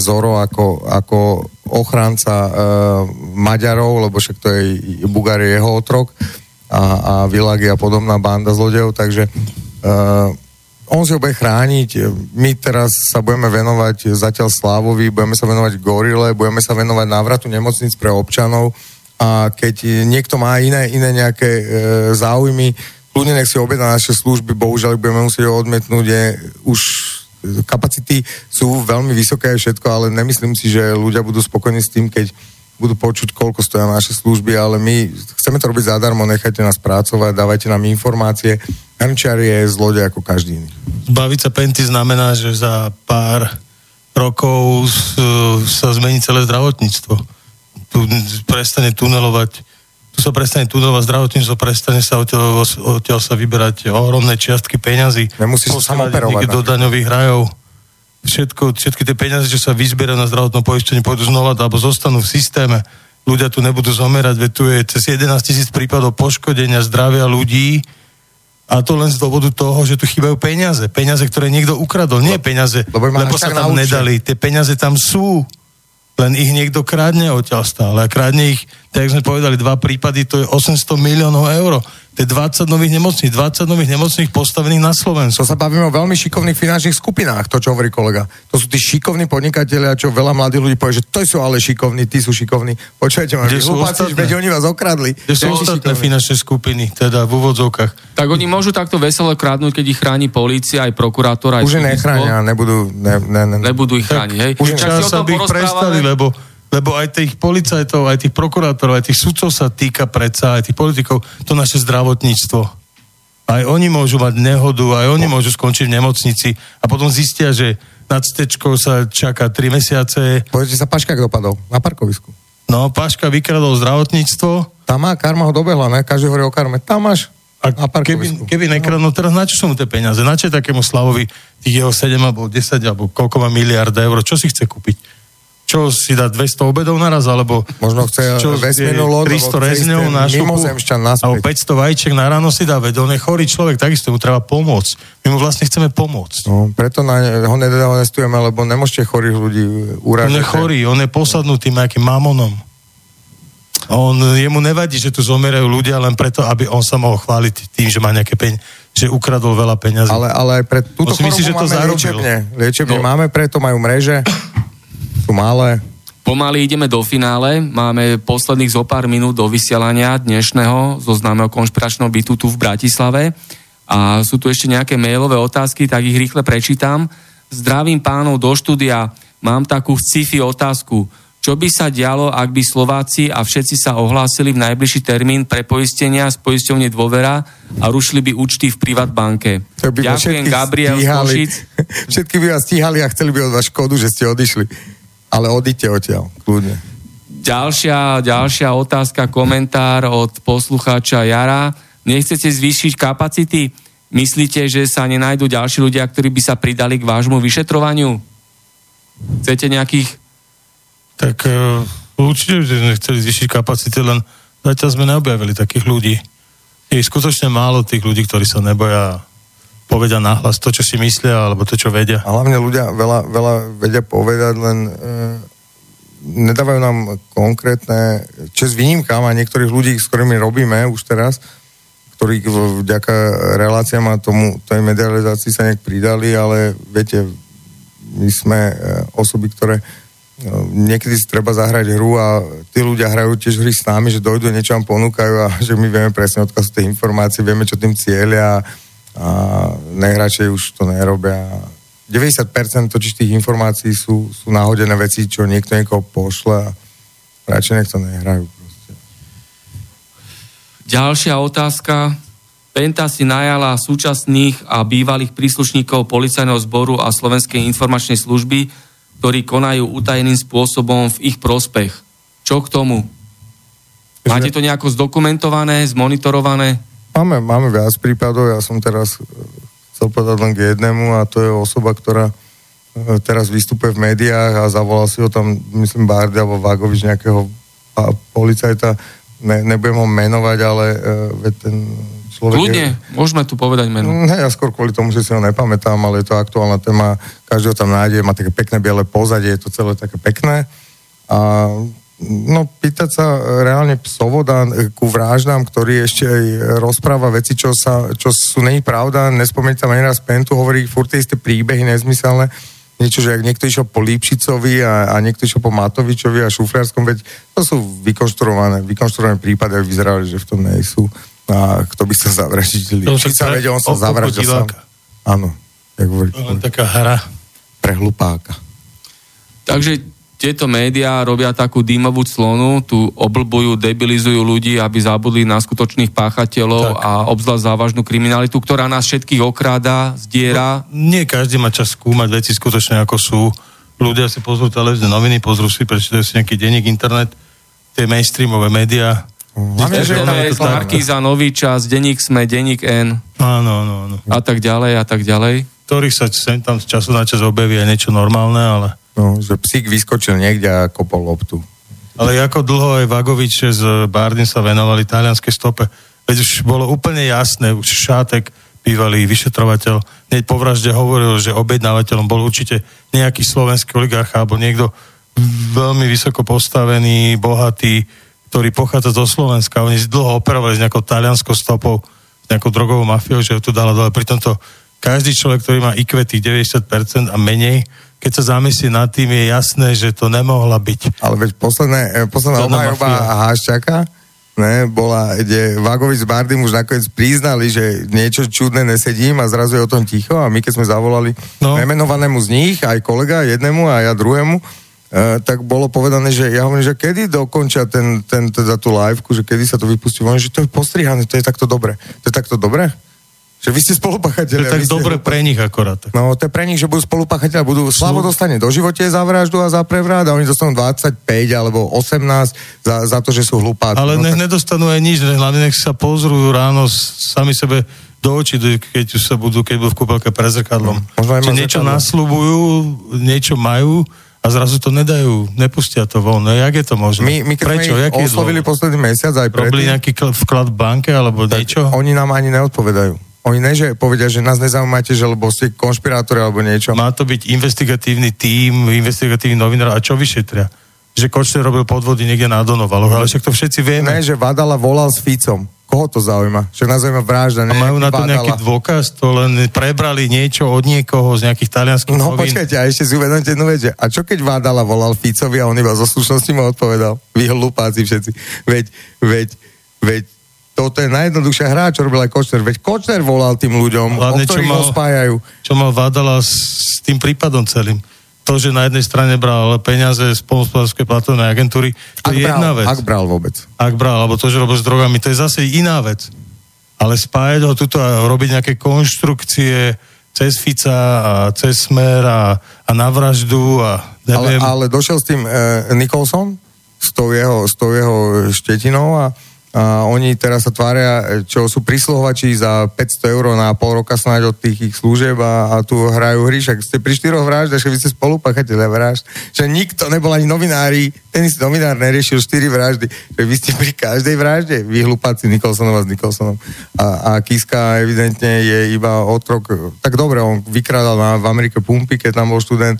Zoro ako ochranca Maďarov, lebo však to je Bugár je jeho otrok a Világi a podobná banda zlodejov, takže on si ho bude chrániť. My teraz sa budeme venovať zatiaľ Slávovi, budeme sa venovať Gorile, budeme sa venovať návratu nemocnic pre občanov a keď niekto má iné nejaké záujmy, ľudia nech si objedná naše služby, bohužiaľ budeme musieť ho odmietnúť, už kapacity sú veľmi vysoké a všetko, ale nemyslím si, že ľudia budú spokojní s tým, keď budú počuť, koľko stoja naše služby, ale my chceme to robiť zadarmo, nechajte nás pracovať, dávajte nám informácie. Hrnčiar je zlodej ako každý iný. Zbaviť sa Penty znamená, že za pár rokov sa zmení celé zdravotníctvo. Tu prestane tunelovať zdravotníctvo, prestane sa odtiaľ sa vyberať ohromné čiastky peňazí. Nemusí sa samoperovať. Do daňových rajov. Všetky tie peniaze, čo sa vyzbierajú na zdravotnom poistení, pôjdu znova alebo zostanú v systéme. Ľudia tu nebudú zomerať, veď tu je cez 11 000 prípadov poškodenia zdravia ľudí a to len z dôvodu toho, že tu chýbajú peniaze. Peniaze, ktoré niekto ukradol. Nie peniaze, lebo sa tam nedali. Tie peniaze tam sú. Len ich niekto krádne odtiaľ stále. A krádne ich, tak sme povedali, 2 prípady, to je 800 miliónov eur. To je 20 nových nemocníc postavených na Slovensku. To sa bavíme o veľmi šikovných finančných skupinách, to, čo hovorí kolega. To sú tí šikovní podnikatelia, čo veľa mladých ľudí povie, že to sú ale šikovní, tí sú šikovní. Počujete ma, že oni vás okradli. Kde sú ostatné finančné skupiny, teda v úvodzovkách. Tak oni môžu takto veselo krádnuť, keď ich chráni polícia, aj prokurátor, aj už nechránia, nebudú ich chrániť. Už sa by prestali, lebo aj tých policajtov, aj tých prokurátorov, aj tých sudcov sa týka predsa, aj tých politikov, to naše zdravotníctvo. Aj oni môžu mať nehodu, aj oni môžu skončiť v nemocnici a potom zistia, že nad stečkou sa čaká 3 mesiace. Pozrite sa, Paška dopadol na parkovisku. No, Paška vykradol zdravotníctvo. Tam má, karma ho dobehla, ne? Každý hovorí o karme. Tam máš na parkovisku. Keby nekradol, teraz na čo sú mu tie peniaze? Na čo je takému Slavovi tých jeho 7 alebo 10 alebo koľko má miliard eur? Čo si chce kúpiť? Čo si dá 200 obedov naraz, alebo možno chce vesmírnu loď, 300 rezňov na šupu, alebo 500 vajíček na ráno si dá, veď on je chorý človek, takisto mu treba pomôcť. My mu vlastne chceme pomôcť. No, preto ho nedávnestujeme, lebo nemôžete chorých ľudí uražať. On je chorý, on je posadnutý nejakým mamonom. Jemu nevadí, že tu zomerajú ľudia len preto, aby on sa mohol chváliť tým, že má nejaké peniaze. že ukradol veľa peňazí. Ale aj pre túto chorobu máme liečebne. Máme, preto majú mreže, sú malé. Pomaly ideme do finále, máme posledných zo pár minút do vysielania dnešného zo známeho konšpiračného bytu tu v Bratislave a sú tu ešte nejaké mailové otázky, tak ich rýchle prečítam. Zdravím pánov do štúdia, mám takú sci-fi otázku. Čo by sa dialo, ak by Slováci a všetci sa ohlásili v najbližší termín prepoistenia z poisťovne Dôvera a rušili by účty v Privatbanke? Ďakujem, Gabriel Košic. Všetky by vás stíhali a chceli by od vás škodu, že ste odišli. Ale odíďte odtiaľ, kľudne. Ďalšia otázka, komentár od poslucháča Jara. Nechcete zvýšiť kapacity? Myslíte, že sa nenájdú ďalší ľudia, ktorí by sa pridali k vášmu vyšetrovaniu? Chcete nejakých... Tak určite sme chceli zvýšiť kapacity, len zatiaľ sme neobjavili takých ľudí. Je skutočne málo tých ľudí, ktorí sa neboja povedať nahlas to, čo si myslia, alebo to, čo vedia. A hlavne ľudia veľa vedia povedať, len nedávajú nám konkrétne, čo s výnimkám a niektorých ľudí, s ktorými robíme už teraz, ktorí vďaka reláciám a tomu, tej medializácii sa nejak pridali, ale viete, my sme osoby, ktoré niekedy si treba zahrať hru a tí ľudia hrajú tiež hry s nami, že dojdú, niečo vám ponúkajú a že my vieme presne, odkiaľ sú tie informácie, vieme, čo tým cieľia a najradšej už to nerobia. 90% totiž tých informácií sú náhodené veci, čo niekto niekoho pošle a radšej nech to nehrajú proste. Ďalšia otázka. Penta si najala súčasných a bývalých príslušníkov Policajného zboru a Slovenskej informačnej služby, ktorí konajú utajeným spôsobom v ich prospech. Čo k tomu? Máte to nejako zdokumentované, zmonitorované? Máme viac prípadov, ja som teraz chcel povedať len k jednému a to je osoba, ktorá teraz vystupuje v médiách a zavolal si ho tam, myslím, Bardi alebo Vagovič, nejakého policajta, nebudem ho menovať, ale ten človek... Kľudne, môžeme tu povedať meno. Ja skôr kvôli tomu, že si ho nepamätám, ale je to aktuálna téma, každého tam nájde, má také pekné biele pozadie, je to celé také pekné. A no, pýtať sa reálne psovoda ku vraždám, ktorý ešte aj rozpráva veci, čo sú není pravda, nespomeň tam ani raz Pentu, hovorí furt isté príbehy nezmyselné, niečo, že ak niekto išiel po Lípšicovi a niekto išiel po Matovičovi a Šufliarskom, veď to sú vykonštruované prípady, ak vyzerali, že v tom nejsú. A kto by sa zavraždil? Lípšica, veď on sa zavraždil sám. Áno, jak hovorí. Taká hra. Pre hlupáka. Takže tieto médiá robia takú dýmovú clonu, tu oblbujú, debilizujú ľudí, aby zabudli na skutočných páchateľov tak. A obzvlášť závažnú kriminalitu, ktorá nás všetkých okráda, zdiera. No, nie každý má čas skúmať veci skutočne ako sú. Ľudia si pozrú televízne noviny, pozrú si, prečítajú si nejaký denník, internet, tie mainstreamové médiá. Markíza, Nový čas, denník SME, denník N. Áno. A tak ďalej. Ktorých sa sem tam z času na čas objaví aj niečo normálne, ale... No, že psík vyskočil niekde a kopol loptu. Ale ako dlho aj Vagovič s Bardym sa venovali talianskej stope. Veď už bolo úplne jasné, už Šátek, bývalý vyšetrovateľ, hneď po vražde hovoril, že objednávateľom bol určite nejaký slovenský oligarcha, alebo niekto veľmi vysoko postavený, bohatý, ktorý pochádza zo Slovenska. Oni dlho operovali s nejakou talianskou stopou, s nejakou drogovou mafiou, že ju tu dala dole. Pri tomto každý človek, ktorý má IQ tých 90% a menej, keď sa zamyslí nad tým, je jasné, že to nemohla byť. Ale veď posledná obhajoba Haščáka bola, kde Vagovič s Bardym už nakoniec priznali, že niečo čudné nesedím a zrazu je o tom ticho a my keď sme zavolali nemenovanému z nich, aj kolega jednému a ja druhému, tak bolo povedané, že ja hovorím, že kedy dokončia teda tú liveku, že kedy sa to vypustí. Oni, že to je postrihané, to je takto dobre. To je takto dobre? Že vy ste spolupáchatelia. To je tak dobre pre nich akorát. No, to je pre nich, že budú spolupáchatelia, budú Slavo dostane do živote za vraždu a za prevrat a oni dostanú 25 alebo 18 za to, že sú hlupáci. Ale nech nedostanú aj nič, hlavne nech sa pozrú ráno sami sebe do očí, keď budú v kúpeľke pre zrkadlom. Čiže niečo nasľubujú, niečo majú a zrazu to nedajú, nepustia to von. No, jak je to možné? My keď prečo? Sme ich oslovili posledný mesiac aj predtým. Robili nejaký vklad v banke alebo tak niečo? Oni nám ani neodpovedajú. Oni že povedia, že nás nezaujímate, že lebo ste konšpirátori alebo niečo. Má to byť investigatívny tím, investigatívny novinár a čo vyšetria? Že Kočner robil podvody niekde na Donovaloch, ale však to všetci vieme. Ne, že Vadala volal s Ficom. Koho to zaujíma? Však nás zaujíma vražda, ne? A majú na to nejaký dôkaz? To len prebrali niečo od niekoho z nejakých talianských novín? No počkajte, a ešte si uvedomte jednu vec, a čo keď Vádala volal Ficovi a on iba zo slušnosti mu odpovedal? Vy hlupáci všetci. Veď, toto je najjednoduchšia hra, čo robil aj Kočner. Veď Kočner volal tým ľuďom, hlavne, o ktorých ho spájajú. Čo mal Vádala s tým prípadom celým? To, že na jednej strane bral peniaze z poľnohospodárskej platobnej agentúry, to je jedna vec. Ak bral vôbec. Ak bral, alebo to, že robil s drogami, to je zase iná vec. Ale spájať ho tuto a robiť nejaké konštrukcie cez Fica a cez Smer a na vraždu a neviem. Ale došiel s tým Nicholson, s tou jeho štetinou a oni teraz sa tvária, čo sú prísluhovači za 500 eur na pol roka snáď od tých ich služieb a tu hrajú hry, však ste pri 4 vraždách, že vy ste spolupáchatelia vražd, že nikto nebol ani novinári, ten istý novinár neriešil 4 vraždy, že vy ste pri každej vražde, vy hlupáci Nicholsonova s Nicholsonom a Kiska evidentne je iba otrok, tak dobre, on vykrádal v Amerike pumpy, keď tam bol študent,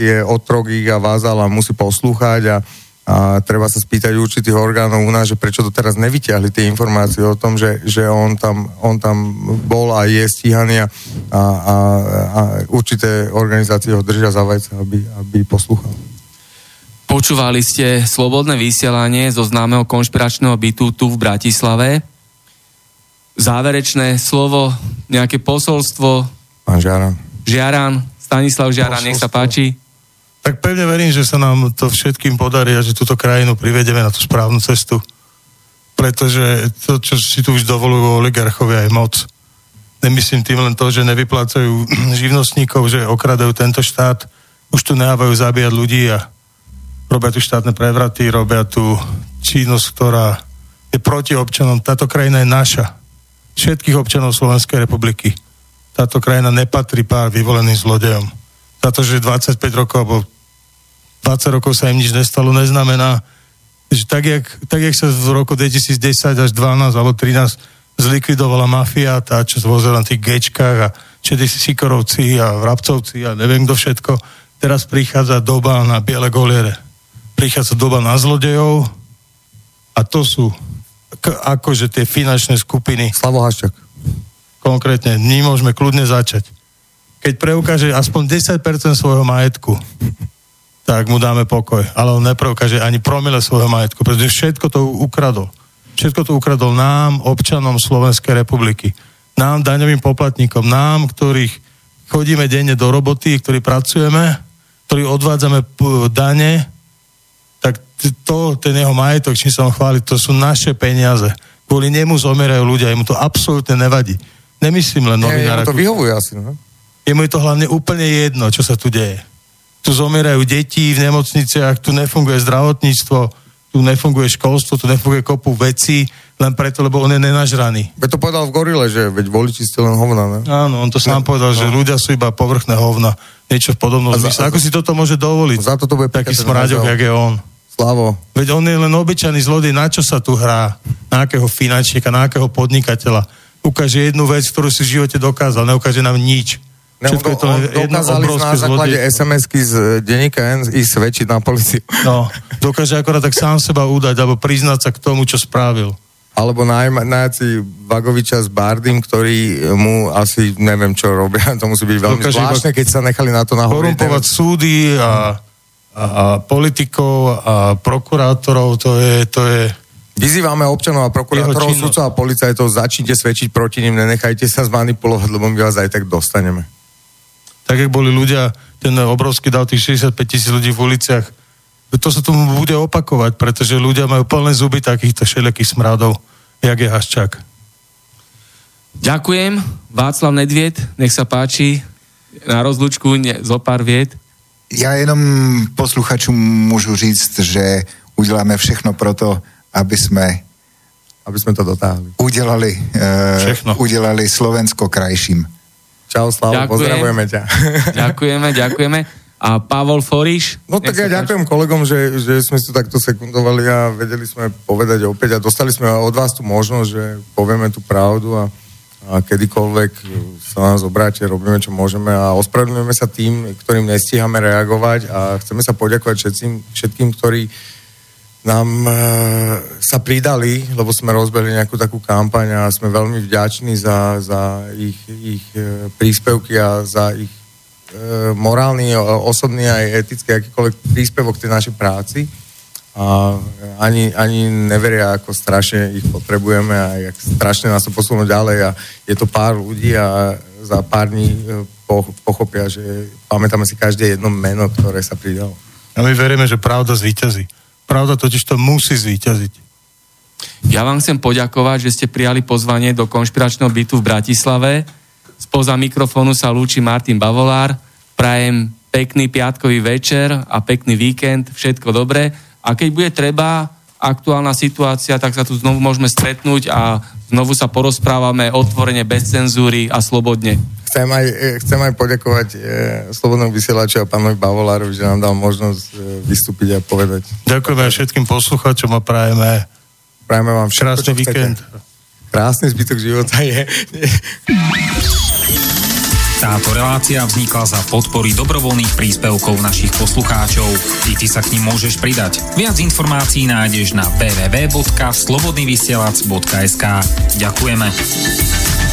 je otrok ich a vázal a musí poslúchať a treba sa spýtať určitých orgánov u nás, že prečo to teraz nevyťahli tie informácie o tom, že on tam bol a je stíhaný a určité organizácie ho držia za vajce, aby poslúchal. Počúvali ste slobodné vysielanie zo známeho konšpiračného bytu tu v Bratislave. Záverečné slovo, nejaké posolstvo. Pán Žiaran, Stanislav Žiaran, posolstvo. Nech sa páči. Tak pevne verím, že sa nám to všetkým podarí a že túto krajinu privedieme na tú správnu cestu. Pretože to, čo si tu už dovolujú oligarchovia, je moc. Nemyslím tým len to, že nevyplácajú živnostníkov, že okradajú tento štát, už tu nehávajú zabíjať ľudí a robia tu štátne prevraty, robia tu činnosť, ktorá je proti občanom. Táto krajina je naša. Všetkých občanov Slovenskej republiky. Táto krajina nepatrí pár vyvoleným zlodejom. Táto, že 25 rokov alebo 20 rokov sa im nič nestalo, neznamená, že tak jak sa v roku 2010 až 12 alebo 13 zlikvidovala mafia, tá, čo zvozila na tých gečkách a všetci Sikorovci a Vrabcovci a neviem kto všetko, teraz prichádza doba na biele goliere. Prichádza doba na zlodejov a to sú akože tie finančné skupiny. Slavo Haščák. Konkrétne, my môžeme kľudne začať. Keď preukáže aspoň 10% svojho majetku, tak mu dáme pokoj. Ale on nepreukáže ani promile svojho majetku, pretože všetko to ukradol. Všetko to ukradol nám, občanom Slovenskej republiky. Nám, daňovým poplatníkom. Nám, ktorých chodíme denne do roboty, ktorí pracujeme, ktorí odvádzame dane, tak to, ten jeho majetok, čím sa on chváli, to sú naše peniaze. Kvôli nemu zomierajú ľudia, jemu to absolútne nevadí. Nemyslím len novinára. Ja to vyhovuje asi, no? Jemu je to hlavne úplne jedno, čo sa tu deje. Tu zomierajú deti v nemocniciach, tu nefunguje zdravotníctvo, tu nefunguje školstvo, tu nefunguje kopu vecí, len preto, lebo on je nenažraný. Veď to povedal v Gorile, že veď voliči ste len hovna, ne? Áno, on to sám povedal, že ľudia sú iba povrchné hovna. Niečo v podobnom zmysle. Ako si toto môže dovoliť? Za to bude taký smraďok, jak je on. Slavo. Veď on je len obyčajný zlodej, na čo sa tu hrá? Na akého finančníka, na akého podnikateľa? Ukáže jednu vec, ktorú si v živote dokázal, neukáže nám nič. Dokázali na základe SMS-ky z denníka N i svedčiť na policiu. No, dokáže akorát tak sám seba udať alebo priznať sa k tomu, čo spravil. Alebo nájaci Vagoviča s Bardym, ktorý mu asi neviem, čo robia. To musí byť veľmi zvláštne, keď sa nechali na to nahodiť. Korumpovať súdy a politikov a prokurátorov, to je vyzývame občanov a prokurátorov, sudcov a policajtov, začnite svedčiť proti nim, nenechajte sa zmanipulovať, lebo my vás aj tak dostaneme. Tak, jak boli ľudia, ten obrovský dav tých 65,000 ľudí v uliciach, to sa tomu bude opakovať, pretože ľudia majú plné zuby takýchto všelijakých smradov, jak je Haščák. Ďakujem. Václav Nedvied, nech sa páči. Na rozlučku zo pár vied. Ja jenom posluchačům môžu říct, že uděláme všechno proto, aby sme to dotáhli. Udělali Slovensko krajším. Čau, Slavo, pozdravujeme ťa. Ďakujeme. A Pavol Foriš? No tak ja ďakujem kolegom, že sme si takto sekundovali a vedeli sme povedať opäť a dostali sme od vás tú možnosť, že povieme tú pravdu a kedykoľvek sa nás obráte, robíme, čo môžeme a ospravedlňujeme sa tým, ktorým nestíhame reagovať a chceme sa poďakovať všetkým, ktorí nám sa pridali, lebo sme rozbehli nejakú takú kampaň a sme veľmi vďační za ich príspevky a za ich morálny, osobný aj etický akýkoľvek príspevok k tej našej práci. A ani neveria, ako strašne ich potrebujeme a jak strašne nás to posunú ďalej a je to pár ľudí a za pár dní pochopia, že pamätáme si každé jedno meno, ktoré sa pridalo. A my veríme, že pravda zvíťazí. Pravda totiž to musí zvíťaziť. Ja vám chcem poďakovať, že ste prijali pozvanie do konšpiračného bytu v Bratislave. Spoza mikrofónu sa lúči Martin Bavolár. Prajem pekný piatkový večer a pekný víkend. Všetko dobré. A keď bude treba aktuálna situácia, tak sa tu znovu môžeme stretnúť a znovu sa porozprávame otvorene, bez cenzúry a slobodne. Chcem aj poďakovať Slobodnému vysielaču a pánovi Bavolárovi, že nám dal možnosť vystúpiť a povedať. Ďakujem aj všetkým poslucháčom a prajeme vám krásny víkend. Krásny zbytok života je. Táto relácia vznikla za podpory dobrovoľných príspevkov našich poslucháčov. I ty sa k nim môžeš pridať. Viac informácií nájdeš na www.slobodnyvysielac.sk. Ďakujeme.